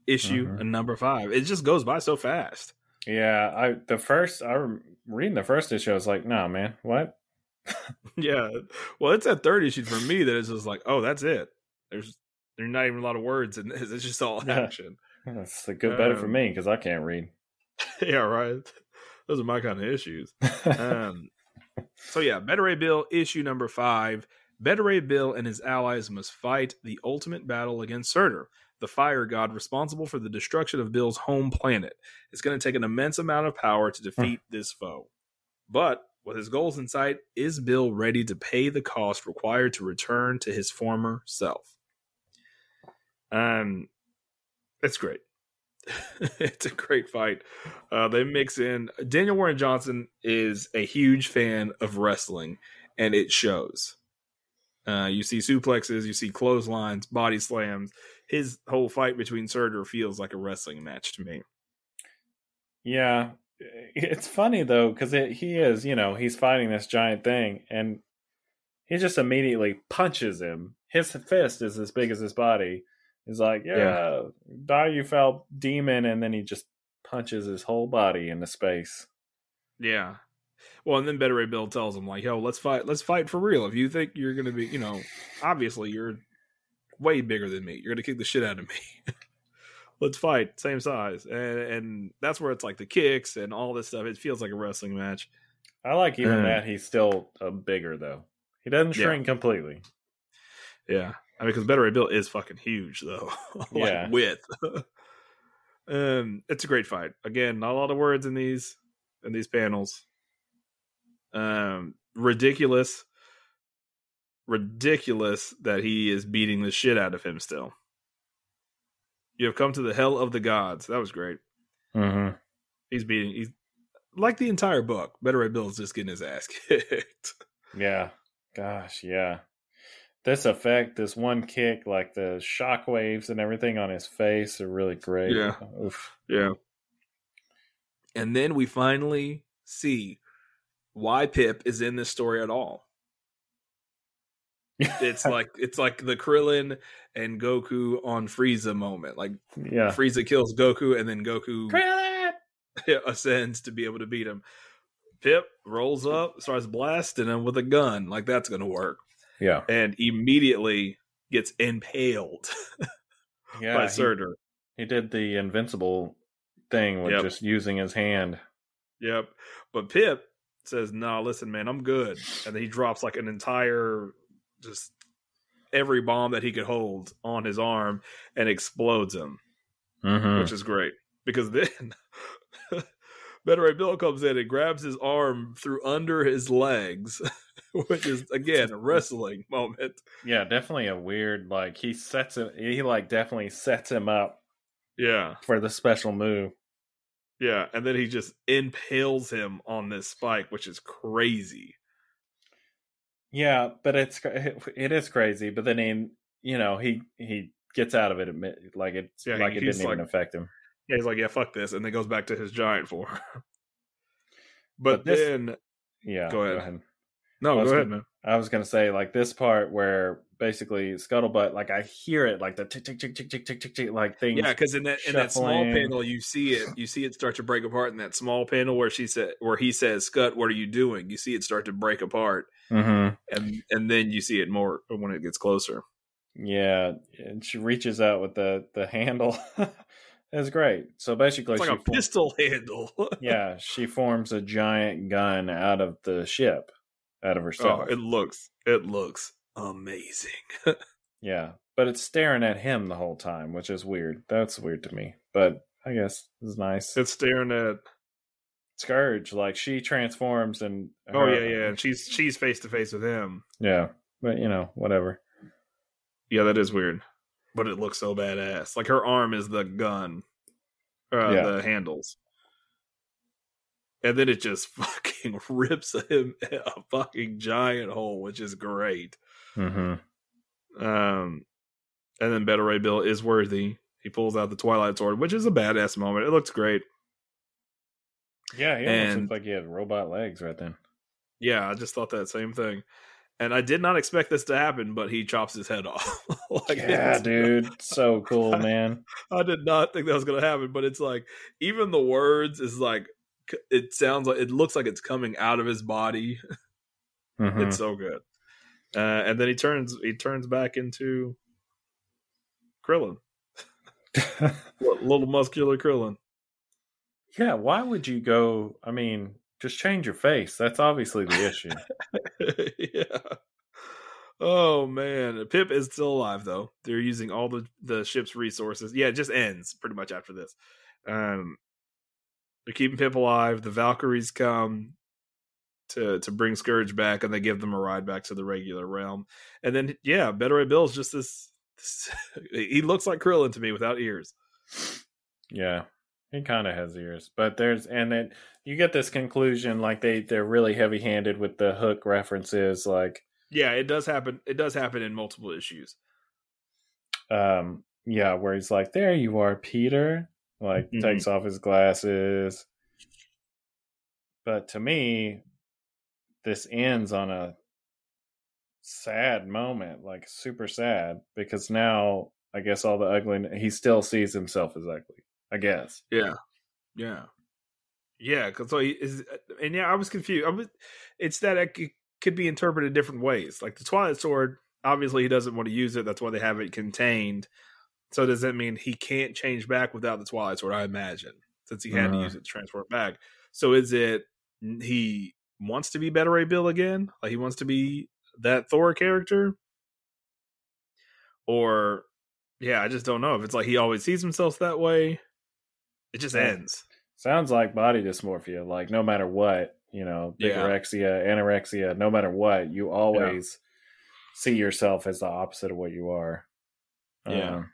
Issue mm-hmm. number five. It just goes by so fast. Yeah, I the first, I reading the first issue, I was like, nah, man, what? Yeah, well, it's that third issue for me that is just like, oh, that's it. There's there's not even a lot of words in this. It's just all action. That's a good um, better for me because I can't read. Yeah, right. Those are my kind of issues. um, so yeah, Beta Ray Bill issue number five. Beta Ray Bill and his allies must fight the ultimate battle against Surtur, the fire god responsible for the destruction of Bill's home planet. It's going to take an immense amount of power to defeat this foe, but with his goals in sight, is Bill ready to pay the cost required to return to his former self? Um, it's great. It's a great fight. Uh, they mix in... Daniel Warren Johnson is a huge fan of wrestling, and it shows. Uh, you see suplexes, you see clotheslines, body slams. His whole fight between Surtur feels like a wrestling match to me. Yeah. It's funny, though, because he is, you know, he's fighting this giant thing, and he just immediately punches him. His fist is as big as his body. He's like, yeah, yeah. die, you foul demon, and then he just punches his whole body into space. Yeah. Well, and then Beta Ray Bill tells him, like, yo, let's fight, let's fight for real. If you think you're going to be, you know, obviously you're way bigger than me. You're going to kick the shit out of me. Let's fight, same size. And, and that's where it's like the kicks and all this stuff. It feels like a wrestling match. I like even um, that he's still a bigger, though. He doesn't shrink yeah. completely. Yeah. I mean, because Beta Ray Bill is fucking huge, though. Like, yeah. width. um, it's a great fight. Again, not a lot of words in these in these panels. Um, ridiculous. Ridiculous that he is beating the shit out of him still. You have come to the hell of the gods. That was great. Mm-hmm. He's beating... He's, like the entire book, Beta Ray Bill's just getting his ass kicked. Yeah. Gosh, yeah. This effect, this one kick, like the shockwaves and everything on his face are really great. Yeah. Oof. Yeah. And then we finally see why Pip is in this story at all. It's like it's like the Krillin and Goku on Frieza moment. Like yeah. Frieza kills Goku, and then Goku Krillin! ascends to be able to beat him. Pip rolls up, starts blasting him with a gun. Like that's gonna work. Yeah, and immediately gets impaled yeah, by Surtur. He, he did the invincible thing with yep. just using his hand. Yep, but Pip says, "No, nah, listen, man, I'm good." And then he drops like an entire. Just every bomb that he could hold on his arm and explodes him, mm-hmm. which is great because then Beta Ray Bill comes in and grabs his arm through under his legs, which is, again, a wrestling moment. Yeah, definitely a weird, like, he sets him, he, like, definitely sets him up. Yeah. For the special move. Yeah, and then he just impales him on this spike, which is crazy. Yeah, but it's, it is crazy, but then he, you know, he, he gets out of it, like, it's, yeah, like it didn't like, even affect him. Yeah, he's like, yeah, fuck this, and then goes back to his giant form. But, but this, then... Yeah, go ahead. Go ahead. No, go gonna, ahead, man. I was going to say, like, this part where basically Scuttlebutt, like, I hear it, like, the tick, tick, tick, tick, tick, tick, tick, tick, like, things. Yeah, because in that shuffling. in that small panel, you see it. You see it start to break apart in that small panel where she said, where he says, Scut, what are you doing? You see it start to break apart. Mm-hmm. And and then you see it more when it gets closer. Yeah, and she reaches out with the, the handle. That's great. So basically, it's like she a pistol form- handle. Yeah, she forms a giant gun out of the ship, out of herself. Oh, it looks, it looks amazing. Yeah, but it's staring at him the whole time, which is weird. That's weird to me, but I guess it's nice. It's staring at Scourge. Like, she transforms, and her- oh yeah, yeah, and she's she's face to face with him. Yeah, but you know, whatever. Yeah, that is weird. But it looks so badass. Like, her arm is the gun. Uh, yeah. The handles. And then it just fucking rips him a fucking giant hole, which is great. Mm-hmm. Um, and then Beta Ray Bill is worthy. He pulls out the Twilight Sword, which is a badass moment. It looks great. Yeah, he almost looked like he had robot legs right then. Yeah, I just thought that same thing. And I did not expect this to happen, but he chops his head off. Like, yeah, dude. So cool, man. I, I did not think that was going to happen, but it's like, even the words is like, it sounds like, it looks like it's coming out of his body. Mm-hmm. It's so good. Uh, and then he turns, he turns back into Krillin. Little muscular Krillin. Yeah. Why would you go? I mean, just change your face. That's obviously the issue. Yeah. Oh, man. Pip is still alive, though. They're using all the, the ship's resources. Yeah, it just ends pretty much after this. Um, they're keeping Pip alive. The Valkyries come to to bring Scourge back, and they give them a ride back to the regular realm. And then, yeah, Beta Ray Bill's just this... this he looks like Krillin to me without ears. Yeah. He kind of has ears, but there's, and then you get this conclusion, like they, they're really heavy handed with the Hook references. Like, yeah, it does happen. It does happen in multiple issues. Um, yeah. Where he's like, there you are, Peter, like mm-hmm. takes off his glasses. But to me, this ends on a sad moment, like super sad, because now I guess all the ugliness, he still sees himself as ugly. I guess. Yeah. Yeah. Yeah. Cause so he is, and yeah, I was confused. I was, it's that it could be interpreted different ways. Like the Twilight Sword, obviously he doesn't want to use it. That's why they have it contained. So does that mean he can't change back without the Twilight Sword? I imagine, since he had uh-huh. to use it to transfer it back. So is it, he wants to be Beta Ray Bill again? Like he wants to be that Thor character? Or yeah, I just don't know if it's like he always sees himself that way. It just ends. Sounds like body dysmorphia. Like, no matter what, you know, bigorexia, yeah. anorexia, no matter what, you always yeah. see yourself as the opposite of what you are. Yeah. Um,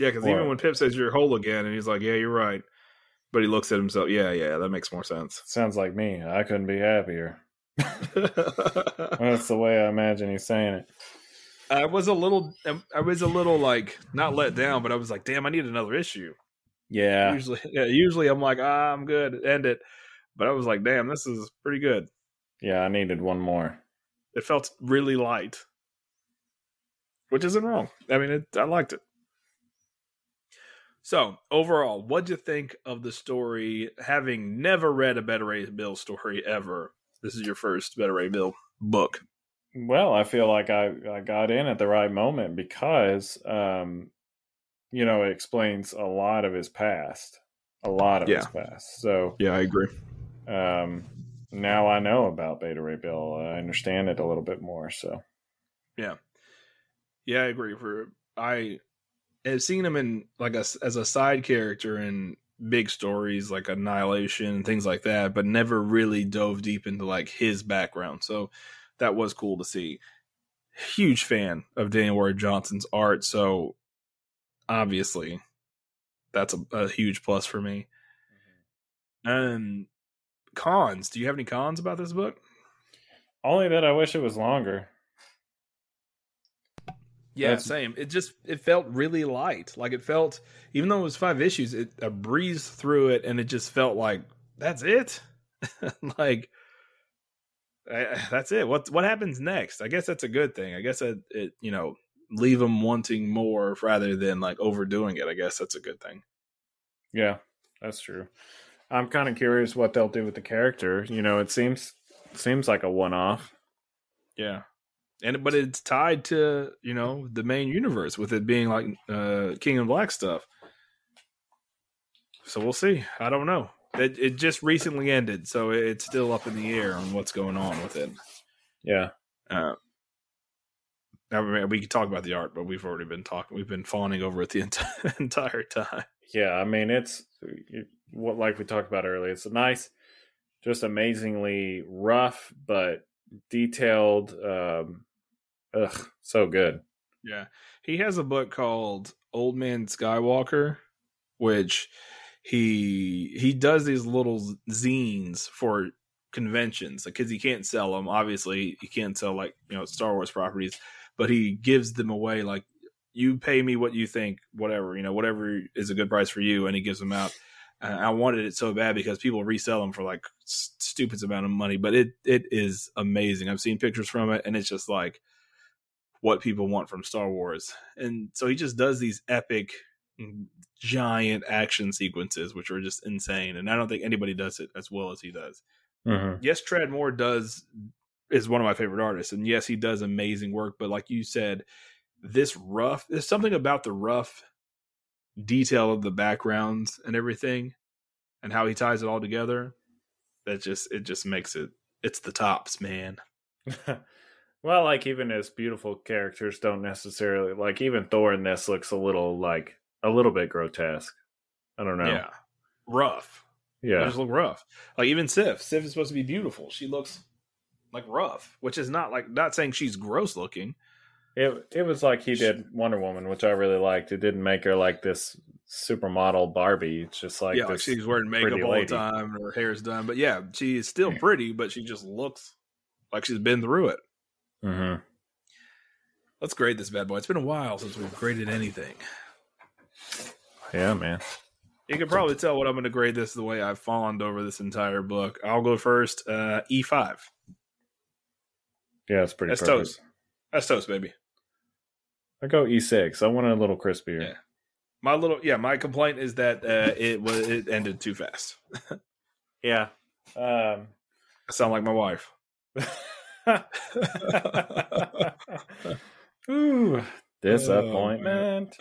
yeah, because even when Pip says you're whole again, and he's like, yeah, you're right. But he looks at himself. Yeah, yeah, that makes more sense. Sounds like me. I couldn't be happier. That's the way I imagine he's saying it. I was a little, I was a little like, not let down, but I was like, damn, I need another issue. Yeah. Usually, yeah, usually I'm like, ah, I'm good, end it. But I was like, damn, this is pretty good. Yeah, I needed one more. It felt really light, which isn't wrong. I mean, it, I liked it. So overall, what'd you think of the story? Having never read a Beta Ray Bill story ever, this is your first Beta Ray Bill book. Well, I feel like I, I got in at the right moment because, um, you know, it explains a lot of his past, a lot of yeah. his past. So yeah, I agree. Um, now I know about Beta Ray Bill. I understand it a little bit more. So yeah, yeah, I agree. For I have seen him in like a, as a side character in big stories like Annihilation and things like that, but never really dove deep into like his background. So that was cool to see. Huge fan of Daniel Warren Johnson's art. So obviously that's a, a huge plus for me. Mm-hmm. Um, cons. Do you have any cons about this book? Only that I wish it was longer. Yeah, That's... same. It just, it felt really light. Like it felt, even though it was five issues, it I breezed through it and it just felt like, that's it. Like, I, that's it. What, what happens next? I guess that's a good thing. I guess I, it, you know, leave them wanting more rather than like overdoing it. I guess that's a good thing. Yeah, that's true. I'm kind of curious what they'll do with the character. You know, it seems, seems like a one-off. Yeah. And but it's tied to, you know, the main universe with it being like uh, King and Black stuff. So we'll see. I don't know. It it just recently ended, so it's still up in the air on what's going on with it. Yeah. Uh, I mean, we could talk about the art, but we've already been talking. We've been fawning over it the ent- entire time. Yeah, I mean, it's it, what like we talked about earlier. It's a nice, just amazingly rough, but detailed. Um, Ugh, so good. Yeah. He has a book called Old Man Skywalker, which he he does these little zines for conventions because he can't sell them. Obviously, he can't sell, like, you know, Star Wars properties, but he gives them away like, you pay me what you think, whatever, you know, whatever is a good price for you, and he gives them out. Uh, I wanted it so bad because people resell them for like st- stupid amount of money, but it it is amazing. I've seen pictures from it, and it's just like what people want from Star Wars. And so he just does these epic, giant action sequences, which are just insane. And I don't think anybody does it as well as he does. Mm-hmm. Yes, Trad Moore does is one of my favorite artists, and yes, he does amazing work. But like you said, this rough, there's something about the rough detail of the backgrounds and everything, and how he ties it all together. That just it just makes it. It's the tops, man. Well, like, even as beautiful characters don't necessarily, like, even Thor in this looks a little, like, a little bit grotesque. I don't know. Yeah. Rough. Yeah. They just look rough. Like, even Sif. Sif is supposed to be beautiful. She looks, like, rough, which is not, like, not saying she's gross looking. It it was like he did Wonder Woman, which I really liked. It didn't make her, like, this supermodel Barbie. It's just, like, yeah, like she's wearing makeup all the time, and her hair's done. But, yeah, she is still pretty, but she just looks like she's been through it. Mm-hmm. Let's grade this bad boy. It's been a while since we've graded anything. Yeah, man. You can probably tell what I'm going to grade this the way I've fawned over this entire book. I'll go first. Uh, E five. Yeah, that's pretty. That's perfect. Toast. That's toast, baby. I go E six. I want it a little crispier. Yeah. My little yeah. My complaint is that uh, it was it ended too fast. Yeah. Um, I sound like my wife. Ooh, disappointment.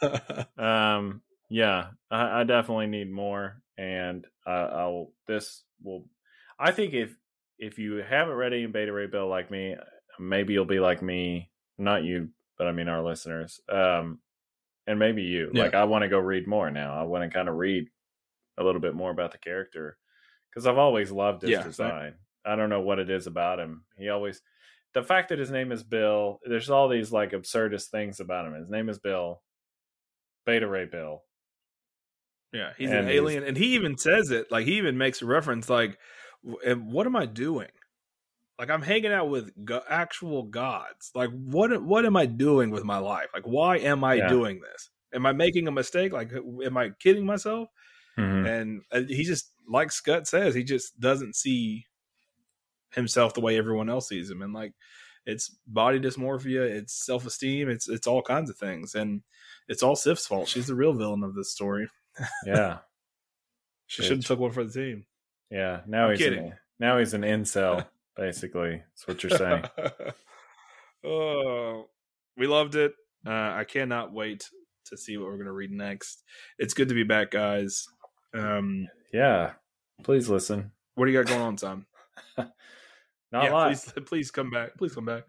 Oh, um, yeah, I, I definitely need more, and uh, I'll. This will. I think if if you haven't read any Beta Ray Bill like me, maybe you'll be like me. Not you, but I mean our listeners. Um, and maybe you. Yeah. Like, I want to go read more now. I want to kind of read a little bit more about the character, because I've always loved his yeah, design. Right? I don't know what it is about him. He always, the fact that his name is Bill, there's all these like absurdist things about him. His name is Bill, Beta Ray Bill. Yeah, he's and an alien. He's, and he even says it, like he even makes a reference like, what am I doing? Like, I'm hanging out with go- actual gods. Like, what, what am I doing with my life? Like, why am I yeah. doing this? Am I making a mistake? Like, am I kidding myself? Mm-hmm. And he just, like Scott says, he just doesn't see himself the way everyone else sees him, and like it's body dysmorphia, it's self-esteem, it's it's all kinds of things, and it's all Sif's fault. She's the real villain of this story. Yeah. She should have took one for the team. Yeah. Now I'm he's kidding. An, now he's an incel, basically. That's what you're saying. Oh, we loved it. Uh, I cannot wait to see what we're gonna read next. It's good to be back, guys. Um, yeah. Please listen. What do you got going on, Tom? Not yeah, live. Please, please come back. Please come back.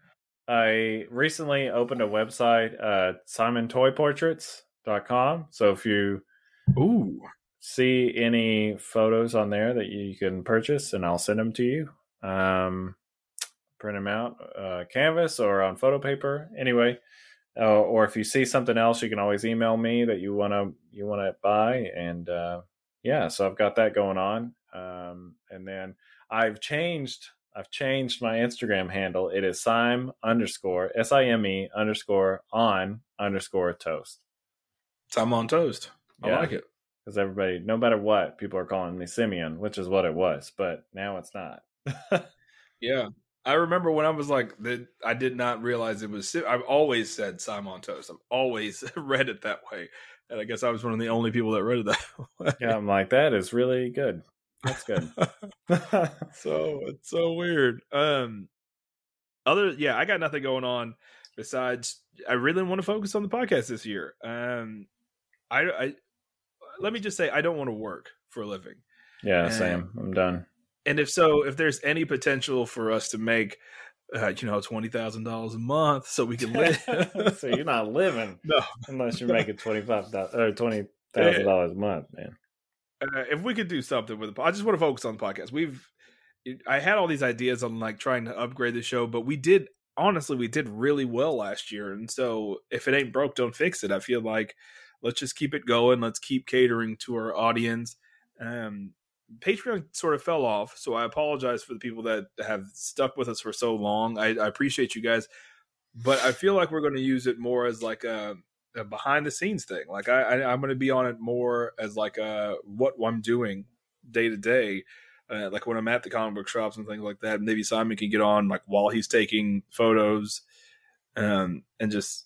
I recently opened a website, uh, Simon Toy Portraits dot com. So if you, ooh, see any photos on there that you can purchase, and I'll send them to you. Um, print them out, uh, canvas or on photo paper. Anyway, uh, or if you see something else, you can always email me that you wanna you wanna buy. And uh, yeah, so I've got that going on. Um, and then I've changed. I've changed my Instagram handle. It is Sime underscore S I M E underscore on underscore toast. Sime on toast. I yeah. like it. Because everybody, no matter what, people are calling me Simeon, which is what it was. But now it's not. Yeah. I remember when I was like, I did not realize it was, I've always said Sime on toast. I've always read it that way. And I guess I was one of the only people that read it that way. Yeah, I'm like, that is really good. That's good. So it's so weird. Um, other yeah, I got nothing going on besides I really want to focus on the podcast this year. Um, I, I let me just say I don't want to work for a living. Yeah, and, same. I'm done. And if so, if there's any potential for us to make, uh, you know, twenty thousand dollars a month, so we can live. So you're not living, no, unless you're making twenty five thousand or twenty thousand dollars a month, man. Uh, if we could do something with the, I just want to focus on the podcast. We've, I had all these ideas on like trying to upgrade the show, but we did, honestly, we did really well last year. And so if it ain't broke, don't fix it. I feel like let's just keep it going. Let's keep catering to our audience. Um, Patreon sort of fell off. So I apologize for the people that have stuck with us for so long. I, I appreciate you guys, but I feel like we're going to use it more as like a, a behind the scenes thing. Like I, I I'm going to be on it more as like uh what I'm doing day to day, uh, like when I'm at the comic book shops and things like that. Maybe Simon can get on like while he's taking photos, um and just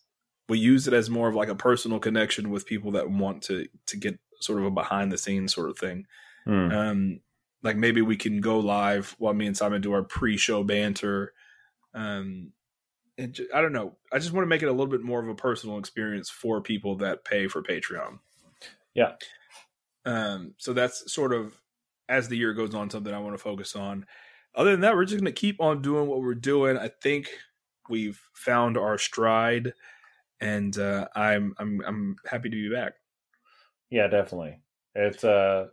we use it as more of like a personal connection with people that want to to get sort of a behind the scenes sort of thing. Mm. Um like maybe we can go live while me and Simon do our pre-show banter. um I don't know. I just want to make it a little bit more of a personal experience for people that pay for Patreon. Yeah. Um, so that's sort of, as the year goes on, something I want to focus on. Other than that, we're just going to keep on doing what we're doing. I think we've found our stride, and uh, I'm I'm I'm happy to be back. Yeah, definitely. It's uh,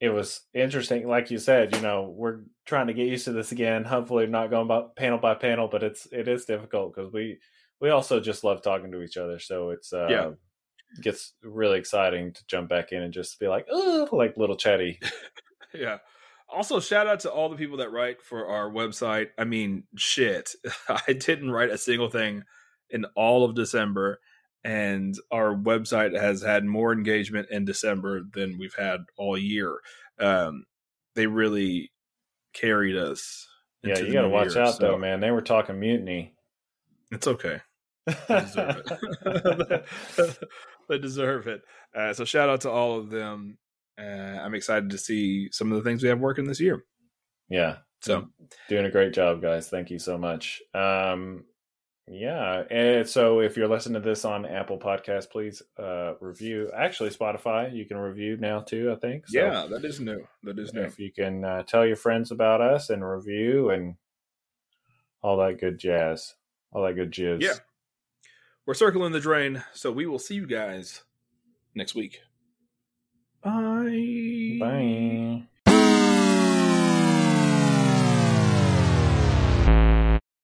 it was interesting, like you said. You know, we're trying to get used to this again. Hopefully not going by panel by panel, but it's it is difficult because we we also just love talking to each other. So it's uh yeah. gets really exciting to jump back in and just be like, oh, like little chatty. Yeah. Also, shout out to all the people that write for our website. I mean, shit, I didn't write a single thing in all of December, and our website has had more engagement in December than we've had all year. Um, they really carried us. Yeah, you gotta watch year, out so. Though, man. They were talking mutiny. It's okay. They deserve it. They deserve it. Uh, so shout out to all of them. Uh, I'm excited to see some of the things we have working this year. Yeah. So doing a great job, guys. Thank you so much. Um, yeah. And so if you're listening to this on Apple Podcasts, please uh, review. Actually, Spotify, you can review now too, I think. So yeah, that is new. That is new. If you can uh, tell your friends about us and review and all that good jazz, all that good jizz. Yeah. We're circling the drain. So we will see you guys next week. Bye. Bye.